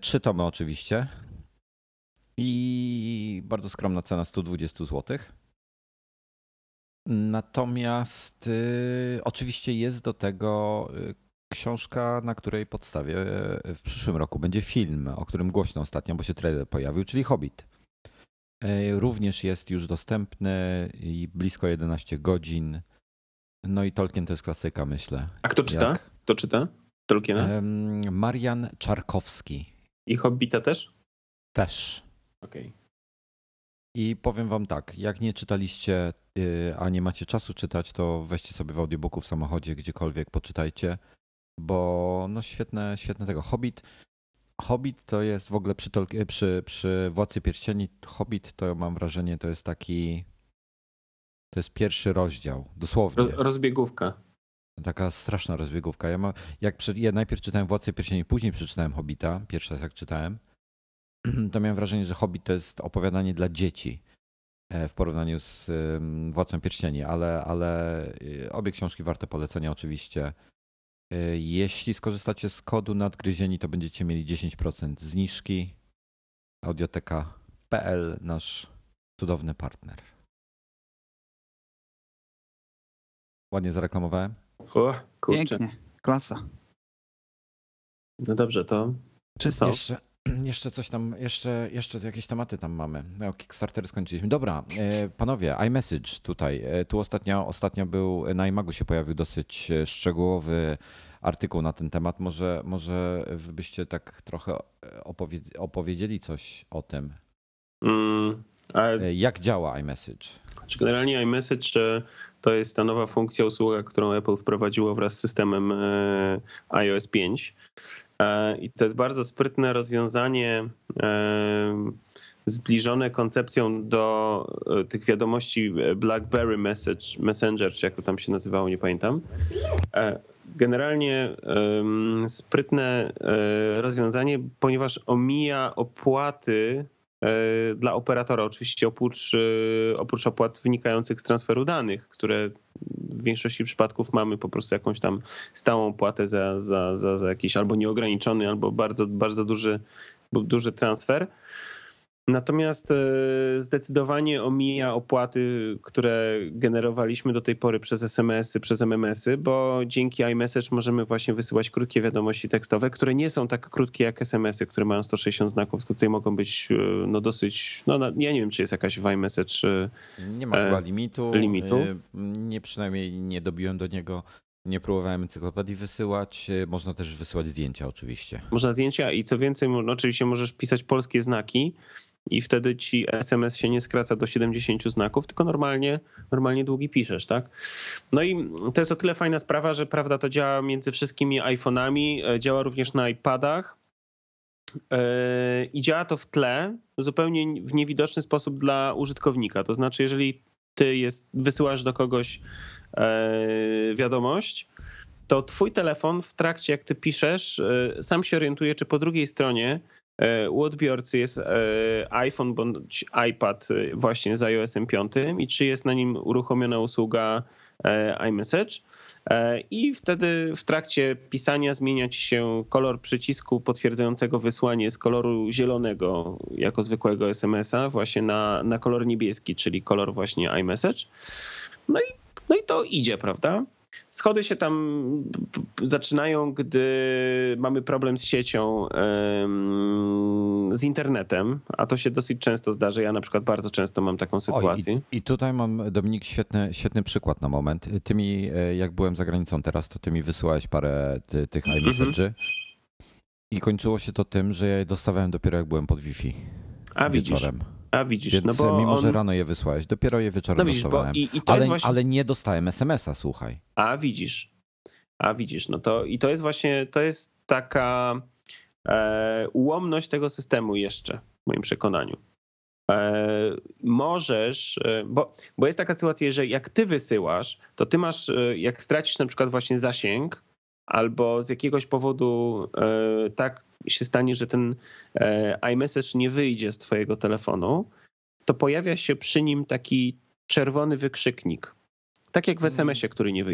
3 tomy oczywiście. I bardzo skromna cena 120 zł. Natomiast oczywiście jest do tego książka, na której podstawie w przyszłym roku będzie film, o którym głośno ostatnio, bo się trailer pojawił, czyli Hobbit. Również jest już dostępny i blisko 11 godzin. No i Tolkien to jest klasyka, myślę. A kto czyta? Kto czyta Tolkiena? Marian Czarkowski. I Hobbita też? Też. Okej. I powiem wam tak, jak nie czytaliście, a nie macie czasu czytać, to weźcie sobie w audiobooku w samochodzie, gdziekolwiek poczytajcie, bo no świetne tego. Hobbit to jest w ogóle przy Władcy Pierścieni, Hobbit to mam wrażenie, to jest taki, to jest pierwszy rozdział, dosłownie. Rozbiegówka. Taka straszna rozbiegówka. Ja najpierw czytałem Władcę Pierścieni, później przeczytałem Hobbita, pierwszy raz jak czytałem, to miałem wrażenie, że Hobbit to jest opowiadanie dla dzieci w porównaniu z Władcą Pierścieni, ale obie książki warte polecenia oczywiście. Jeśli skorzystacie z kodu Nadgryzieni, to będziecie mieli 10% zniżki. Audioteka.pl, nasz cudowny partner. Ładnie zareklamowałem? O, kurczę. Pięknie, klasa. No dobrze, to co? Jeszcze coś tam, jeszcze jakieś tematy tam mamy. No, Kickstarter skończyliśmy. Dobra, panowie, iMessage tutaj. Tu ostatnio był, na iMagu się pojawił dosyć szczegółowy artykuł na ten temat. Może wy byście tak trochę opowiedzieli coś o tym. Jak działa iMessage? Generalnie iMessage to jest ta nowa funkcja, usługa, którą Apple wprowadziło wraz z systemem iOS 5. I to jest bardzo sprytne rozwiązanie zbliżone koncepcją do tych wiadomości BlackBerry Messenger, czy jak to tam się nazywało, nie pamiętam. Generalnie sprytne rozwiązanie, ponieważ omija opłaty dla operatora. Oczywiście oprócz opłat wynikających z transferu danych, które w większości przypadków mamy po prostu jakąś tam stałą opłatę za jakiś albo nieograniczony, albo bardzo duży transfer. Natomiast zdecydowanie omija opłaty, które generowaliśmy do tej pory przez SMS-y, przez MMS-y, bo dzięki iMessage możemy właśnie wysyłać krótkie wiadomości tekstowe, które nie są tak krótkie jak SMS-y, które mają 160 znaków, tutaj mogą być ja nie wiem, czy jest jakaś w iMessage. Nie ma chyba limitu. Nie, przynajmniej nie dobiłem do niego. Nie próbowałem encyklopedii wysyłać. Można też wysyłać zdjęcia oczywiście. Można zdjęcia i co więcej, oczywiście możesz pisać polskie znaki i wtedy ci SMS się nie skraca do 70 znaków, tylko normalnie długi piszesz, tak? No i to jest o tyle fajna sprawa, że prawda, to działa między wszystkimi iPhone'ami, działa również na iPadach i działa to w tle zupełnie w niewidoczny sposób dla użytkownika. To znaczy, jeżeli ty wysyłasz do kogoś wiadomość, to twój telefon w trakcie, jak ty piszesz, sam się orientuje, czy po drugiej stronie u odbiorcy jest iPhone bądź iPad właśnie z iOS-em 5 i czy jest na nim uruchomiona usługa iMessage. I wtedy w trakcie pisania zmienia ci się kolor przycisku potwierdzającego wysłanie z koloru zielonego jako zwykłego SMS-a właśnie na kolor niebieski, czyli kolor właśnie iMessage. No i to idzie, prawda? Schody się tam zaczynają, gdy mamy problem z siecią, z internetem, a to się dosyć często zdarza. Ja na przykład bardzo często mam taką sytuację. I tutaj mam, Dominik, świetny przykład na moment. Ty mi, jak byłem za granicą teraz, to ty mi wysyłałeś parę tych iMessage'y i kończyło się to tym, że ja je dostawałem dopiero jak byłem pod Wi-Fi. A wieczorem. Widzisz. Więc no bo mimo, że rano je wysłałeś, dopiero je wieczorem dostawałem. Ale nie dostałem SMS-a, słuchaj. A widzisz. No to, i to jest właśnie, to jest taka ułomność tego systemu jeszcze, w moim przekonaniu. Możesz, bo jest taka sytuacja, że jak ty wysyłasz, to ty masz, jak stracisz na przykład właśnie zasięg, albo z jakiegoś powodu tak się stanie, że ten iMessage nie wyjdzie z twojego telefonu, to pojawia się przy nim taki czerwony wykrzyknik. Tak jak w SMS-ie, który nie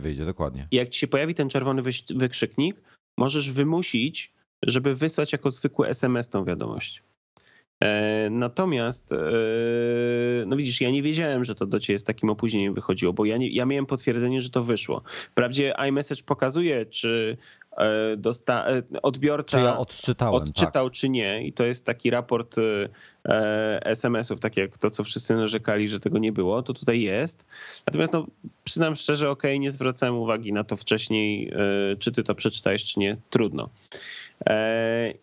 wyjdzie. Dokładnie. I jak ci się pojawi ten czerwony wykrzyknik, możesz wymusić, żeby wysłać jako zwykły SMS tą wiadomość. Natomiast, no widzisz, ja nie wiedziałem, że to do ciebie z takim opóźnieniem wychodziło, bo ja miałem potwierdzenie, że to wyszło. Wprawdzie iMessage pokazuje, czy odbiorca czy ja odczytał, tak, czy nie, i to jest taki raport SMS-ów, tak jak to, co wszyscy narzekali, że tego nie było, to tutaj jest. Natomiast no, przyznam szczerze, okej, nie zwracałem uwagi na to wcześniej, czy ty to przeczytałeś, czy nie, trudno.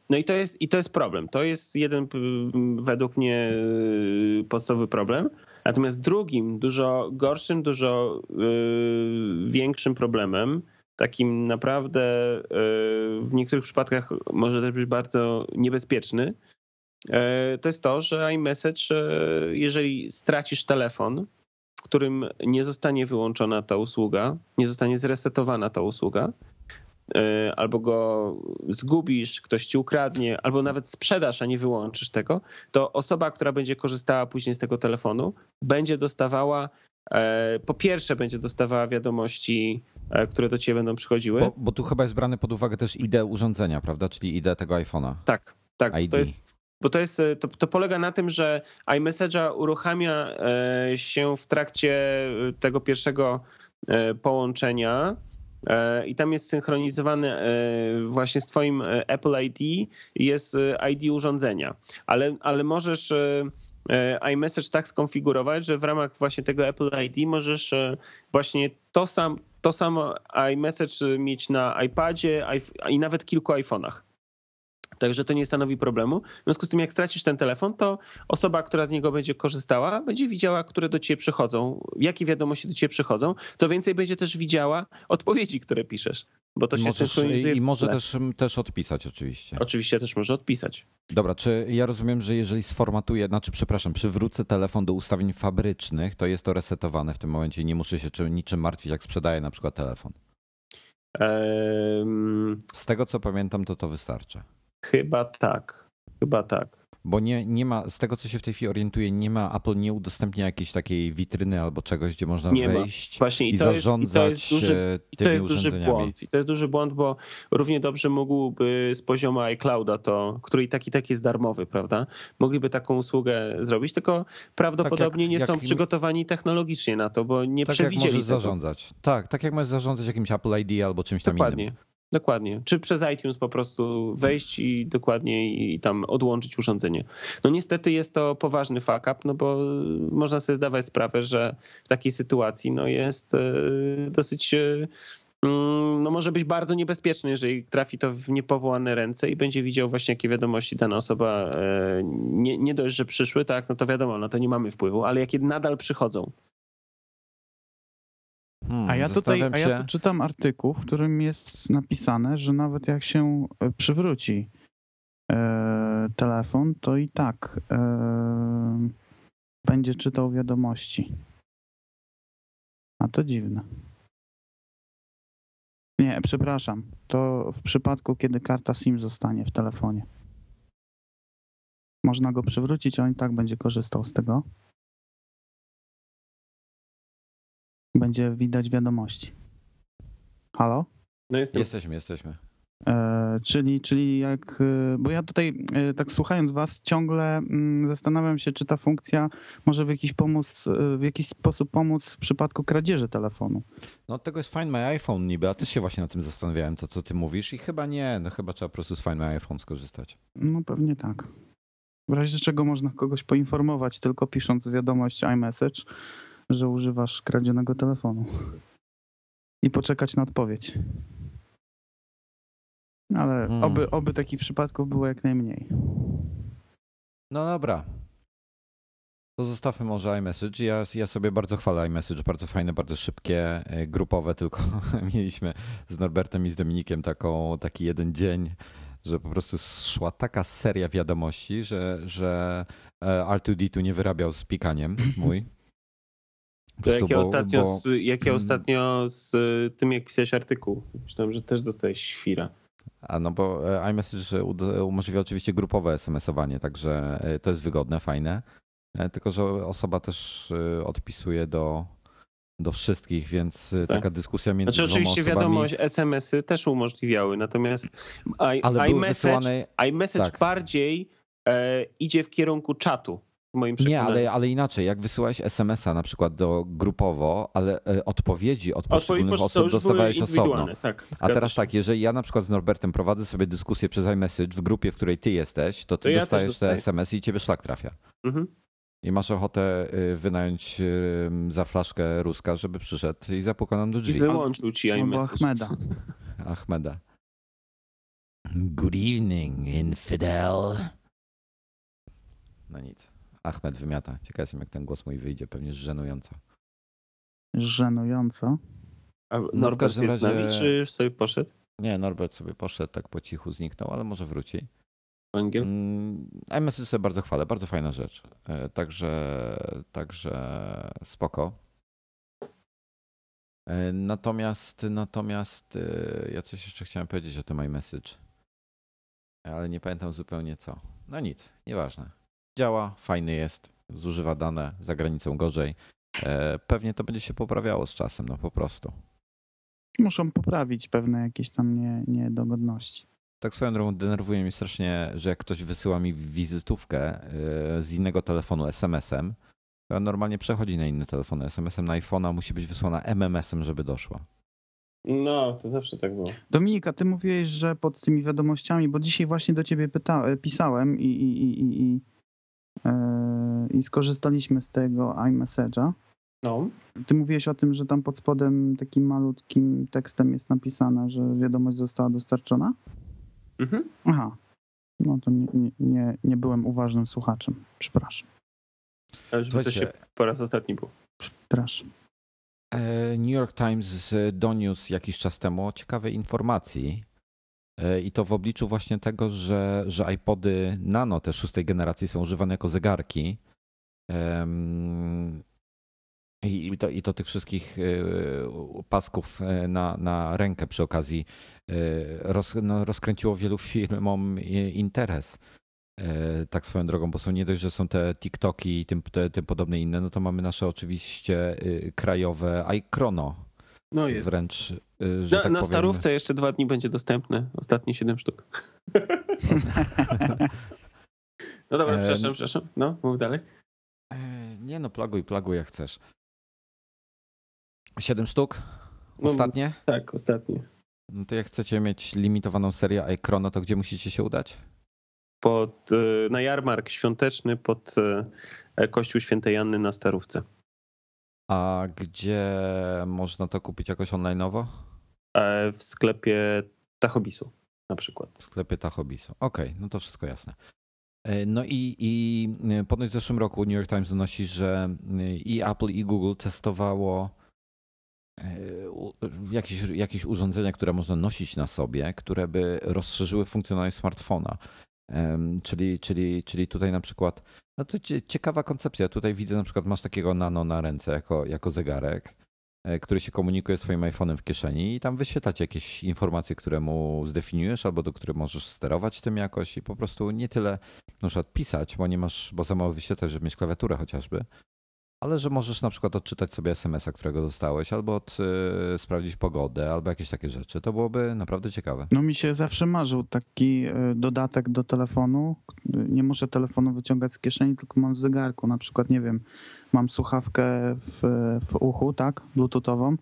No i to jest problem. To jest jeden według mnie podstawowy problem. Natomiast drugim, dużo gorszym, dużo większym problemem, takim naprawdę w niektórych przypadkach może też być bardzo niebezpieczny, to jest to, że iMessage, jeżeli stracisz telefon, w którym nie zostanie wyłączona ta usługa, nie zostanie zresetowana ta usługa, albo go zgubisz, ktoś ci ukradnie, albo nawet sprzedasz, a nie wyłączysz tego, to osoba, która będzie korzystała później z tego telefonu, będzie dostawała, po pierwsze będzie dostawała wiadomości, które do ciebie będą przychodziły. Bo tu chyba jest brany pod uwagę też ID urządzenia, prawda? Czyli ID tego iPhone'a. Tak. To polega na tym, że iMessage'a uruchamia się w trakcie tego pierwszego połączenia i tam jest synchronizowany właśnie z twoim Apple ID, jest ID urządzenia, ale możesz iMessage tak skonfigurować, że w ramach właśnie tego Apple ID możesz właśnie to samo iMessage mieć na iPadzie i nawet kilku iPhone'ach. Także to nie stanowi problemu. W związku z tym, jak stracisz ten telefon, to osoba, która z niego będzie korzystała, będzie widziała, które do ciebie przychodzą, jakie wiadomości do ciebie przychodzą. Co więcej, będzie też widziała odpowiedzi, które piszesz. Bo to się synchronizuje. I może też odpisać oczywiście. Oczywiście też może odpisać. Dobra, czy ja rozumiem, że jeżeli przywrócę telefon do ustawień fabrycznych, to jest to resetowane w tym momencie i nie muszę się niczym martwić, jak sprzedaję na przykład telefon? Z tego co pamiętam, to wystarczy. Chyba tak. Bo nie ma, z tego co się w tej chwili orientuję, nie ma, Apple nie udostępnia jakiejś takiej witryny albo czegoś, gdzie można wejść i zarządzać tymi urządzeniami. I to jest duży błąd, bo równie dobrze mógłby z poziomu iClouda to, który i tak jest darmowy, prawda? Mogliby taką usługę zrobić, tylko prawdopodobnie nie są przygotowani technologicznie na to, bo nie przewidzieli tego. Tak jak możesz zarządzać. Tak jak możesz zarządzać jakimś Apple ID albo czymś tam innym. Dokładnie. Czy przez iTunes po prostu wejść i dokładnie tam odłączyć urządzenie. No niestety jest to poważny fuck up, no bo można sobie zdawać sprawę, że w takiej sytuacji jest dosyć, może być bardzo niebezpieczny, jeżeli trafi to w niepowołane ręce i będzie widział właśnie, jakie wiadomości dana osoba, nie dość, że przyszły, to wiadomo, to nie mamy wpływu, ale jakie nadal przychodzą. Ja tu czytam artykuł, w którym jest napisane, że nawet jak się przywróci telefon, to i tak będzie czytał wiadomości. A to dziwne. Nie, przepraszam. To w przypadku, kiedy karta SIM zostanie w telefonie. Można go przywrócić, a on i tak będzie korzystał z tego. Będzie widać wiadomości. Halo? No jesteśmy. Czyli jak... Bo ja tutaj, tak słuchając was, ciągle zastanawiam się, czy ta funkcja może w jakiś sposób pomóc w przypadku kradzieży telefonu. No od tego jest Find My iPhone niby, a też się właśnie na tym zastanawiałem, to co ty mówisz i chyba nie, chyba trzeba po prostu z Find My iPhone skorzystać. No pewnie tak. W razie czego można kogoś poinformować, tylko pisząc wiadomość iMessage, że używasz kradzionego telefonu i poczekać na odpowiedź. Ale oby takich przypadków było jak najmniej. No dobra. To zostawmy może iMessage. Ja sobie bardzo chwalę iMessage. Bardzo fajne, bardzo szybkie, grupowe. Tylko mieliśmy z Norbertem i z Dominikiem taki jeden dzień, że po prostu szła taka seria wiadomości, że R2D2 nie wyrabiał z pikaniem mój. Jak ja ostatnio z tym, jak pisałeś artykuł, myślałem, że też dostałeś świra. A no bo iMessage umożliwia oczywiście grupowe SMS-owanie, także to jest wygodne, fajne. Tylko że osoba też odpisuje do wszystkich, więc taka dyskusja między dwoma osobami. Oczywiście wiadomość, SMS-y też umożliwiały, natomiast iMessage bardziej idzie w kierunku czatu. Nie, ale inaczej, jak wysyłałeś SMS-a na przykład grupowo, ale odpowiedzi od poszczególnych osób dostawałeś osobno. A teraz się. Jeżeli ja na przykład z Norbertem prowadzę sobie dyskusję przez iMessage w grupie, w której ty jesteś, to ja dostajesz te SMS-y i ciebie szlak trafia. Mhm. I masz ochotę wynająć za flaszkę Ruska, żeby przyszedł i zapukał nam do drzwi. I wyłączył ci iMessage. Ahmeda. Good evening, infidel. No nic. Ahmed wymiata. Ciekaw jestem, jak ten głos mój wyjdzie. Pewnie żenująco. Żenująco? A Norbert jest z nami, czy już sobie poszedł? Nie, Norbert sobie poszedł, tak po cichu zniknął, ale może wróci. Po angielsku? iMessage sobie bardzo chwalę, bardzo fajna rzecz. Także spoko. Natomiast ja coś jeszcze chciałem powiedzieć o tym iMessage, ale nie pamiętam zupełnie co. No nic, nieważne. Działa, fajny jest, zużywa dane, za granicą gorzej. Pewnie to będzie się poprawiało z czasem, po prostu. Muszą poprawić pewne jakieś tam niedogodności. Tak swoją drogą denerwuje mnie strasznie, że jak ktoś wysyła mi wizytówkę z innego telefonu SMS-em, to normalnie przechodzi na inny telefon SMS-em, na iPhone'a musi być wysłana MMS-em, żeby doszła. No, to zawsze tak było. Dominika, ty mówiłeś, że pod tymi wiadomościami, bo dzisiaj właśnie do ciebie pisałem i skorzystaliśmy z tego iMessage'a. No. Ty mówiłeś o tym, że tam pod spodem takim malutkim tekstem jest napisane, że wiadomość została dostarczona? Mhm. Aha. No to nie byłem uważnym słuchaczem. Przepraszam. Ale żeby to się po raz ostatni było. Przepraszam. New York Times doniósł jakiś czas temu ciekawej informacji i to w obliczu właśnie tego, że iPody Nano te szóstej generacji są używane jako zegarki i to tych wszystkich pasków na rękę przy okazji rozkręciło wielu firmom interes. Tak swoją drogą, bo są nie dość, że są te TikToki i tym podobne inne, no to mamy nasze oczywiście krajowe iChrono. No jest. Wręcz, że tak na powiem... starówce jeszcze 2 dni będzie dostępne. Ostatnie 7 sztuk. No dobra, przepraszam. No, mów dalej. Nie no, plaguj jak chcesz. 7 sztuk? Ostatnie? No, tak, ostatnie. No to jak chcecie mieć limitowaną serię iChrono, to gdzie musicie się udać? Na jarmark świąteczny pod Kościół Świętej Anny na Starówce. A gdzie można to kupić jakoś online'owo? W sklepie Tachobisu na przykład. W sklepie Tachobisu. Okej, no to wszystko jasne. No i ponoć w zeszłym roku New York Times donosi, że i Apple i Google testowało jakieś urządzenia, które można nosić na sobie, które by rozszerzyły funkcjonalność smartfona. Czyli tutaj na przykład, no to ciekawa koncepcja, tutaj widzę na przykład masz takiego Nano na ręce jako zegarek, który się komunikuje swoim iPhone'em w kieszeni i tam wyświetlacie jakieś informacje, które mu zdefiniujesz albo do których możesz sterować tym jakoś i po prostu nie tyle na przykład pisać, bo za mało wyświetlasz, żeby mieć klawiaturę chociażby, ale że możesz na przykład odczytać sobie SMS-a, którego dostałeś, albo sprawdzić pogodę, albo jakieś takie rzeczy. To byłoby naprawdę ciekawe. No mi się zawsze marzył taki dodatek do telefonu. Nie muszę telefonu wyciągać z kieszeni, tylko mam w zegarku. Na przykład, nie wiem, mam słuchawkę w uchu, tak, bluetoothową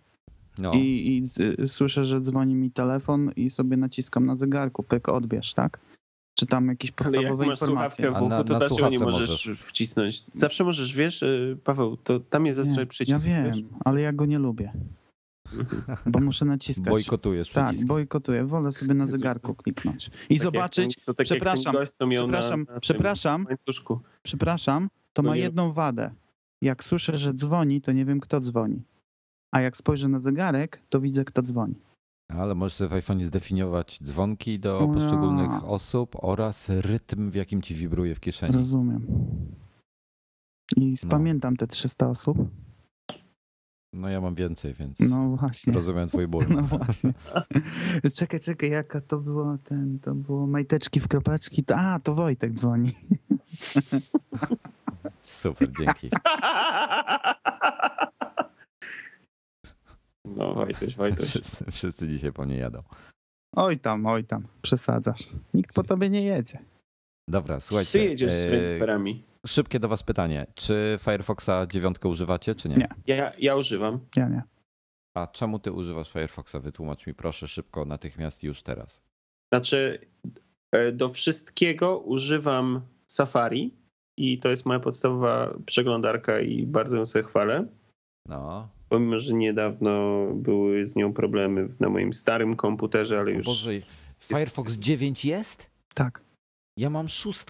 no. I słyszę, że dzwoni mi telefon i sobie naciskam na zegarku, pyk, odbierz, tak? Czy tam jakieś podstawowe informacje. Ale jak masz słuchawkę w uchu, to też ją możesz wcisnąć. Zawsze możesz, wiesz, Paweł, to tam jest zazwyczaj przycisk. Ja wiem, wiesz? Ale ja go nie lubię, bo muszę naciskać. Bojkotujesz przycisk. Tak, bojkotuję. Wolę sobie na zegarku kliknąć i tak zobaczyć. Przepraszam, to ma jedną wadę. Jak słyszę, że dzwoni, to nie wiem, kto dzwoni. A jak spojrzę na zegarek, to widzę, kto dzwoni. Ale możesz sobie w iPhone'ie zdefiniować dzwonki do poszczególnych osób oraz rytm, w jakim ci wibruje w kieszeni. Rozumiem. I spamiętam te 300 osób. No ja mam więcej, więc no właśnie. Rozumiem twój ból. No właśnie. Czekaj, jaka to było to było majteczki w kropeczki. To Wojtek dzwoni. Super, dzięki. No Wojtuś. Wszyscy dzisiaj po mnie jadą. Oj tam, przesadzasz. Nikt po tobie nie jedzie. Dobra, słuchajcie. Ty jedziesz swoimi ferami. Szybkie do was pytanie. Czy Firefoxa 9 używacie, czy nie? Nie. Ja używam. Ja nie. A czemu ty używasz Firefoxa? Wytłumacz mi proszę szybko, natychmiast już teraz. Znaczy do wszystkiego używam Safari i to jest moja podstawowa przeglądarka i bardzo ją sobie chwalę. No. Pomimo, że niedawno były z nią problemy na moim starym komputerze, ale już... Boże, Firefox 9 jest? Tak. Ja mam 6.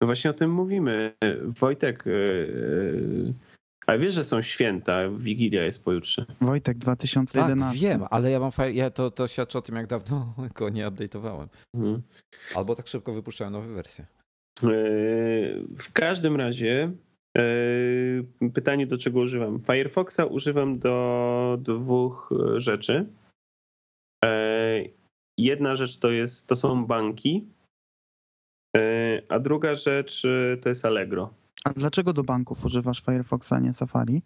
No właśnie o tym mówimy. Wojtek, ale wiesz, że są święta, Wigilia jest pojutrze. Wojtek, 2011. Tak, wiem, ale ja mam to świadczy o tym, jak dawno go nie update'owałem. Albo tak szybko wypuszczałem nowe wersje. W każdym razie... Pytanie, do czego używam? Firefoxa używam do 2 rzeczy. Jedna rzecz to są banki, a druga rzecz to jest Allegro. A dlaczego do banków używasz Firefoxa, a nie Safari?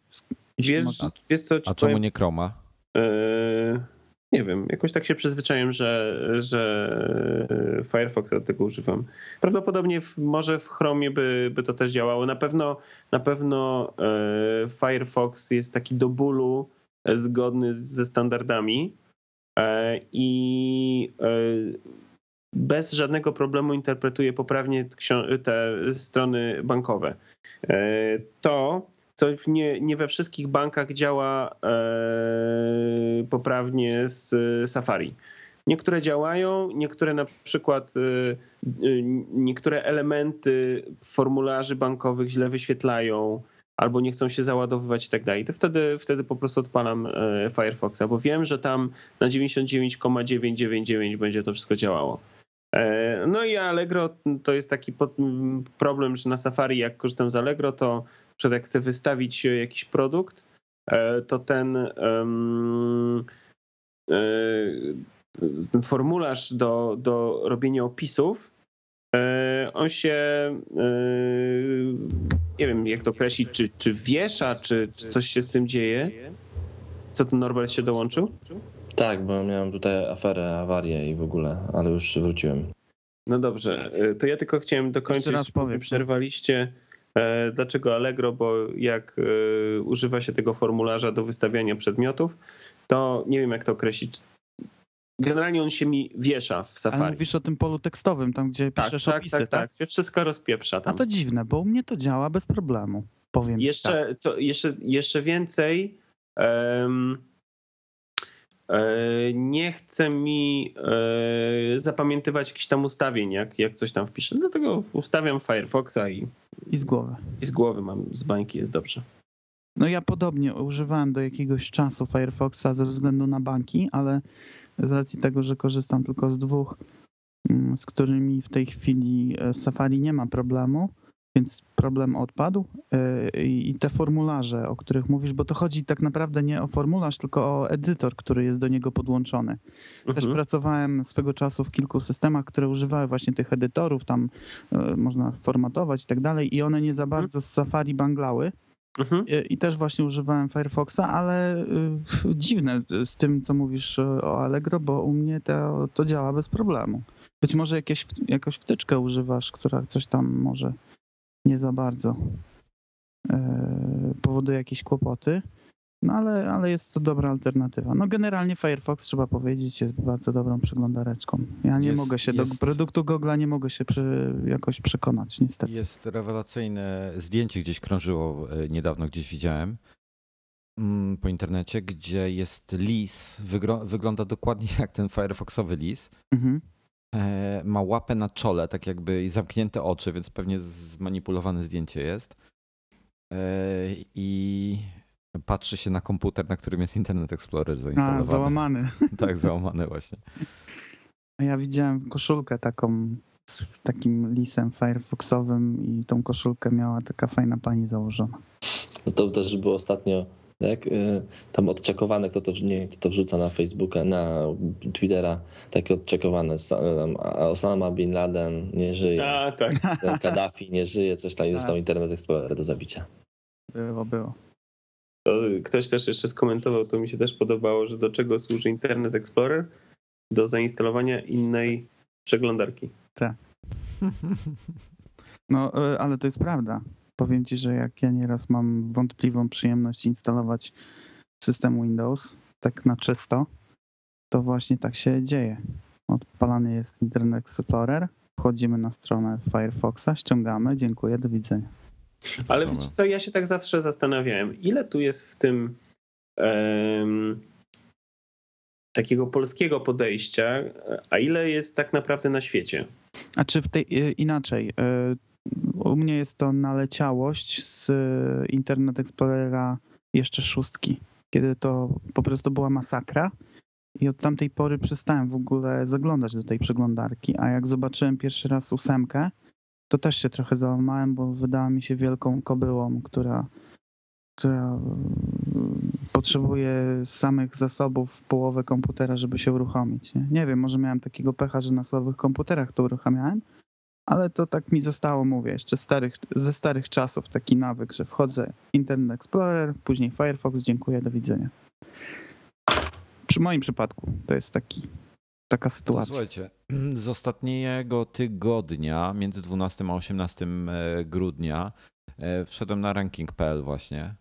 Wiesz co, a czemu nie Chroma? Nie wiem, jakoś tak się przyzwyczaiłem, że Firefox do tego używam. Prawdopodobnie może w Chromie by to też działało. Na pewno Firefox jest taki do bólu zgodny ze standardami i bez żadnego problemu interpretuje poprawnie te strony bankowe. To... co nie we wszystkich bankach działa poprawnie z Safari. Niektóre działają, niektóre na przykład niektóre elementy formularzy bankowych źle wyświetlają, albo nie chcą się załadowywać i tak dalej. To wtedy po prostu odpalam Firefoxa, bo wiem, że tam na 99,999 będzie to wszystko działało. No i Allegro to jest taki problem, że na Safari jak korzystam z Allegro, to jak chcę wystawić jakiś produkt, to ten formularz do robienia opisów, on się, nie wiem jak to określić, czy wiesza, czy coś się z tym dzieje. Co tu Norbert się dołączył? Tak, bo miałem tutaj aferę, awarię i w ogóle, ale już wróciłem. No dobrze, to ja tylko chciałem dokończyć, przerwaliście dlaczego Allegro, bo jak używa się tego formularza do wystawiania przedmiotów, to nie wiem jak to określić. Generalnie on się mi wiesza w Safari. Ale mówisz o tym polu tekstowym, tam gdzie piszesz opisy, tak? Tak, wszystko rozpieprza tam. A to dziwne, bo u mnie to działa bez problemu, powiem jeszcze, tak. Jeszcze więcej, nie chce mi zapamiętywać jakichś tam ustawień, jak coś tam wpiszę. Dlatego ustawiam Firefoxa i z głowy. I z głowy mam, z bańki jest dobrze. No ja podobnie używałem do jakiegoś czasu Firefoxa ze względu na banki, ale z racji tego, że korzystam tylko z dwóch, z którymi w tej chwili Safari nie ma problemu, więc problem odpadł. I te formularze, o których mówisz, bo to chodzi tak naprawdę nie o formularz, tylko o edytor, który jest do niego podłączony. Też pracowałem swego czasu w kilku systemach, które używały właśnie tych edytorów, tam można formatować i tak dalej i one nie za bardzo z Safari banglały. I też właśnie używałem Firefoxa, ale dziwne z tym, co mówisz o Allegro, bo u mnie to działa bez problemu. Być może jakąś wtyczkę używasz, która coś tam może nie za bardzo powoduje jakieś kłopoty, no ale jest to dobra alternatywa. No generalnie Firefox, trzeba powiedzieć, jest bardzo dobrą przeglądareczką. Ja nie mogę się do produktu Google'a nie mogę się jakoś przekonać, niestety. Jest rewelacyjne zdjęcie, gdzieś krążyło niedawno, gdzieś widziałem po internecie, gdzie jest lis, wygląda dokładnie jak ten firefoxowy lis. Mhm. Ma łapę na czole, tak jakby i zamknięte oczy, więc pewnie zmanipulowane zdjęcie jest. I patrzy się na komputer, na którym jest Internet Explorer zainstalowany. Załamany. Tak, załamany właśnie. Ja widziałem koszulkę taką z takim lisem firefoxowym i tą koszulkę miała taka fajna pani założona. No to też było ostatnio, tak? Tam odczekowane, kto to wrzuca na Facebooka, na Twittera, takie odczekowane, Osama Bin Laden nie żyje, tak. Kaddafi nie żyje, coś tam i został Internet Explorer do zabicia. Było. Ktoś też jeszcze skomentował, to mi się też podobało, że do czego służy Internet Explorer? Do zainstalowania innej przeglądarki. Tak. No, ale to jest prawda. Powiem ci, że jak ja nieraz mam wątpliwą przyjemność instalować system Windows, tak na czysto, to właśnie tak się dzieje. Odpalany jest Internet Explorer, wchodzimy na stronę Firefoxa, ściągamy, dziękuję, do widzenia. Ale wiecie co, ja się tak zawsze zastanawiałem, ile tu jest w tym takiego polskiego podejścia, a ile jest tak naprawdę na świecie? A czy w tej inaczej? U mnie jest to naleciałość z Internet Explorera jeszcze 6, kiedy to po prostu była masakra i od tamtej pory przestałem w ogóle zaglądać do tej przeglądarki, a jak zobaczyłem pierwszy raz 8, to też się trochę załamałem, bo wydała mi się wielką kobyłą, która potrzebuje samych zasobów połowę komputera, żeby się uruchomić. Nie wiem, może miałem takiego pecha, że na słabych komputerach to uruchamiałem, ale to tak mi zostało, mówię, jeszcze ze starych czasów taki nawyk, że wchodzę Internet Explorer, później Firefox, dziękuję, do widzenia. Przy moim przypadku to jest taka sytuacja. To słuchajcie, z ostatniego tygodnia, między 12 a 18 grudnia, wszedłem na ranking.pl właśnie.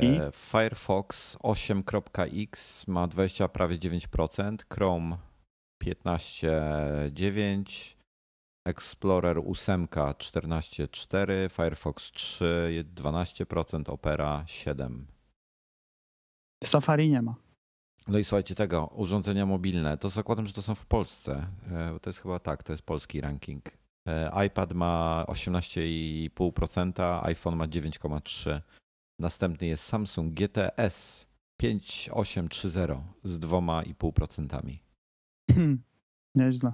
I? Firefox 8.x ma 20, prawie 9%, Chrome 15,9%, Explorer 8 14,4%, Firefox 3 12%, Opera 7%. Safari nie ma. No i słuchajcie tego, urządzenia mobilne, to zakładam, że to są w Polsce, bo to jest chyba tak, to jest polski ranking iPad ma 18,5%, iPhone ma 9,3%. Następny jest Samsung GTS 5830 z 2,5%. Nieźle.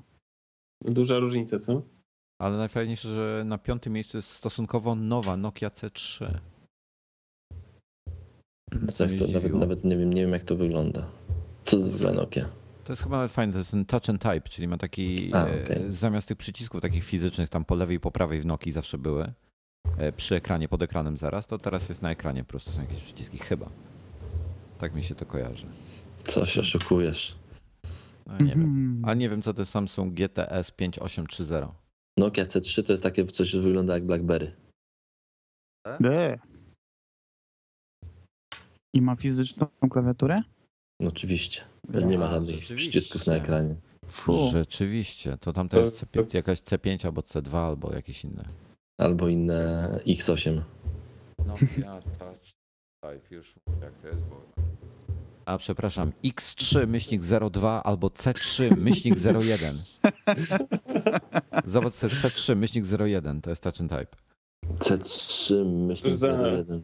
Duża różnica, co? Ale najfajniejsze, że na piątym miejscu jest stosunkowo nowa Nokia C3. No tak, to nawet nie wiem jak to wygląda. Co to jest w ogóle Nokia? To jest chyba nawet fajne, to jest ten touch and type, czyli ma taki, zamiast tych przycisków takich fizycznych tam po lewej i po prawej w Nokii zawsze były, przy ekranie, pod ekranem zaraz, to teraz jest na ekranie, po prostu są jakieś przyciski chyba. Tak mi się to kojarzy. Coś oszukujesz. No, nie wiem. A nie wiem, co to jest Samsung GTS 5830. Nokia C3 to jest takie coś, co wygląda jak BlackBerry. I ma fizyczną klawiaturę? No oczywiście. Nie ma żadnych przycisków na ekranie. Fu. Rzeczywiście. To tamte jest jakaś C5 albo C2 albo jakieś inne. Albo inne X8. Nokia Touch Type, już jak to jest. A przepraszam, X3-02 albo C3-01. Zobacz sobie C3-01, to jest touch and type. C3-01.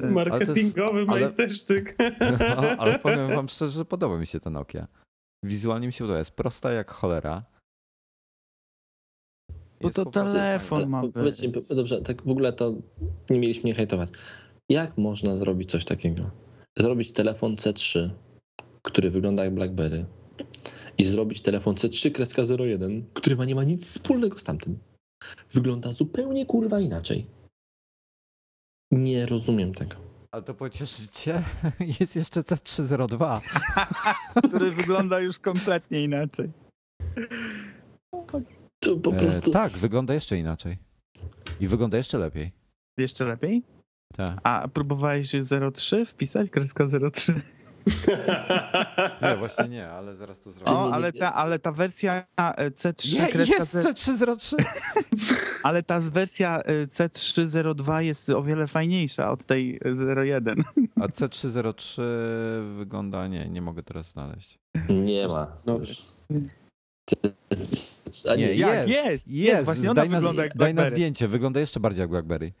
Marketingowy majsterszczyk. Ale powiem wam szczerze, że podoba mi się ta Nokia. Wizualnie mi się podoba, jest prosta jak cholera. Jest bo to telefon ma być. Dobrze, tak w ogóle to nie mieliśmy nie hejtować. Jak można zrobić coś takiego? Zrobić telefon C3, który wygląda jak BlackBerry, i zrobić telefon C3-01, który nie ma nic wspólnego z tamtym. Wygląda zupełnie kurwa inaczej. Nie rozumiem tego. Ale to pocieszycie, jest jeszcze C3-02, który wygląda już kompletnie inaczej. To po prostu... tak, wygląda jeszcze inaczej. I wygląda jeszcze lepiej. Jeszcze lepiej? Tak. A próbowałeś 03 wpisać? Kreska 03? Nie, właśnie nie, ale zaraz to zrobię. O, ale ta wersja C3... Jest C303! Ale ta wersja C302 jest o wiele fajniejsza od tej 01. A C303 wygląda... Nie mogę teraz znaleźć. Nie ma. Nie, jest. Właśnie ona wygląda jak BlackBerry. Daj na zdjęcie, wygląda jeszcze bardziej jak BlackBerry.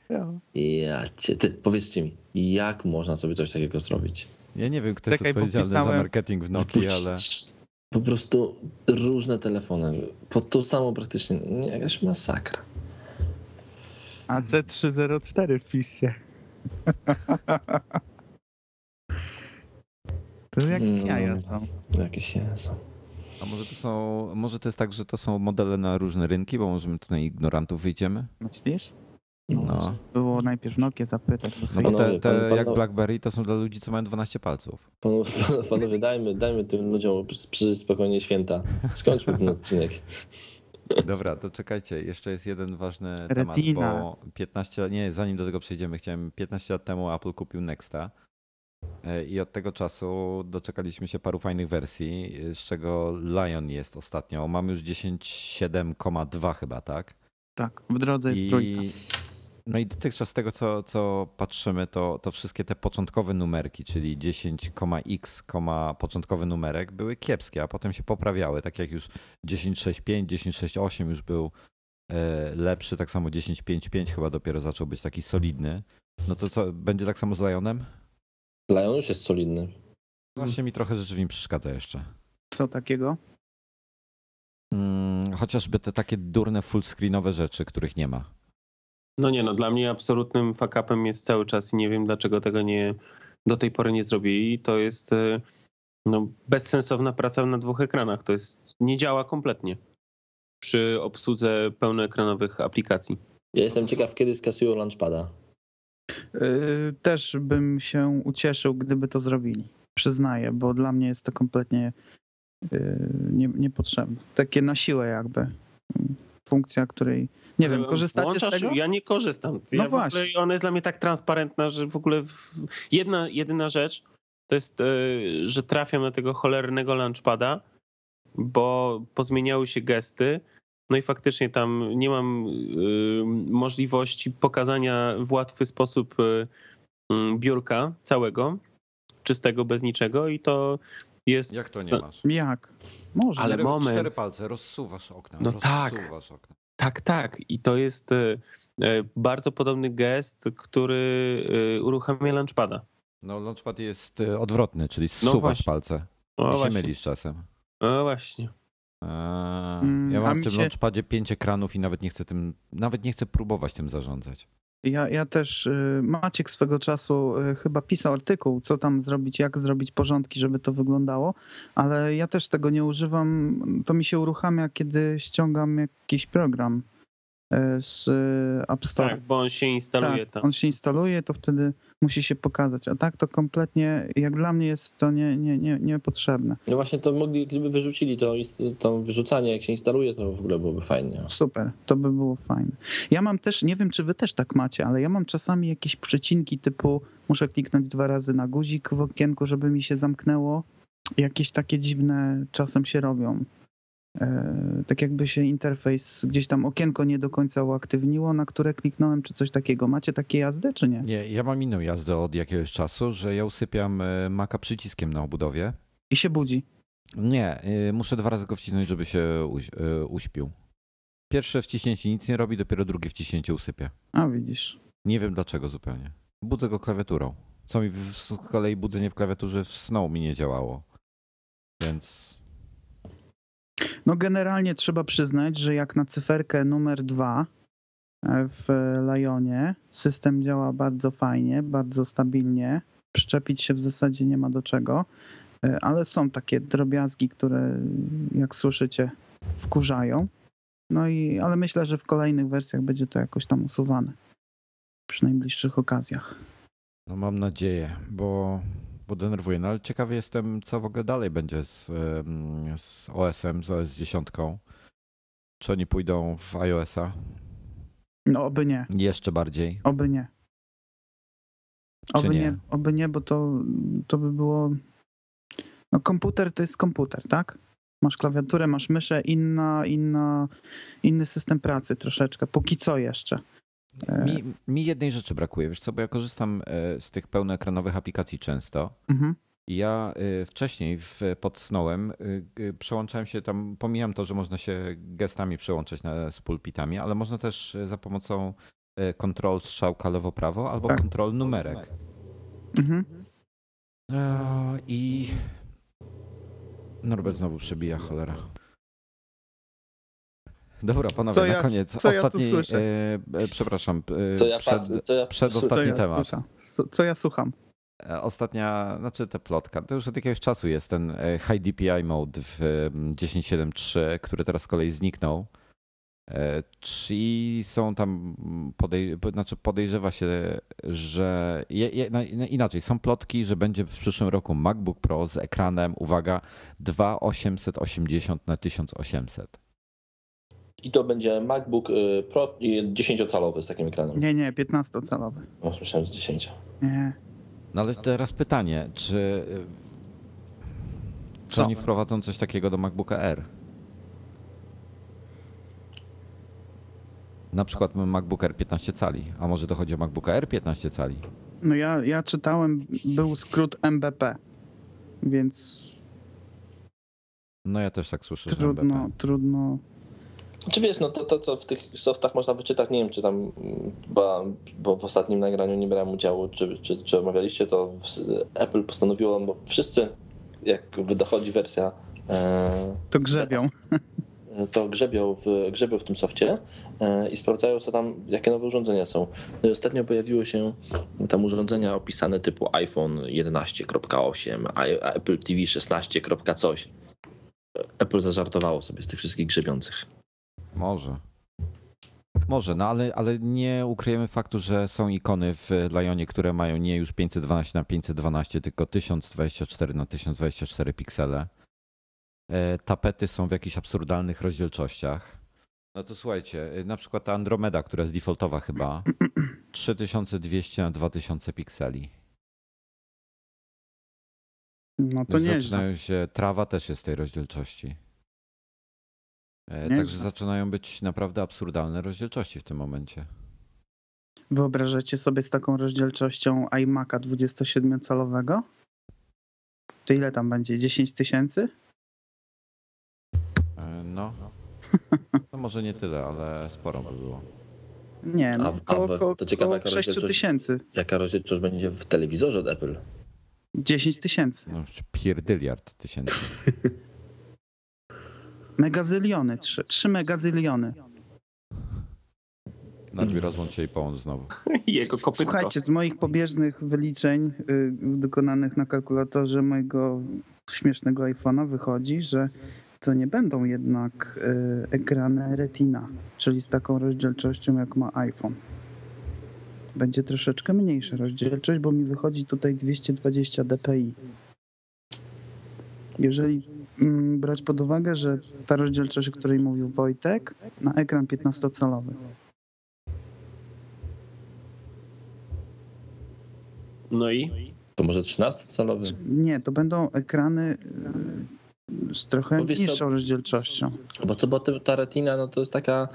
Powiedzcie mi, jak można sobie coś takiego zrobić? Ja nie wiem, kto jest odpowiedzialny za marketing w Nokii, ale... Po prostu różne telefony, pod to samo praktycznie, jakaś masakra. A C304 wpiszcie. To jakieś jaja są. A może to jest tak, że to są modele na różne rynki, bo możemy tu na ignorantów wyjdziemy? Myślisz? No. Było najpierw Nokia zapytać. No bo te jak BlackBerry to są dla ludzi, co mają 12 palców. Panowie, dajmy tym ludziom przeżyć spokojnie święta. Skończmy ten odcinek. Dobra, to czekajcie. Jeszcze jest jeden ważny temat, bo 15 lat, zanim do tego przejdziemy, chciałem 15 lat temu Apple kupił Nexta. I od tego czasu doczekaliśmy się paru fajnych wersji, z czego Lion jest ostatnio. Mam już 10.7.2 chyba, tak? Tak, w drodze jest trójka. No i dotychczas z tego, co patrzymy, to wszystkie te początkowe numerki, czyli 10,x, początkowy numerek były kiepskie, a potem się poprawiały, tak jak już 10.6.5, 10.6.8 już był lepszy, tak samo 10.5.5 chyba dopiero zaczął być taki solidny. No to co, będzie tak samo z Lionem? Lion już jest solidny. Właśnie mi trochę rzeczy w nim przeszkadza jeszcze. Co takiego? Chociażby te takie durne fullscreenowe rzeczy, których nie ma. No nie, dla mnie absolutnym fuck-upem jest cały czas i nie wiem, dlaczego tego do tej pory nie zrobili. To jest bezsensowna praca na dwóch ekranach. To jest, nie działa kompletnie przy obsłudze pełnoekranowych aplikacji. Ja jestem ciekaw, kiedy skasują Launchpada. Też bym się ucieszył, gdyby to zrobili. Przyznaję, bo dla mnie jest to kompletnie niepotrzebne. Takie na siłę jakby. Funkcja, której... Nie wiem, korzystacie z tego? Ja nie korzystam. No właśnie. W ogóle ona jest dla mnie tak transparentna, że w ogóle jedyna rzecz to jest, że trafiam na tego cholernego Launchpada, bo pozmieniały się gesty. No i faktycznie tam nie mam możliwości pokazania w łatwy sposób biurka całego, czystego, bez niczego i to jest... Jak to nie masz? Jak? Może. Ale moment. 4 palce, rozsuwasz okna. No tak. Okna. Tak. I to jest bardzo podobny gest, który uruchamia Launchpada. No, Launchpad jest odwrotny, czyli zsuwasz palce. I się mylisz czasem. No właśnie. Ja mam w tym Launchpadzie 5 ekranów i nawet nie chcę próbować tym zarządzać. Ja też, Maciek swego czasu chyba pisał artykuł, co tam zrobić, jak zrobić porządki, żeby to wyglądało, ale ja też tego nie używam. To mi się uruchamia, kiedy ściągam jakiś program z App Store. Tak, bo on się instaluje tam. On się instaluje, to wtedy musi się pokazać, a tak to kompletnie, jak dla mnie jest to niepotrzebne. No właśnie, to mogli, gdyby wyrzucili to wyrzucanie, jak się instaluje, to w ogóle byłoby fajnie. Super, to by było fajne. Ja mam też, nie wiem czy wy też tak macie, ale ja mam czasami jakieś przecinki typu muszę kliknąć 2 razy na guzik w okienku, żeby mi się zamknęło. Jakieś takie dziwne czasem się robią. Tak jakby się interfejs, gdzieś tam okienko nie do końca uaktywniło, na które kliknąłem, czy coś takiego. Macie takie jazdy, czy nie? Nie, ja mam inną jazdę od jakiegoś czasu, że ja usypiam Maca przyciskiem na obudowie. I się budzi? Nie, muszę 2 razy go wcisnąć, żeby się uśpił. Pierwsze wciśnięcie nic nie robi, dopiero drugie wciśnięcie usypia. A widzisz. Nie wiem dlaczego zupełnie. Budzę go klawiaturą. Co mi z kolei budzenie w klawiaturze w snu mi nie działało. Więc... No generalnie trzeba przyznać, że jak na cyferkę numer 2 w Lionie system działa bardzo fajnie, bardzo stabilnie. Przyczepić się w zasadzie nie ma do czego, ale są takie drobiazgi, które jak słyszycie wkurzają. No i ale myślę, że w kolejnych wersjach będzie to jakoś tam usuwane przy najbliższych okazjach. No mam nadzieję, bo denerwuje, no ale ciekawy jestem, co w ogóle dalej będzie z OS-em, z OS 10. Czy oni pójdą w iOS-a? No oby nie. Jeszcze bardziej? Oby nie. Oby nie, bo to by było... No komputer to jest komputer, tak? Masz klawiaturę, masz myszę, inny system pracy troszeczkę, póki co jeszcze. Mi jednej rzeczy brakuje, wiesz co, bo ja korzystam z tych pełnoekranowych aplikacji często. Mhm. Ja wcześniej pod Snowem przełączałem się tam, pomijam to, że można się gestami przełączać z pulpitami, ale można też za pomocą Ctrl strzałka lewo-prawo albo tak. Ctrl numerek. Mhm. I Norbert znowu przebija, cholera. Dobra, panowie, na koniec. Przedostatni temat. Co ja słucham? Ostatnia, znaczy ta plotka. To już od jakiegoś czasu jest ten High DPI mode w 10.7.3, który teraz z kolei zniknął. I są tam, podejrzewa się, że inaczej, są plotki, że będzie w przyszłym roku MacBook Pro z ekranem, uwaga, 2880x1800. I to będzie MacBook Pro 10-calowy z takim ekranem. Nie, 15-calowy. O, słyszałem, że 10. Nie. No ale teraz pytanie, czy oni wprowadzą coś takiego do MacBooka Air? Na przykład MacBook Air 15 cali, a może to chodzi o MacBooka Air 15 cali? No ja czytałem, był skrót MBP, więc... No ja też tak słyszę, że MBP. Trudno... Czy wiesz, no to co w tych softach można wyczytać, nie wiem czy tam, bo w ostatnim nagraniu nie brałem udziału, czy omawialiście to, Apple postanowiło, bo wszyscy jak dochodzi wersja... to grzebią. To grzebią w tym softie i sprawdzają co tam, jakie nowe urządzenia są. Ostatnio pojawiły się tam urządzenia opisane typu iPhone 11.8, Apple TV 16.coś. Apple zażartowało sobie z tych wszystkich grzebiących. Może, no ale nie ukryjemy faktu, że są ikony w Lionie, które mają nie już 512x512, tylko 1024x1024 piksele. Tapety są w jakichś absurdalnych rozdzielczościach. No to słuchajcie, na przykład ta Andromeda, która jest defaultowa chyba, 3200x2000 pikseli. No to nie zaczynają się, trawa też jest tej rozdzielczości. Także zaczynają być naprawdę absurdalne rozdzielczości w tym momencie. Wyobrażacie sobie z taką rozdzielczością iMac'a 27-calowego? To ile tam będzie? 10 tysięcy? No. No może nie tyle, ale sporo by było. Nie, no to ciekawe, jaka 6 tysięcy. Jaka rozdzielczość będzie w telewizorze od Apple? 10 tysięcy. No, pierdyliard tysięcy. Megazyliony, 3 megazyliony. Nadmi rozłącz się i połącz znowu. Jego kopytko. Słuchajcie, z moich pobieżnych wyliczeń dokonanych na kalkulatorze mojego śmiesznego iPhone'a wychodzi, że to nie będą jednak ekrany Retina, czyli z taką rozdzielczością jak ma iPhone. Będzie troszeczkę mniejsza rozdzielczość, bo mi wychodzi tutaj 220 dpi. Jeżeli brać pod uwagę, że ta rozdzielczość, o której mówił Wojtek, na ekran 15-calowy. No i? To może 13-calowy? Nie, to będą ekrany z trochę niższą rozdzielczością. Bo ta retina no to jest taka...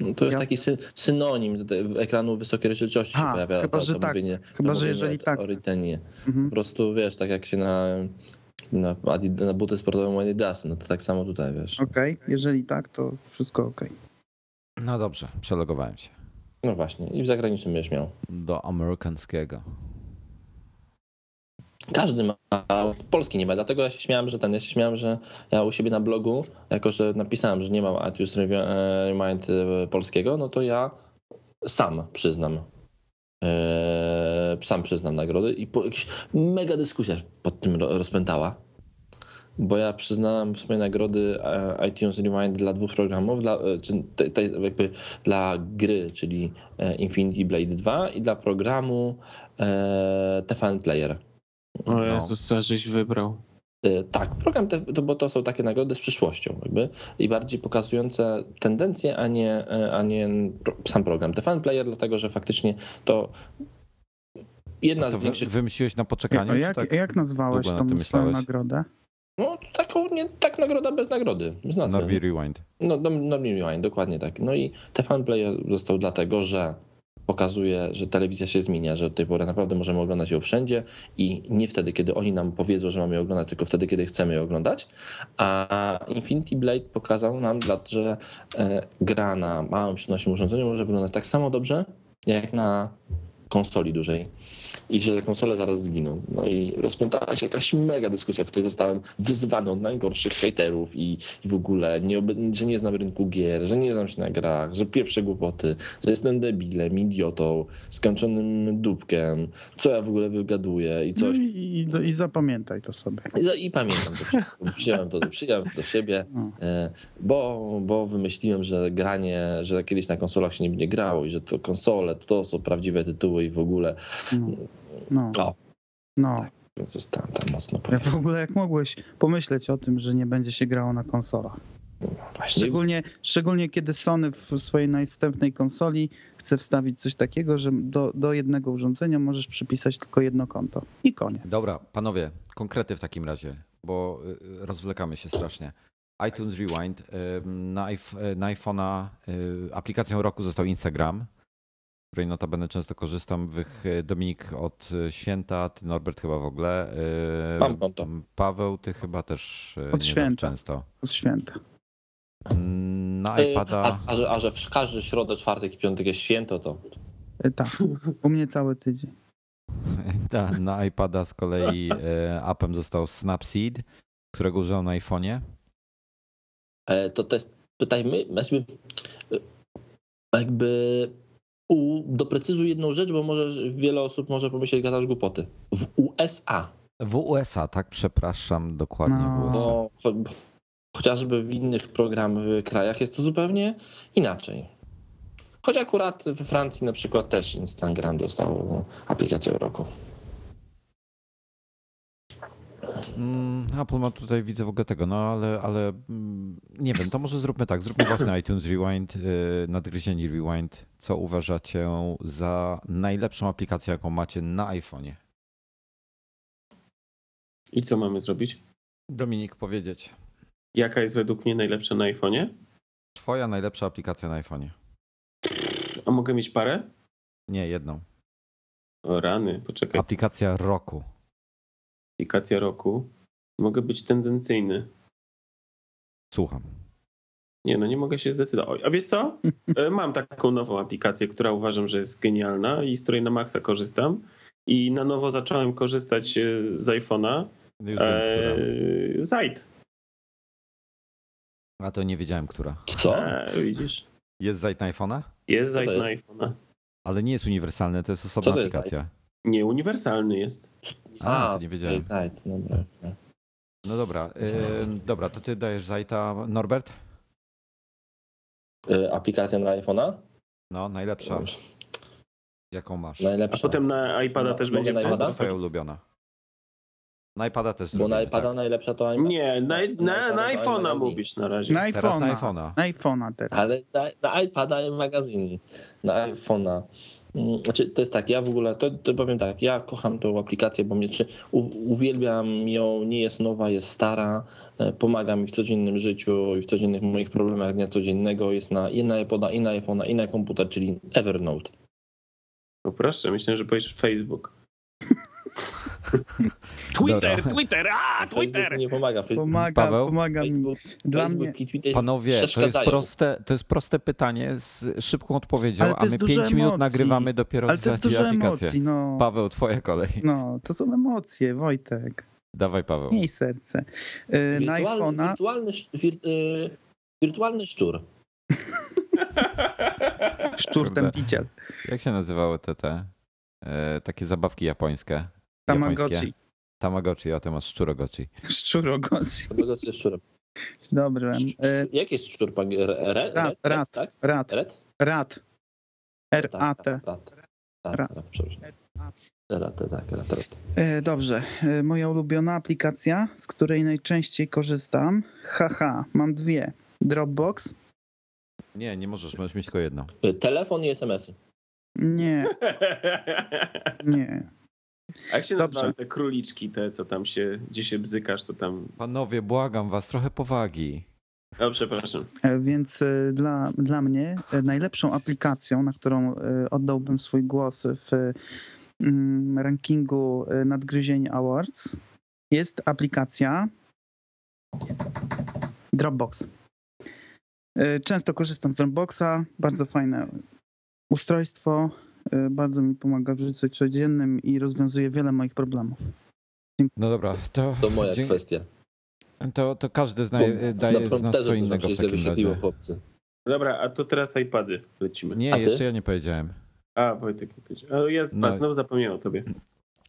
No, to jest taki synonim ekranu wysokiej rozdzielczości się pojawia. Chyba, że tak. Chyba, że jeżeli tak. O retenie. Mhm. Po prostu wiesz, tak jak się na buty sportowe Adidasy, no to tak samo tutaj wiesz. Okej. Jeżeli tak, to wszystko okej. No dobrze, przelogowałem się. No właśnie, i w zagranicznym będziesz miał. Do amerykańskiego. Każdy ma, a Polski nie ma, dlatego ja się śmiałem, że ja u siebie na blogu, jako że napisałem, że nie mam iTunes Remind polskiego, no to ja sam przyznam nagrody i mega dyskusja pod tym rozpętała, bo ja przyznałem swoje nagrody iTunes Remind dla 2 programów, dla gry, czyli Infinity Blade 2 i dla programu TVN Player. O Jezus, co żeś wybrał. Tak, program, bo to są takie nagrody z przyszłością jakby i bardziej pokazujące tendencje, a nie sam program. TVN Player, dlatego że faktycznie to jedna to z większych... Wymyśliłeś na poczekaniu? Jak nazwałeś tą swoją nagrodę? No tak nagroda bez nagrody. Norby Rewind. No Norby Rewind, dokładnie tak. No i TVN Player został dlatego, że pokazuje, że telewizja się zmienia, że od tej pory naprawdę możemy oglądać ją wszędzie i nie wtedy, kiedy oni nam powiedzą, że mamy ją oglądać, tylko wtedy, kiedy chcemy ją oglądać. A Infinity Blade pokazał nam, że gra na małym przenośnym urządzeniu może wyglądać tak samo dobrze, jak na konsoli dużej. I że te konsole zaraz zginą. No i rozpętała się jakaś mega dyskusja, w której zostałem wyzwany od najgorszych hejterów i w ogóle, że nie znam rynku gier, że nie znam się na grach, że pieprzę głupoty, że jestem debilem, idiotą, skończonym dupkiem, co ja w ogóle wygaduję i coś. No i zapamiętaj to sobie. I pamiętam to. Przyjąłem to do siebie, bo wymyśliłem, że kiedyś na konsolach się nie będzie grało i że to konsole to są prawdziwe tytuły i w ogóle... Tak, zostałem tam mocno pojechał. Ja w ogóle jak mogłeś pomyśleć o tym, że nie będzie się grało na konsolach? No, szczególnie kiedy Sony w swojej następnej konsoli chce wstawić coś takiego, że do jednego urządzenia możesz przypisać tylko jedno konto i koniec. Dobra, panowie, konkrety w takim razie, bo rozwlekamy się strasznie. iTunes Rewind, na iPhone'a aplikacją roku został Instagram, której notabene często korzystam. Dominik od święta, ty Norbert chyba w ogóle. Mam konto. Paweł, ty chyba też od święta. Często. Od święta. Na iPada. A że w każdy środę, czwartek i piątek jest święto, to... Tak, u mnie cały tydzień. Tak, na iPada z kolei appem został Snapseed, którego użyłem na iPhone'ie. To jest, pytajmy, jakby... Doprecyzuj jedną rzecz, bo może wiele osób może pomyśleć, gadasz głupoty. W USA. Tak, przepraszam, dokładnie w USA. Bo chociażby w innych krajach jest to zupełnie inaczej. Choć akurat we Francji na przykład też Instagram dostał aplikację roku. Apple ma tutaj, widzę w ogóle tego, no ale nie wiem, to może zróbmy tak, zróbmy własny iTunes Rewind, nadgryzieni Rewind. Co uważacie za najlepszą aplikację, jaką macie na iPhonie? I co mamy zrobić? Dominik, powiedzieć. Jaka jest według mnie najlepsza na iPhonie? Twoja najlepsza aplikacja na iPhonie. A mogę mieć parę? Nie, jedną. O rany, poczekaj. Aplikacja roku. Aplikacja roku. Mogę być tendencyjny. Słucham. Nie, no nie mogę się zdecydować. A wiesz co? Mam taką nową aplikację, która uważam, że jest genialna i z której na maksa korzystam. I na nowo zacząłem korzystać z iPhone'a. Zajd. A to nie wiedziałem, która. Co? Widzisz? Jest Zajd na iPhone'a? Jest Zajd na iPhone'a. Ale nie jest uniwersalny, to jest osobna aplikacja. Nie, uniwersalny jest. A, to nie wiedziałem. Zajd, dobra. No dobra. Dobra, to ty dajesz Zajda. Norbert? Aplikacja na iPhone'a? No, najlepsza. Jaką masz? Najlepsza. A potem na iPada też będzie. Na iPada? Twoja ulubiona. Na iPada też zrobimy. Bo na iPada tak? Najlepsza to iPad. Nie, na iPhone'a mówisz na razie. Na teraz na iPhone'a. Na iPhone'a teraz. Ale na iPada magazyni. Na iPhone'a. Znaczy, to jest tak, ja w ogóle, to powiem tak, ja kocham tą aplikację, bo mnie uwielbiam ją, nie jest nowa, jest stara, pomaga mi w codziennym życiu i w codziennych moich problemach dnia codziennego, jest na i na iPoda, i na iPhone'a, i na komputer, czyli Evernote. No proszę, myślę, że powiesz Facebook. Twitter, dobra. Twitter, Twitter! Nie pomaga. Pomaga mi. Dla mnie. Panowie, to jest proste pytanie z szybką odpowiedzią, a my 5 minut nagrywamy dopiero aplikację. No. Paweł, twoja kolej. No, to są emocje, Wojtek. Dawaj, Paweł. Miej serce. Na iPhone'a. Wirtualny szczur. Szczur tępiciel. Jak się nazywały te takie zabawki japońskie? Tamagotchi. Tamagotchi, a ty masz szczurogoci. Szczurogoci. Tamagotchi jest szczurem. Dobrze. Jaki jest szczur? Rat. R-A-T. Dobrze. Moja ulubiona aplikacja, z której najczęściej korzystam. Haha, mam dwie. Dropbox. Nie możesz mieć tylko jedną. Telefon i SMS-y. Nie. A jak się nazywają te króliczki, te co tam się, gdzie się bzykasz, to tam... Panowie, błagam was, trochę powagi. No, przepraszam. Więc dla mnie najlepszą aplikacją, na którą oddałbym swój głos w rankingu Nadgryzień Awards, jest aplikacja Dropbox. Często korzystam z Dropboxa, bardzo fajne ustrojstwo. Bardzo mi pomaga w życiu codziennym i rozwiązuje wiele moich problemów. Dziękuję. No dobra, to moja kwestia. To każdy daje z nas co innego w takim razie. Dobra, a to teraz iPady lecimy. Nie, jeszcze ja nie powiedziałem. A, Wojtek nie powiedział. Ja znowu zapomniałem o tobie.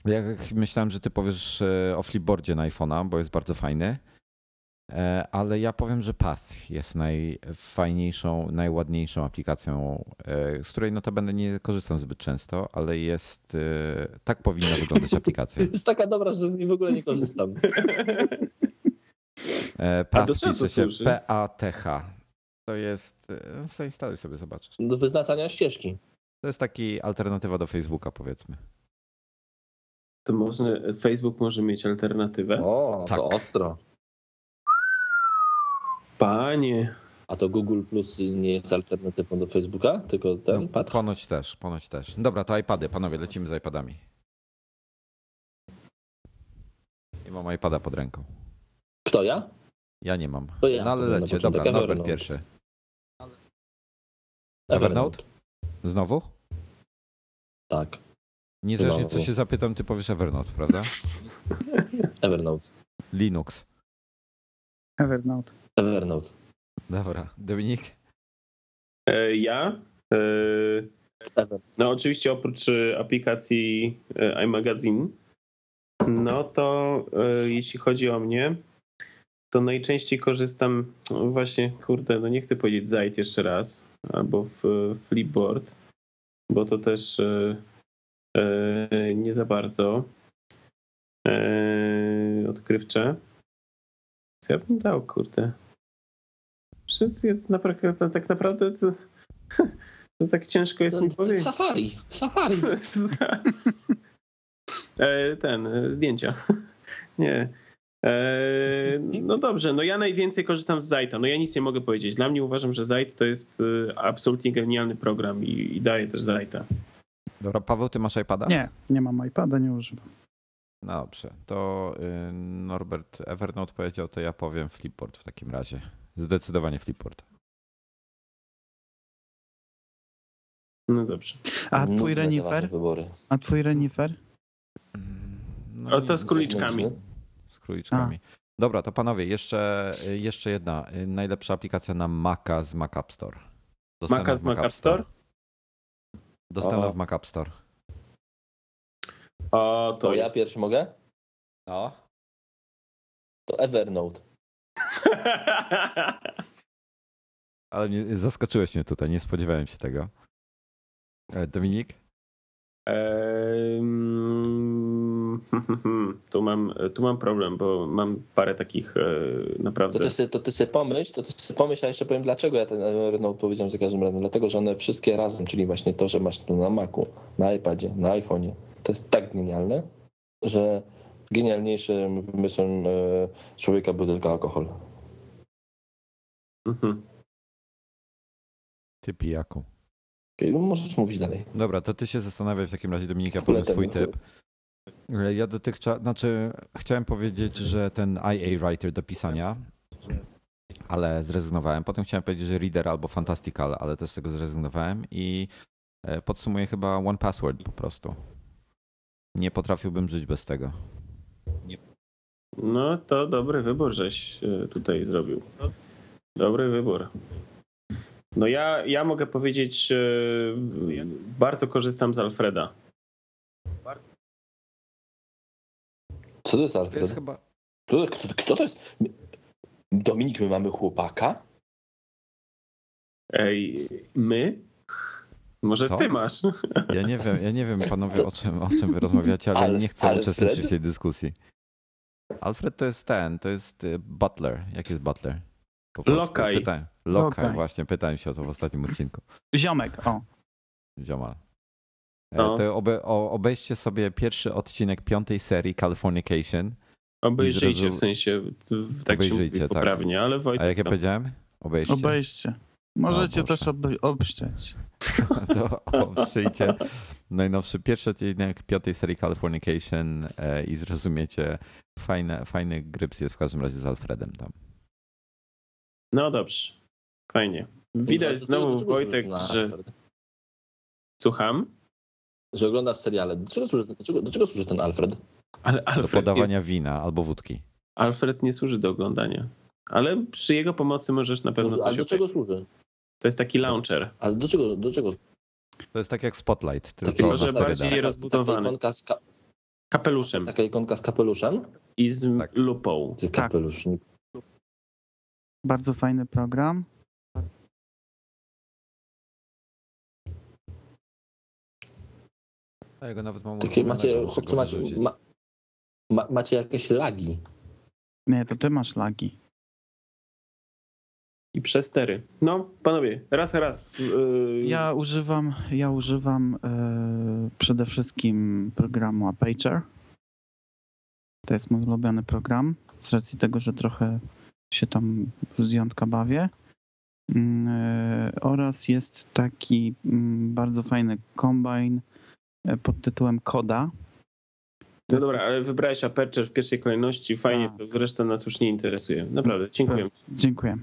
Ja myślałem, że ty powiesz o flipboardzie na iPhone'a, bo jest bardzo fajny. Ale ja powiem, że Path jest najfajniejszą, najładniejszą aplikacją, z której notabene nie korzystam zbyt często, ale jest, tak powinna wyglądać aplikacja. Jest taka dobra, że z niej w ogóle nie korzystam. Path pisze się P-A-T-H. To jest, zainstaluj sobie, zobaczysz. Do wyznaczania ścieżki. To jest taki alternatywa do Facebooka, powiedzmy. To Facebook może mieć alternatywę? O, tak. To ostro. Panie. A to Google Plus nie jest alternatywą do Facebooka, tylko ten iPad? Ponoć też. Dobra, to iPady, panowie, lecimy z iPadami. Nie mam iPada pod ręką. Kto, ja? Ja nie mam. To ja. No ale lecie, dobra, Norbert pierwszy. Evernote? Znowu? Tak. Niezależnie co się zapytam, ty powiesz Evernote, prawda? Evernote. Linux. Evernote. Dobra. Dominik? Ja? No oczywiście oprócz aplikacji iMagazine, no to jeśli chodzi o mnie, to najczęściej korzystam właśnie, no nie chcę powiedzieć Zajd jeszcze raz, albo Flipboard, bo to też nie za bardzo odkrywcze. Co ja bym dał, tak naprawdę to tak ciężko jest mi powiedzieć. Safari. Zdjęcia. Nie. No dobrze, no ja najwięcej korzystam z Zajda. No ja nic nie mogę powiedzieć. Dla mnie uważam, że Zajd to jest absolutnie genialny program i daje też Zajda. Dobra, Paweł, ty masz iPada? Nie mam iPada, nie używam. No dobrze, to Norbert Evernote powiedział, to ja powiem Flipboard w takim razie. Zdecydowanie Flipboard. No dobrze. A twój renifer? A twój renifer? No ale to z króliczkami. Z króliczkami. Dobra, to panowie, jeszcze jedna. Najlepsza aplikacja na Maca z Mac App Store. Maca z Mac App Store? Dostępna w Mac App Store. O, to ja pierwszy mogę? No. To Evernote. Ale zaskoczyłeś mnie tutaj, nie spodziewałem się tego. Dominik? Tu mam problem, bo mam parę takich naprawdę... To ty sobie pomyśl, a jeszcze powiem, dlaczego ja ten Evernote powiedziałem za każdym razem. Dlatego, że one wszystkie razem, czyli właśnie to, że masz to na Macu, na iPadzie, na iPhone'ie, to jest tak genialne, że genialniejszym wymysłem człowieka był tylko alkohol. Ty pijaku. Okay, możesz mówić dalej. Dobra, to ty się zastanawiaj w takim razie, Dominik, ja powiem swój typ. Ja dotychczas, chciałem powiedzieć, że ten IA Writer do pisania, ale zrezygnowałem. Potem chciałem powiedzieć, że Reader albo Fantastical, ale też z tego zrezygnowałem i podsumuję chyba 1Password po prostu. Nie potrafiłbym żyć bez tego. No to dobry wybór, żeś tutaj zrobił. Dobry wybór. No ja mogę powiedzieć, bardzo korzystam z Alfreda. Co to jest Alfred? To jest chyba... Kto to jest? Dominik, my mamy chłopaka? Ej, my? Może co? Ty masz? Ja nie wiem, panowie, o czym wy rozmawiacie, ale ja nie chcę uczestniczyć w tej dyskusji. Alfred to jest butler. Jak jest butler? Lokaj. Lokaj, właśnie, pytałem się o to w ostatnim odcinku. Ziomek, o. Ziomal. No. To obejście sobie pierwszy odcinek 5. serii Californication. Obejrzyjcie, w sensie tak obejrzyjcie, się poprawnie, tak. Ale Wojtek... A jak ja powiedziałem? Obejście. Możecie też obszczeć. To obszczyjcie najnowszy pierwszy odcinek 5. serii Californication i zrozumiecie, fajny gryps jest w każdym razie z Alfredem tam. No dobrze, fajnie. Widać znowu, Wojtek, że... Słucham? Że oglądasz seriale. Do czego służy ten Alfred? Ale Alfred do podawania wina albo wódki. Alfred nie służy do oglądania, ale przy jego pomocy możesz na pewno coś... A do czego służy? To jest taki launcher. Ale do czego? To jest tak jak Spotlight. Taki może bardziej rozbudowany. Kapeluszem. Taka ikonka z kapeluszem? I z lupą. Kapelusz. Bardzo fajny program. A ja go nawet mam... Macie jakieś lagi. Nie, to ty masz lagi. I przestery. No, panowie, raz. Ja używam przede wszystkim programu Aperture. To jest mój ulubiony program. Z racji tego, że trochę się tam z jątka bawię. Oraz jest taki bardzo fajny kombajn pod tytułem Koda. No dobra, ale wybrałeś Aperture w pierwszej kolejności. Fajnie, to reszta nas już nie interesuje. Naprawdę, dziękuję. Dziękuję.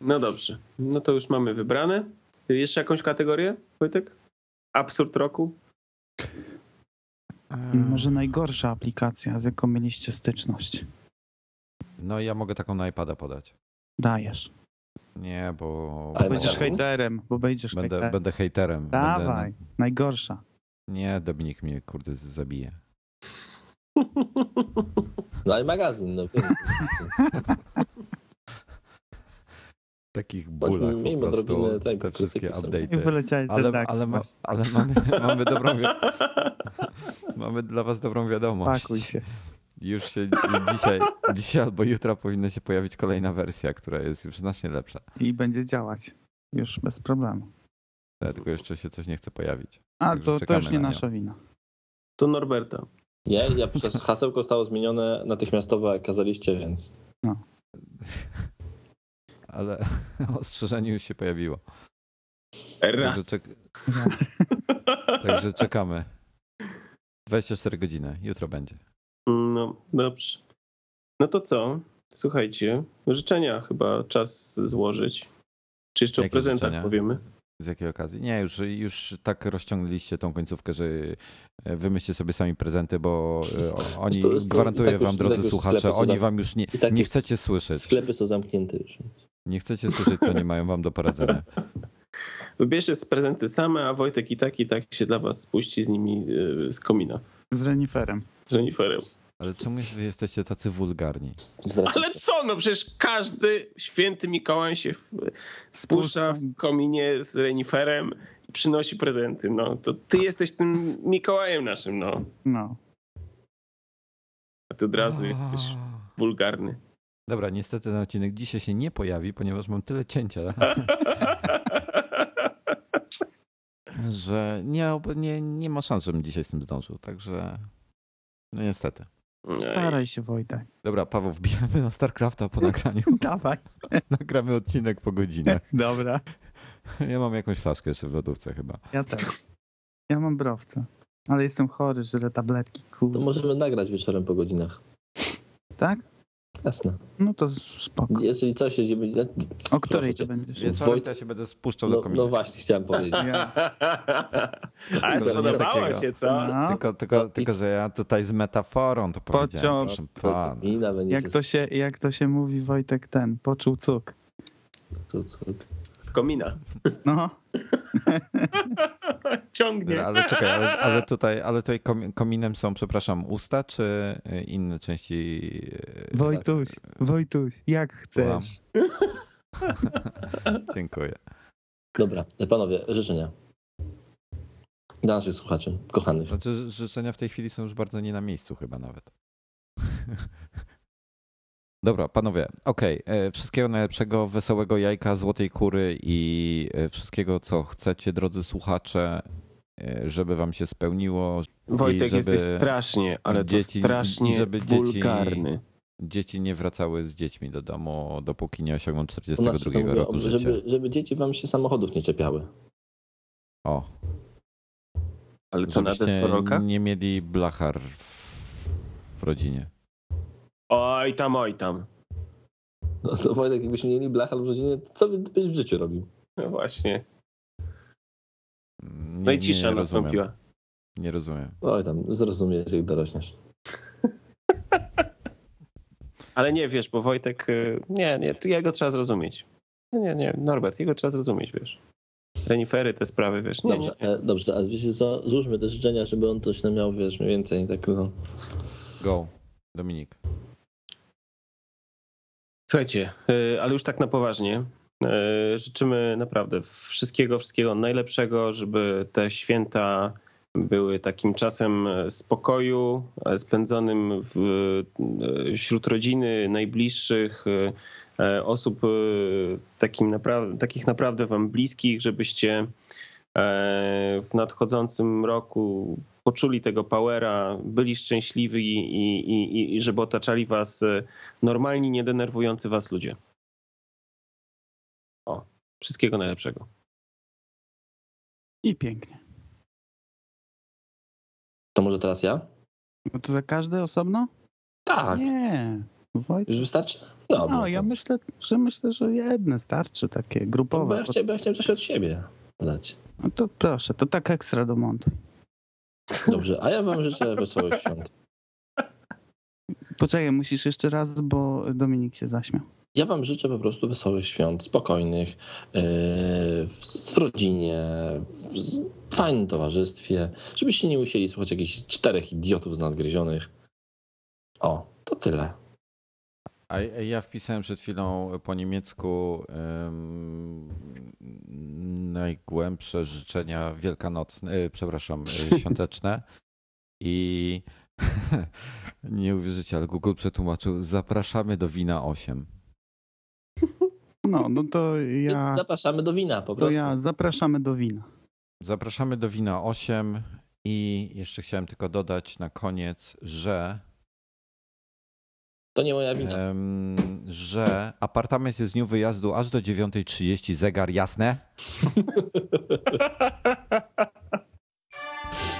No dobrze, no to już mamy wybrane. Jeszcze jakąś kategorię, Wojtek? Absurd roku? Może najgorsza aplikacja, z jaką mieliście styczność? No ja mogę taką na iPada podać. Dajesz. Nie, bo... Ale będziesz hejterem, bo będziesz hejterem. Będę hejterem. Dawaj, najgorsza. Nie, Dominik mnie, kurde, zabije. No i magazyn. No. Takich bólach po prostu, te wszystkie update'y. Wyleciałeś z redakcji. Ale mamy dobrą wiadomość. Mamy dla was dobrą wiadomość. Pakuj się. Już się dzisiaj albo jutro powinna się pojawić kolejna wersja, która jest już znacznie lepsza. I będzie działać. Już bez problemu. Ja tylko jeszcze się coś nie chce pojawić. A to już nie nasza wina. To Norberta. Ja przez hasełko zostało zmienione natychmiastowo, jak kazaliście, więc... No. Ale ostrzeżenie już się pojawiło. Raz. Także czekamy. 24 godziny. Jutro będzie. No, dobrze. No to co? Słuchajcie, życzenia chyba czas złożyć. Czy jeszcze jakie o prezentach życzenia powiemy? Z jakiej okazji? Nie, już tak rozciągnęliście tą końcówkę, że wymyślcie sobie sami prezenty, bo oni, gwarantuję wam, drodzy słuchacze, oni wam już nie chcecie słyszeć. Sklepy są zamknięte już. Nie chcecie słyszeć, co nie mają wam do poradzenia. Wybierzcie prezenty same, a Wojtek i tak się dla was spuści z nimi z komina. Z reniferem. Ale czemu wy jesteście tacy wulgarni? Ale co, no przecież każdy święty Mikołaj się spuszcza w kominie z reniferem i przynosi prezenty. No to ty jesteś tym Mikołajem naszym, no. No. A ty od razu jesteś wulgarny. Dobra, niestety ten odcinek dzisiaj się nie pojawi, ponieważ mam tyle cięcia, że nie ma szans, żebym dzisiaj z tym zdążył. Także no niestety. Staraj się, Wojtek. Dobra, Paweł, wbijamy na StarCrafta po nagraniu. Dawaj. Nagramy odcinek po godzinach. Dobra. Ja mam jakąś flaszkę jeszcze w lodówce chyba. Ja też. Ja mam browca. Ale jestem chory, żyle tabletki, kurde. To możemy nagrać wieczorem po godzinach. Tak? Jasne. No to spoko. Jeżeli coś się dzieje... O której to będziesz? Wieczorem to ja się będę spuszczał do komina. No właśnie, chciałem powiedzieć. Ale podobało się, co? No. Tylko, że ja tutaj z metaforą to powiedziałem. Proszę pana. Jak to się mówi, Wojtek, poczuł cuk. Z komina. No. Ciągnie. Ale czekaj, ale tutaj kominem są, przepraszam, usta czy inne części? Wojtuś, jak chcesz. Dziękuję. Dobra, panowie, życzenia dla naszych słuchaczy, kochanych. Znaczy, życzenia w tej chwili są już bardzo nie na miejscu chyba nawet. Dobra, panowie, okej. Wszystkiego najlepszego, wesołego jajka, złotej kury i wszystkiego, co chcecie, drodzy słuchacze, żeby wam się spełniło. Wojtek, jesteś strasznie, ale dzieci, to strasznie żeby wulgarny. Dzieci nie wracały z dziećmi do domu, dopóki nie osiągną 42 roku życia. Żeby dzieci wam się samochodów nie czepiały. O. Ale co, na deskorolka? Nie mieli blachar w rodzinie. Oj tam. No to Wojtek, jakbyśmy mieli blachar w rodzinie, to co byś w życiu robił? No właśnie. No i cisza nastąpiła. Nie rozumiem. Oj tam, zrozumiesz, jak dorośniesz. Ale nie, wiesz, bo Wojtek, nie, jego trzeba zrozumieć. Nie, Norbert, jego trzeba zrozumieć, wiesz. Renifery, te sprawy, wiesz. Nie. Dobrze, a wiecie co, złóżmy te życzenia, żeby on coś miał, wiesz, mniej więcej. Tak, no. Go, Dominik. Słuchajcie, ale już tak na poważnie, życzymy naprawdę wszystkiego najlepszego, żeby te święta były takim czasem spokoju, spędzonym wśród rodziny, najbliższych, osób takich naprawdę wam bliskich, żebyście w nadchodzącym roku poczuli tego powera, byli szczęśliwi i żeby otaczali was normalni, nie denerwujący was ludzie. O, wszystkiego najlepszego. I pięknie. To może teraz ja? No to za każdy osobno? Tak. Nie. Wojtek. Już wystarczy? Dobra, no, ja myślę, że jedne starczy, takie grupowe. No, bo ja chciałem coś od siebie dać. No to proszę, to tak ekstra domontuj. Dobrze, a ja wam życzę wesołych świąt. Poczekaj, musisz jeszcze raz, bo Dominik się zaśmiał. Ja wam życzę po prostu wesołych świąt, spokojnych, w rodzinie, w fajnym towarzystwie, żebyście nie musieli słuchać jakichś 4 idiotów z nadgryzionych. O, to tyle. A ja wpisałem przed chwilą po niemiecku najgłębsze życzenia wielkanocne, przepraszam, świąteczne i nie uwierzycie, ale Google przetłumaczył: zapraszamy do wina 8. No to ja... Więc zapraszamy do wina po prostu. To ja, zapraszamy do wina. Zapraszamy do wina 8 i jeszcze chciałem tylko dodać na koniec, że... To nie moja wina. Że apartament jest z dniu wyjazdu aż do 9:30. Zegar, jasne?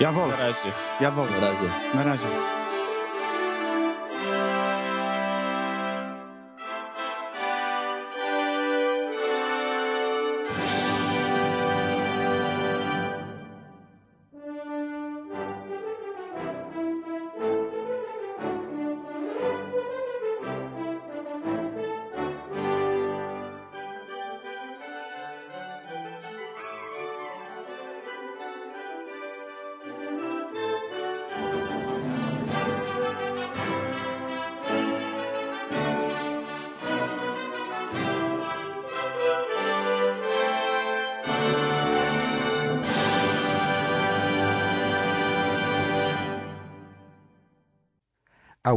Ja wolę. Na razie. Na razie.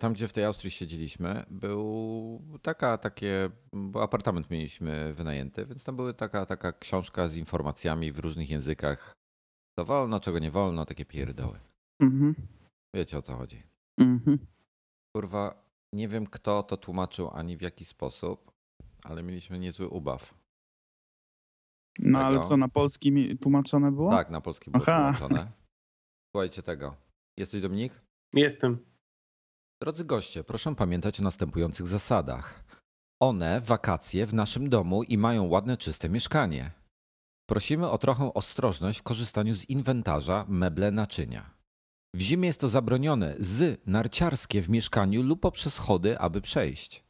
Tam, gdzie w tej Austrii siedzieliśmy, bo apartament mieliśmy wynajęty, więc tam była taka książka z informacjami w różnych językach. Co wolno, czego nie wolno, takie pierdoły. Mhm. Wiecie, o co chodzi. Mhm. Kurwa, nie wiem, kto to tłumaczył ani w jaki sposób, ale mieliśmy niezły ubaw. No tego. Ale co, na polski tłumaczone było? Tak, na polski było tłumaczone. Słuchajcie tego. Jesteś, Dominik? Jestem. Drodzy goście, proszę pamiętać o następujących zasadach. One wakacje w naszym domu i mają ładne, czyste mieszkanie. Prosimy o trochę ostrożność w korzystaniu z inwentarza, meble, naczynia. W zimie jest to zabronione z narciarskie w mieszkaniu lub poprzez schody, aby przejść.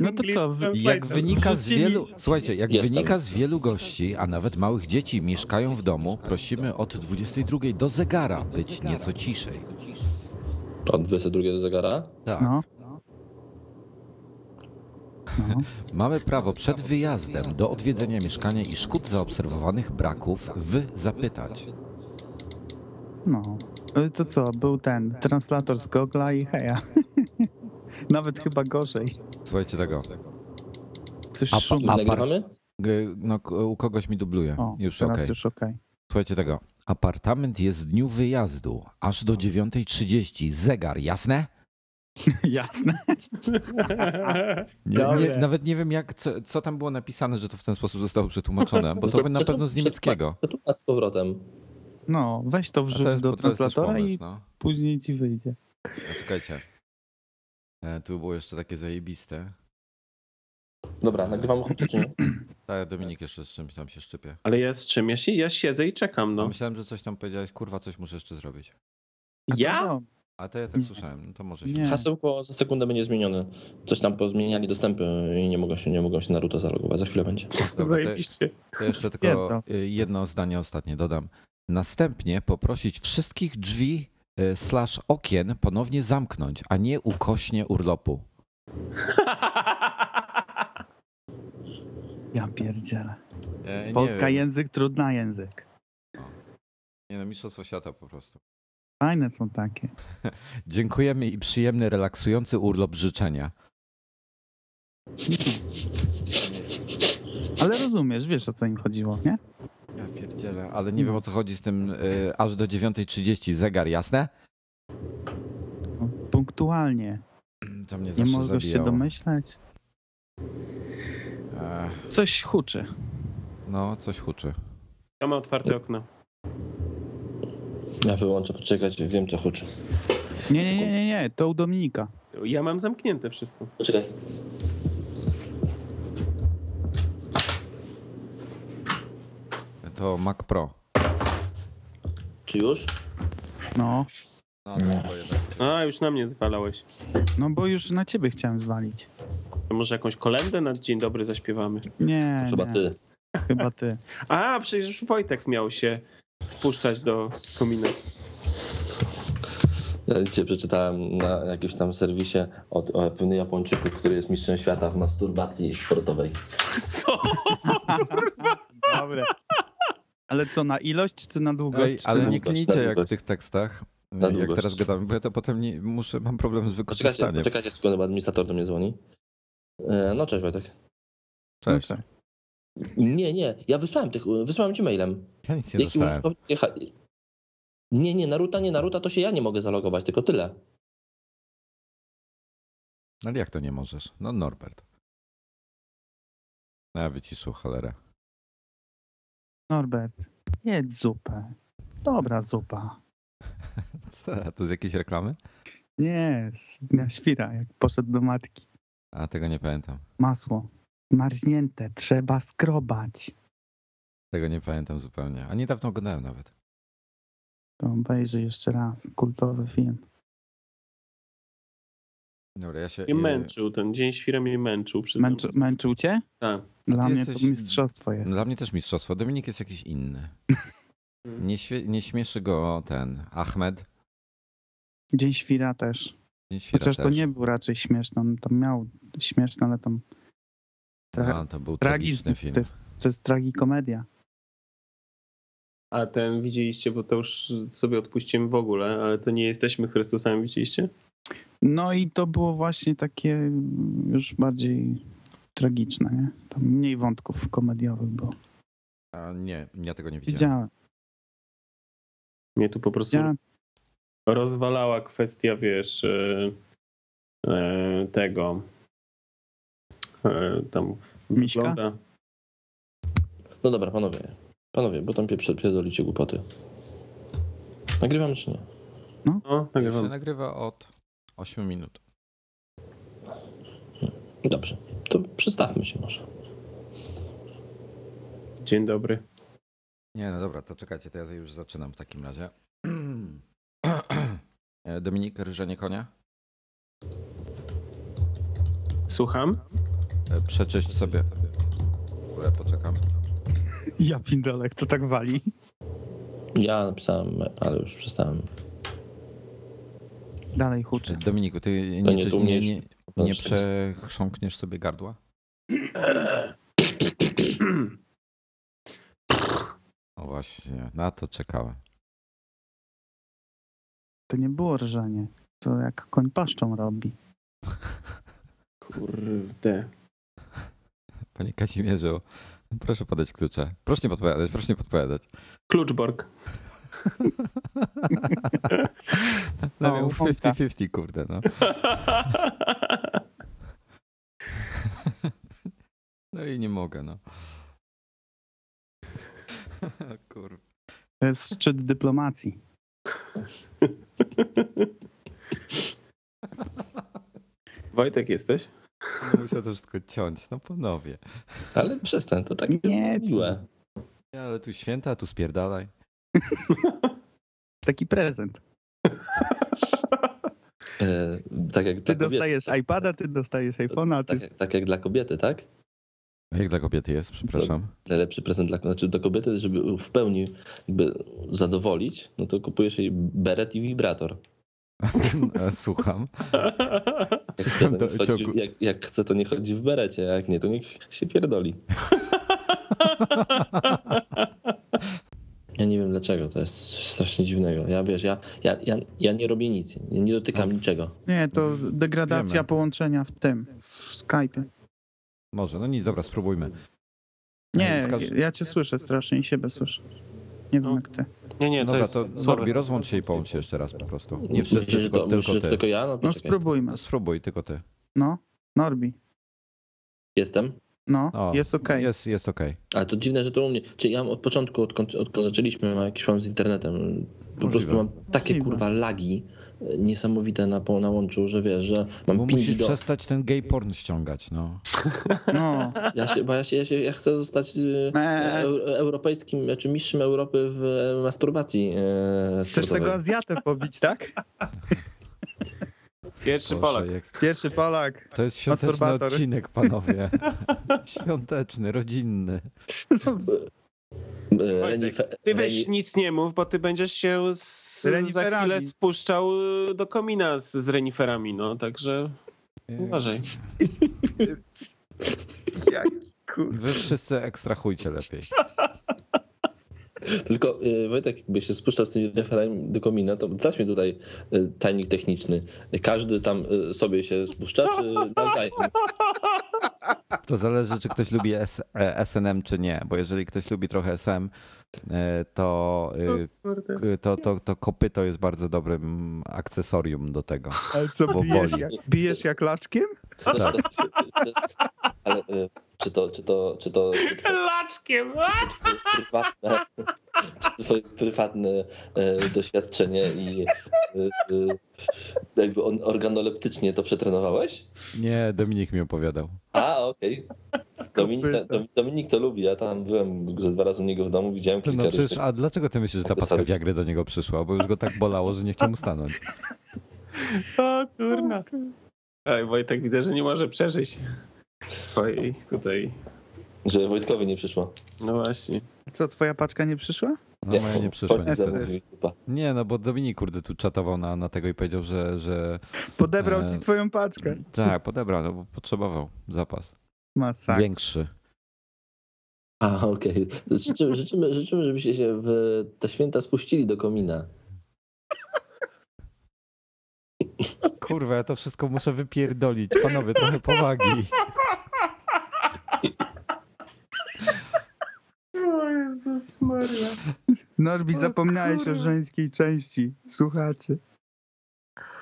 No to co? Jak wynika z wielu, słuchajcie, jak wynika z wielu gości, a nawet małych dzieci mieszkają w domu, prosimy od 22 do zegara być nieco ciszej. Od 22 do zegara? Tak. No. No. Mamy prawo przed wyjazdem do odwiedzenia mieszkania i szkód zaobserwowanych braków zapytać. No, to co? Był ten translator z Google'a i heja. Nawet chyba gorzej. Słuchajcie tego. Coś u kogoś mi dubluje. O, już okej. Okay. Słuchajcie tego. Apartament jest w dniu wyjazdu aż do 9:30. Zegar, jasne? Jasne. Nawet nie wiem, co tam było napisane, że to w ten sposób zostało przetłumaczone, bo to by na pewno z niemieckiego. A z powrotem. No, weź to wrzuć do translatora i później ci wyjdzie. A czekajcie. Tu było jeszcze takie zajebiste. Dobra, nagrywam ochotę, czy nie? Tak, Dominik jeszcze z czymś tam się szczypie. Ale ja z czym? Ja siedzę i czekam, no. A myślałem, że coś tam powiedziałeś, kurwa, coś muszę jeszcze zrobić. Ja? A to ja tak słyszałem, no to może się... Hasełko za sekundę będzie zmienione. Coś tam pozmieniali dostępy i nie mogą się Naruto zalogować. Za chwilę będzie. Zajebiście. To jeszcze tylko jedno zdanie ostatnie dodam. Następnie poprosić wszystkich drzwi / okien ponownie zamknąć, a nie ukośnie urlopu. Ja pierdzielę. Polska język, trudna język. Nie no, mistrzostwo świata po prostu. Fajne są takie. Dziękujemy i przyjemny, relaksujący urlop życzenia. Ale rozumiesz, wiesz, o co im chodziło, nie? Ja pierdzielę, ale nie wiem, o co chodzi z tym aż do 9:30 zegar, jasne? Punktualnie. To mnie nie mogę się domyślać. Coś huczy. No, coś huczy. Ja mam otwarte okno. Ja wyłączę, poczekać, wiem, co huczy. Nie, to u Dominika. Ja mam zamknięte wszystko. Poczekaj. To Mac Pro. Czy już? No. Już na mnie zwalałeś. No bo już na ciebie chciałem zwalić. To może jakąś kolędę na dzień dobry zaśpiewamy? Nie. Chyba ty. A, przecież Wojtek miał się spuszczać do komina. Ja dzisiaj przeczytałem na jakimś tam serwisie o pewnym Japończyku, który jest mistrzem świata w masturbacji sportowej. Co? Dobre. Ale co, na ilość czy na długość? Ale nie klinicie jak w tych tekstach, jak teraz gadamy, bo ja to potem mam problem z wykorzystaniem. Poczekajcie sekundę, administrator do mnie dzwoni. No cześć, Wojtek. Cześć. No, nie, ja wysłałem ci mailem. Ja nic nie dostałem. Nie, Naruta, to się ja nie mogę zalogować, tylko tyle. Ale jak to nie możesz? No Norbert. Ja wyciszył cholerę. Norbert, jedz zupę. Dobra zupa. Co, to z jakiejś reklamy? Nie, z dnia świra, jak poszedł do matki. A tego nie pamiętam. Masło marznięte, trzeba skrobać. Tego nie pamiętam zupełnie, a niedawno oglądałem nawet. To obejrzyj jeszcze raz, kultowy film. Dobra, ja się... męczył, ten Dzień Świra mnie męczył. Męczył cię? Tak. Dla mnie to mistrzostwo jest. Dla mnie też mistrzostwo. Dominik jest jakiś inny. Nie śmieszy go ten Ahmed. Dzień Świra też. Dzień Świra chociaż też. To nie był raczej śmieszny. On tam miał śmieszne, ale tam... to był tragiczny film. To jest tragikomedia. A ten widzieliście, bo to już sobie odpuściłem w ogóle, ale to nie jesteśmy Chrystusami, widzieliście? No i to było właśnie takie już bardziej tragiczne, nie? Tam mniej wątków komediowych było. A nie, ja tego nie widziałem. Mnie tu po prostu rozwalała kwestia, wiesz, tego tam Miśka? Wygląda. No dobra, panowie, bo tam pierdolicie głupoty. Nagrywamy czy nie? No nagrywamy. Się nagrywa od 8 minut. Dobrze, to przystawmy się może. Dzień dobry. Nie, no dobra, to czekajcie, to ja już zaczynam w takim razie. Dominik, ryżenie konia? Słucham? Przeczyść sobie. Ja poczekam. Ja pindolek, to tak wali. Ja napisałem, ale już przestałem. Dalej huczy. Dominiku, ty nie przechrząkniesz sobie gardła? O właśnie, na to czekałem. To nie było rżanie. To jak koń paszczą robi. Kurde. Panie Kazimierzu, proszę podać klucze. Proszę nie podpowiadać. Kluczborg. No miał 50-50, kurde, no. No i nie mogę, no. Kurwa. To jest szczyt dyplomacji. Wojtek, jesteś? Musiał to wszystko ciąć, no panowie. Ale przestań, to takie nie, miłe. Nie, ale tu święta, tu spierdalaj. Taki prezent. Tak jak ty dostajesz iPada, ty dostajesz iPhone'a. Ty... Tak jak dla kobiety, tak? Jak dla kobiety jest, przepraszam. Najlepszy prezent dla kobiety, żeby w pełni jakby zadowolić, no to kupujesz jej beret i wibrator. Słucham. Jak chce, to nie chodzi w berecie, a jak nie, to niech się pierdoli. Ja nie wiem dlaczego, to jest coś strasznie dziwnego. Ja wiesz, ja nie robię nic, nie dotykam niczego. Nie, to degradacja połączenia w Skype'ie. Może, no nic, dobra, spróbujmy. Nie, ja cię słyszę strasznie i siebie słyszę. Nie wiem jak ty. Nie, dobra, to Norbi, rozłącz się i połącz się jeszcze raz po prostu. Nie wszyscy, tylko ja? No spróbujmy. Spróbuj, tylko ty. No, Norbi. Jestem? No, jest okej. Okay. Jest okej. Okay. Ale to dziwne, że to u mnie. Czyli ja od początku, odkąd zaczęliśmy, mam jakiś problem z internetem. Po prostu mam takie kurwa lagi niesamowite na łączu, że wiesz, że mam bo musisz przestać ten gay porn ściągać, no. No. Ja chcę zostać europejskim, czy mistrzem Europy w masturbacji. Chcesz tego Azjatę pobić, tak? Pierwszy Polak. Pierwszy Polak. To jest świąteczny odcinek, panowie. Świąteczny, rodzinny. Ty weź nic nie mów, bo ty będziesz się za chwilę spuszczał do komina z reniferami, no, także uważaj. Wy wszyscy ekstrahujcie lepiej. Tylko Wojtek, jakby się spuszczał z tymi referami do komina, to dać mi tutaj tajnik techniczny. Każdy tam sobie się spuszcza, czy nawzajem? To zależy, czy ktoś lubi SNM, czy nie. Bo jeżeli ktoś lubi trochę SM, to kopyto jest bardzo dobrym akcesorium do tego. Ale co, bijesz jak laczkiem? Tak. Ale... Czy to laczkiem! Twoje prywatne doświadczenie i jakby organoleptycznie to przetrenowałeś? Nie, Dominik mi opowiadał. A, okej. Okay. Dominik to lubi, ja tam byłem ze 2 razy u niego w domu, widziałem kilka przecież, a dlaczego ty myślisz, że ta paska Viagry do niego przyszła? Bo już go tak bolało, że nie chciał mu stanąć. O kurna. Tak, Wojtek widzę, że nie może przeżyć swojej tutaj. Że Wojtkowi nie przyszło. No właśnie. Co, twoja paczka nie przyszła? No, moja nie przyszła. Nie, no bo Dominik, kurde, tu czatował na tego i powiedział, że podebrał ci twoją paczkę. Tak, podebrał, no bo potrzebował zapas. Masak. Większy. A, okej. Okay. Życzymy, żebyście się w te święta spuścili do komina. Kurwa, ja to wszystko muszę wypierdolić. Panowie, trochę powagi. O Jezus Maria. Norbi, zapomniałeś o żeńskiej części. Słuchacie.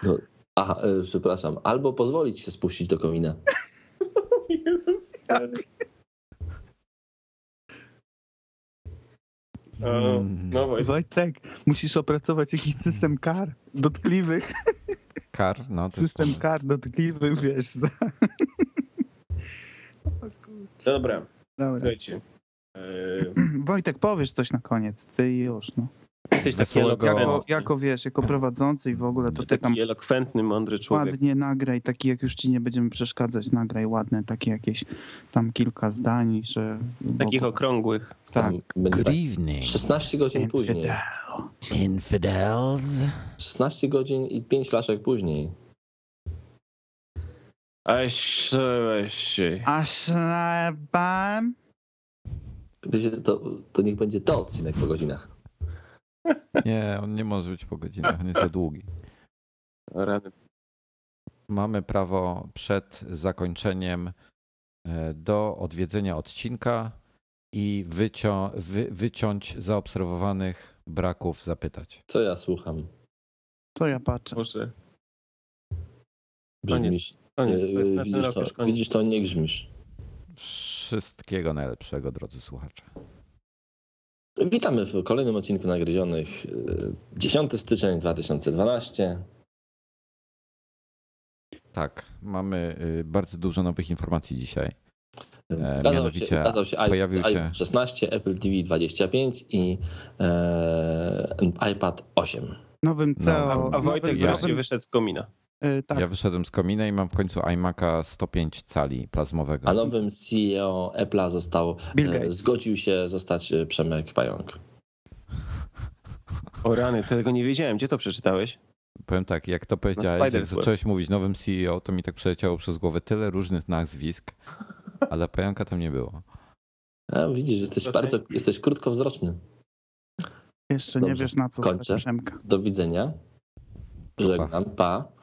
No, aha, przepraszam. Albo pozwolić się spuścić do komina. Jezus Maria. No Wojtek, musisz opracować jakiś system kar dotkliwych. Kar, no to system jest kar dotkliwych, wiesz. Za... Dobra. Słuchajcie. Wojtek, powiesz coś na koniec, ty już. No. Jesteś taki elokwentny. Jako wiesz, jako prowadzący i w ogóle to ty tam. Taki elokwentny, mądry człowiek. Ładnie nagraj, taki jak już ci nie będziemy przeszkadzać, nagraj ładne, takie jakieś tam kilka zdań, że. Takich okrągłych. Tak. Good evening. 16 godzin Infidel. Później. Infidels. 16 godzin i 5 flaszek później. To niech będzie to odcinek po godzinach. Nie, on nie może być po godzinach, on jest za długi. Mamy prawo przed zakończeniem do odwiedzenia odcinka i wyciąć zaobserwowanych braków, zapytać. Co ja słucham? Co ja patrzę? Proszę. Brzmisz. Widzisz to, nie grzmisz. Wszystkiego najlepszego, drodzy słuchacze. Witamy w kolejnym odcinku Nagryzionych. 10 styczeń 2012. Tak, mamy bardzo dużo nowych informacji dzisiaj. Mianowicie pojawił się iPhone 16, Apple TV 25 i iPad 8. Nowym CEO. A Wojtek wreszcie wyszedł z komina. Tak. Ja wyszedłem z komina i mam w końcu iMac'a 105 cali plazmowego. A nowym CEO Apple'a został, zgodził się zostać Przemek Pająk. O rany, tego nie wiedziałem. Gdzie to przeczytałeś? Powiem tak, jak to powiedziałeś, jak zacząłeś mówić nowym CEO, to mi tak przeleciało przez głowę tyle różnych nazwisk, ale Pająka tam nie było. A, widzisz, jesteś krótkowzroczny. Jeszcze dobrze, nie wiesz na co stać Przemka. Do widzenia. Żegnam, pa.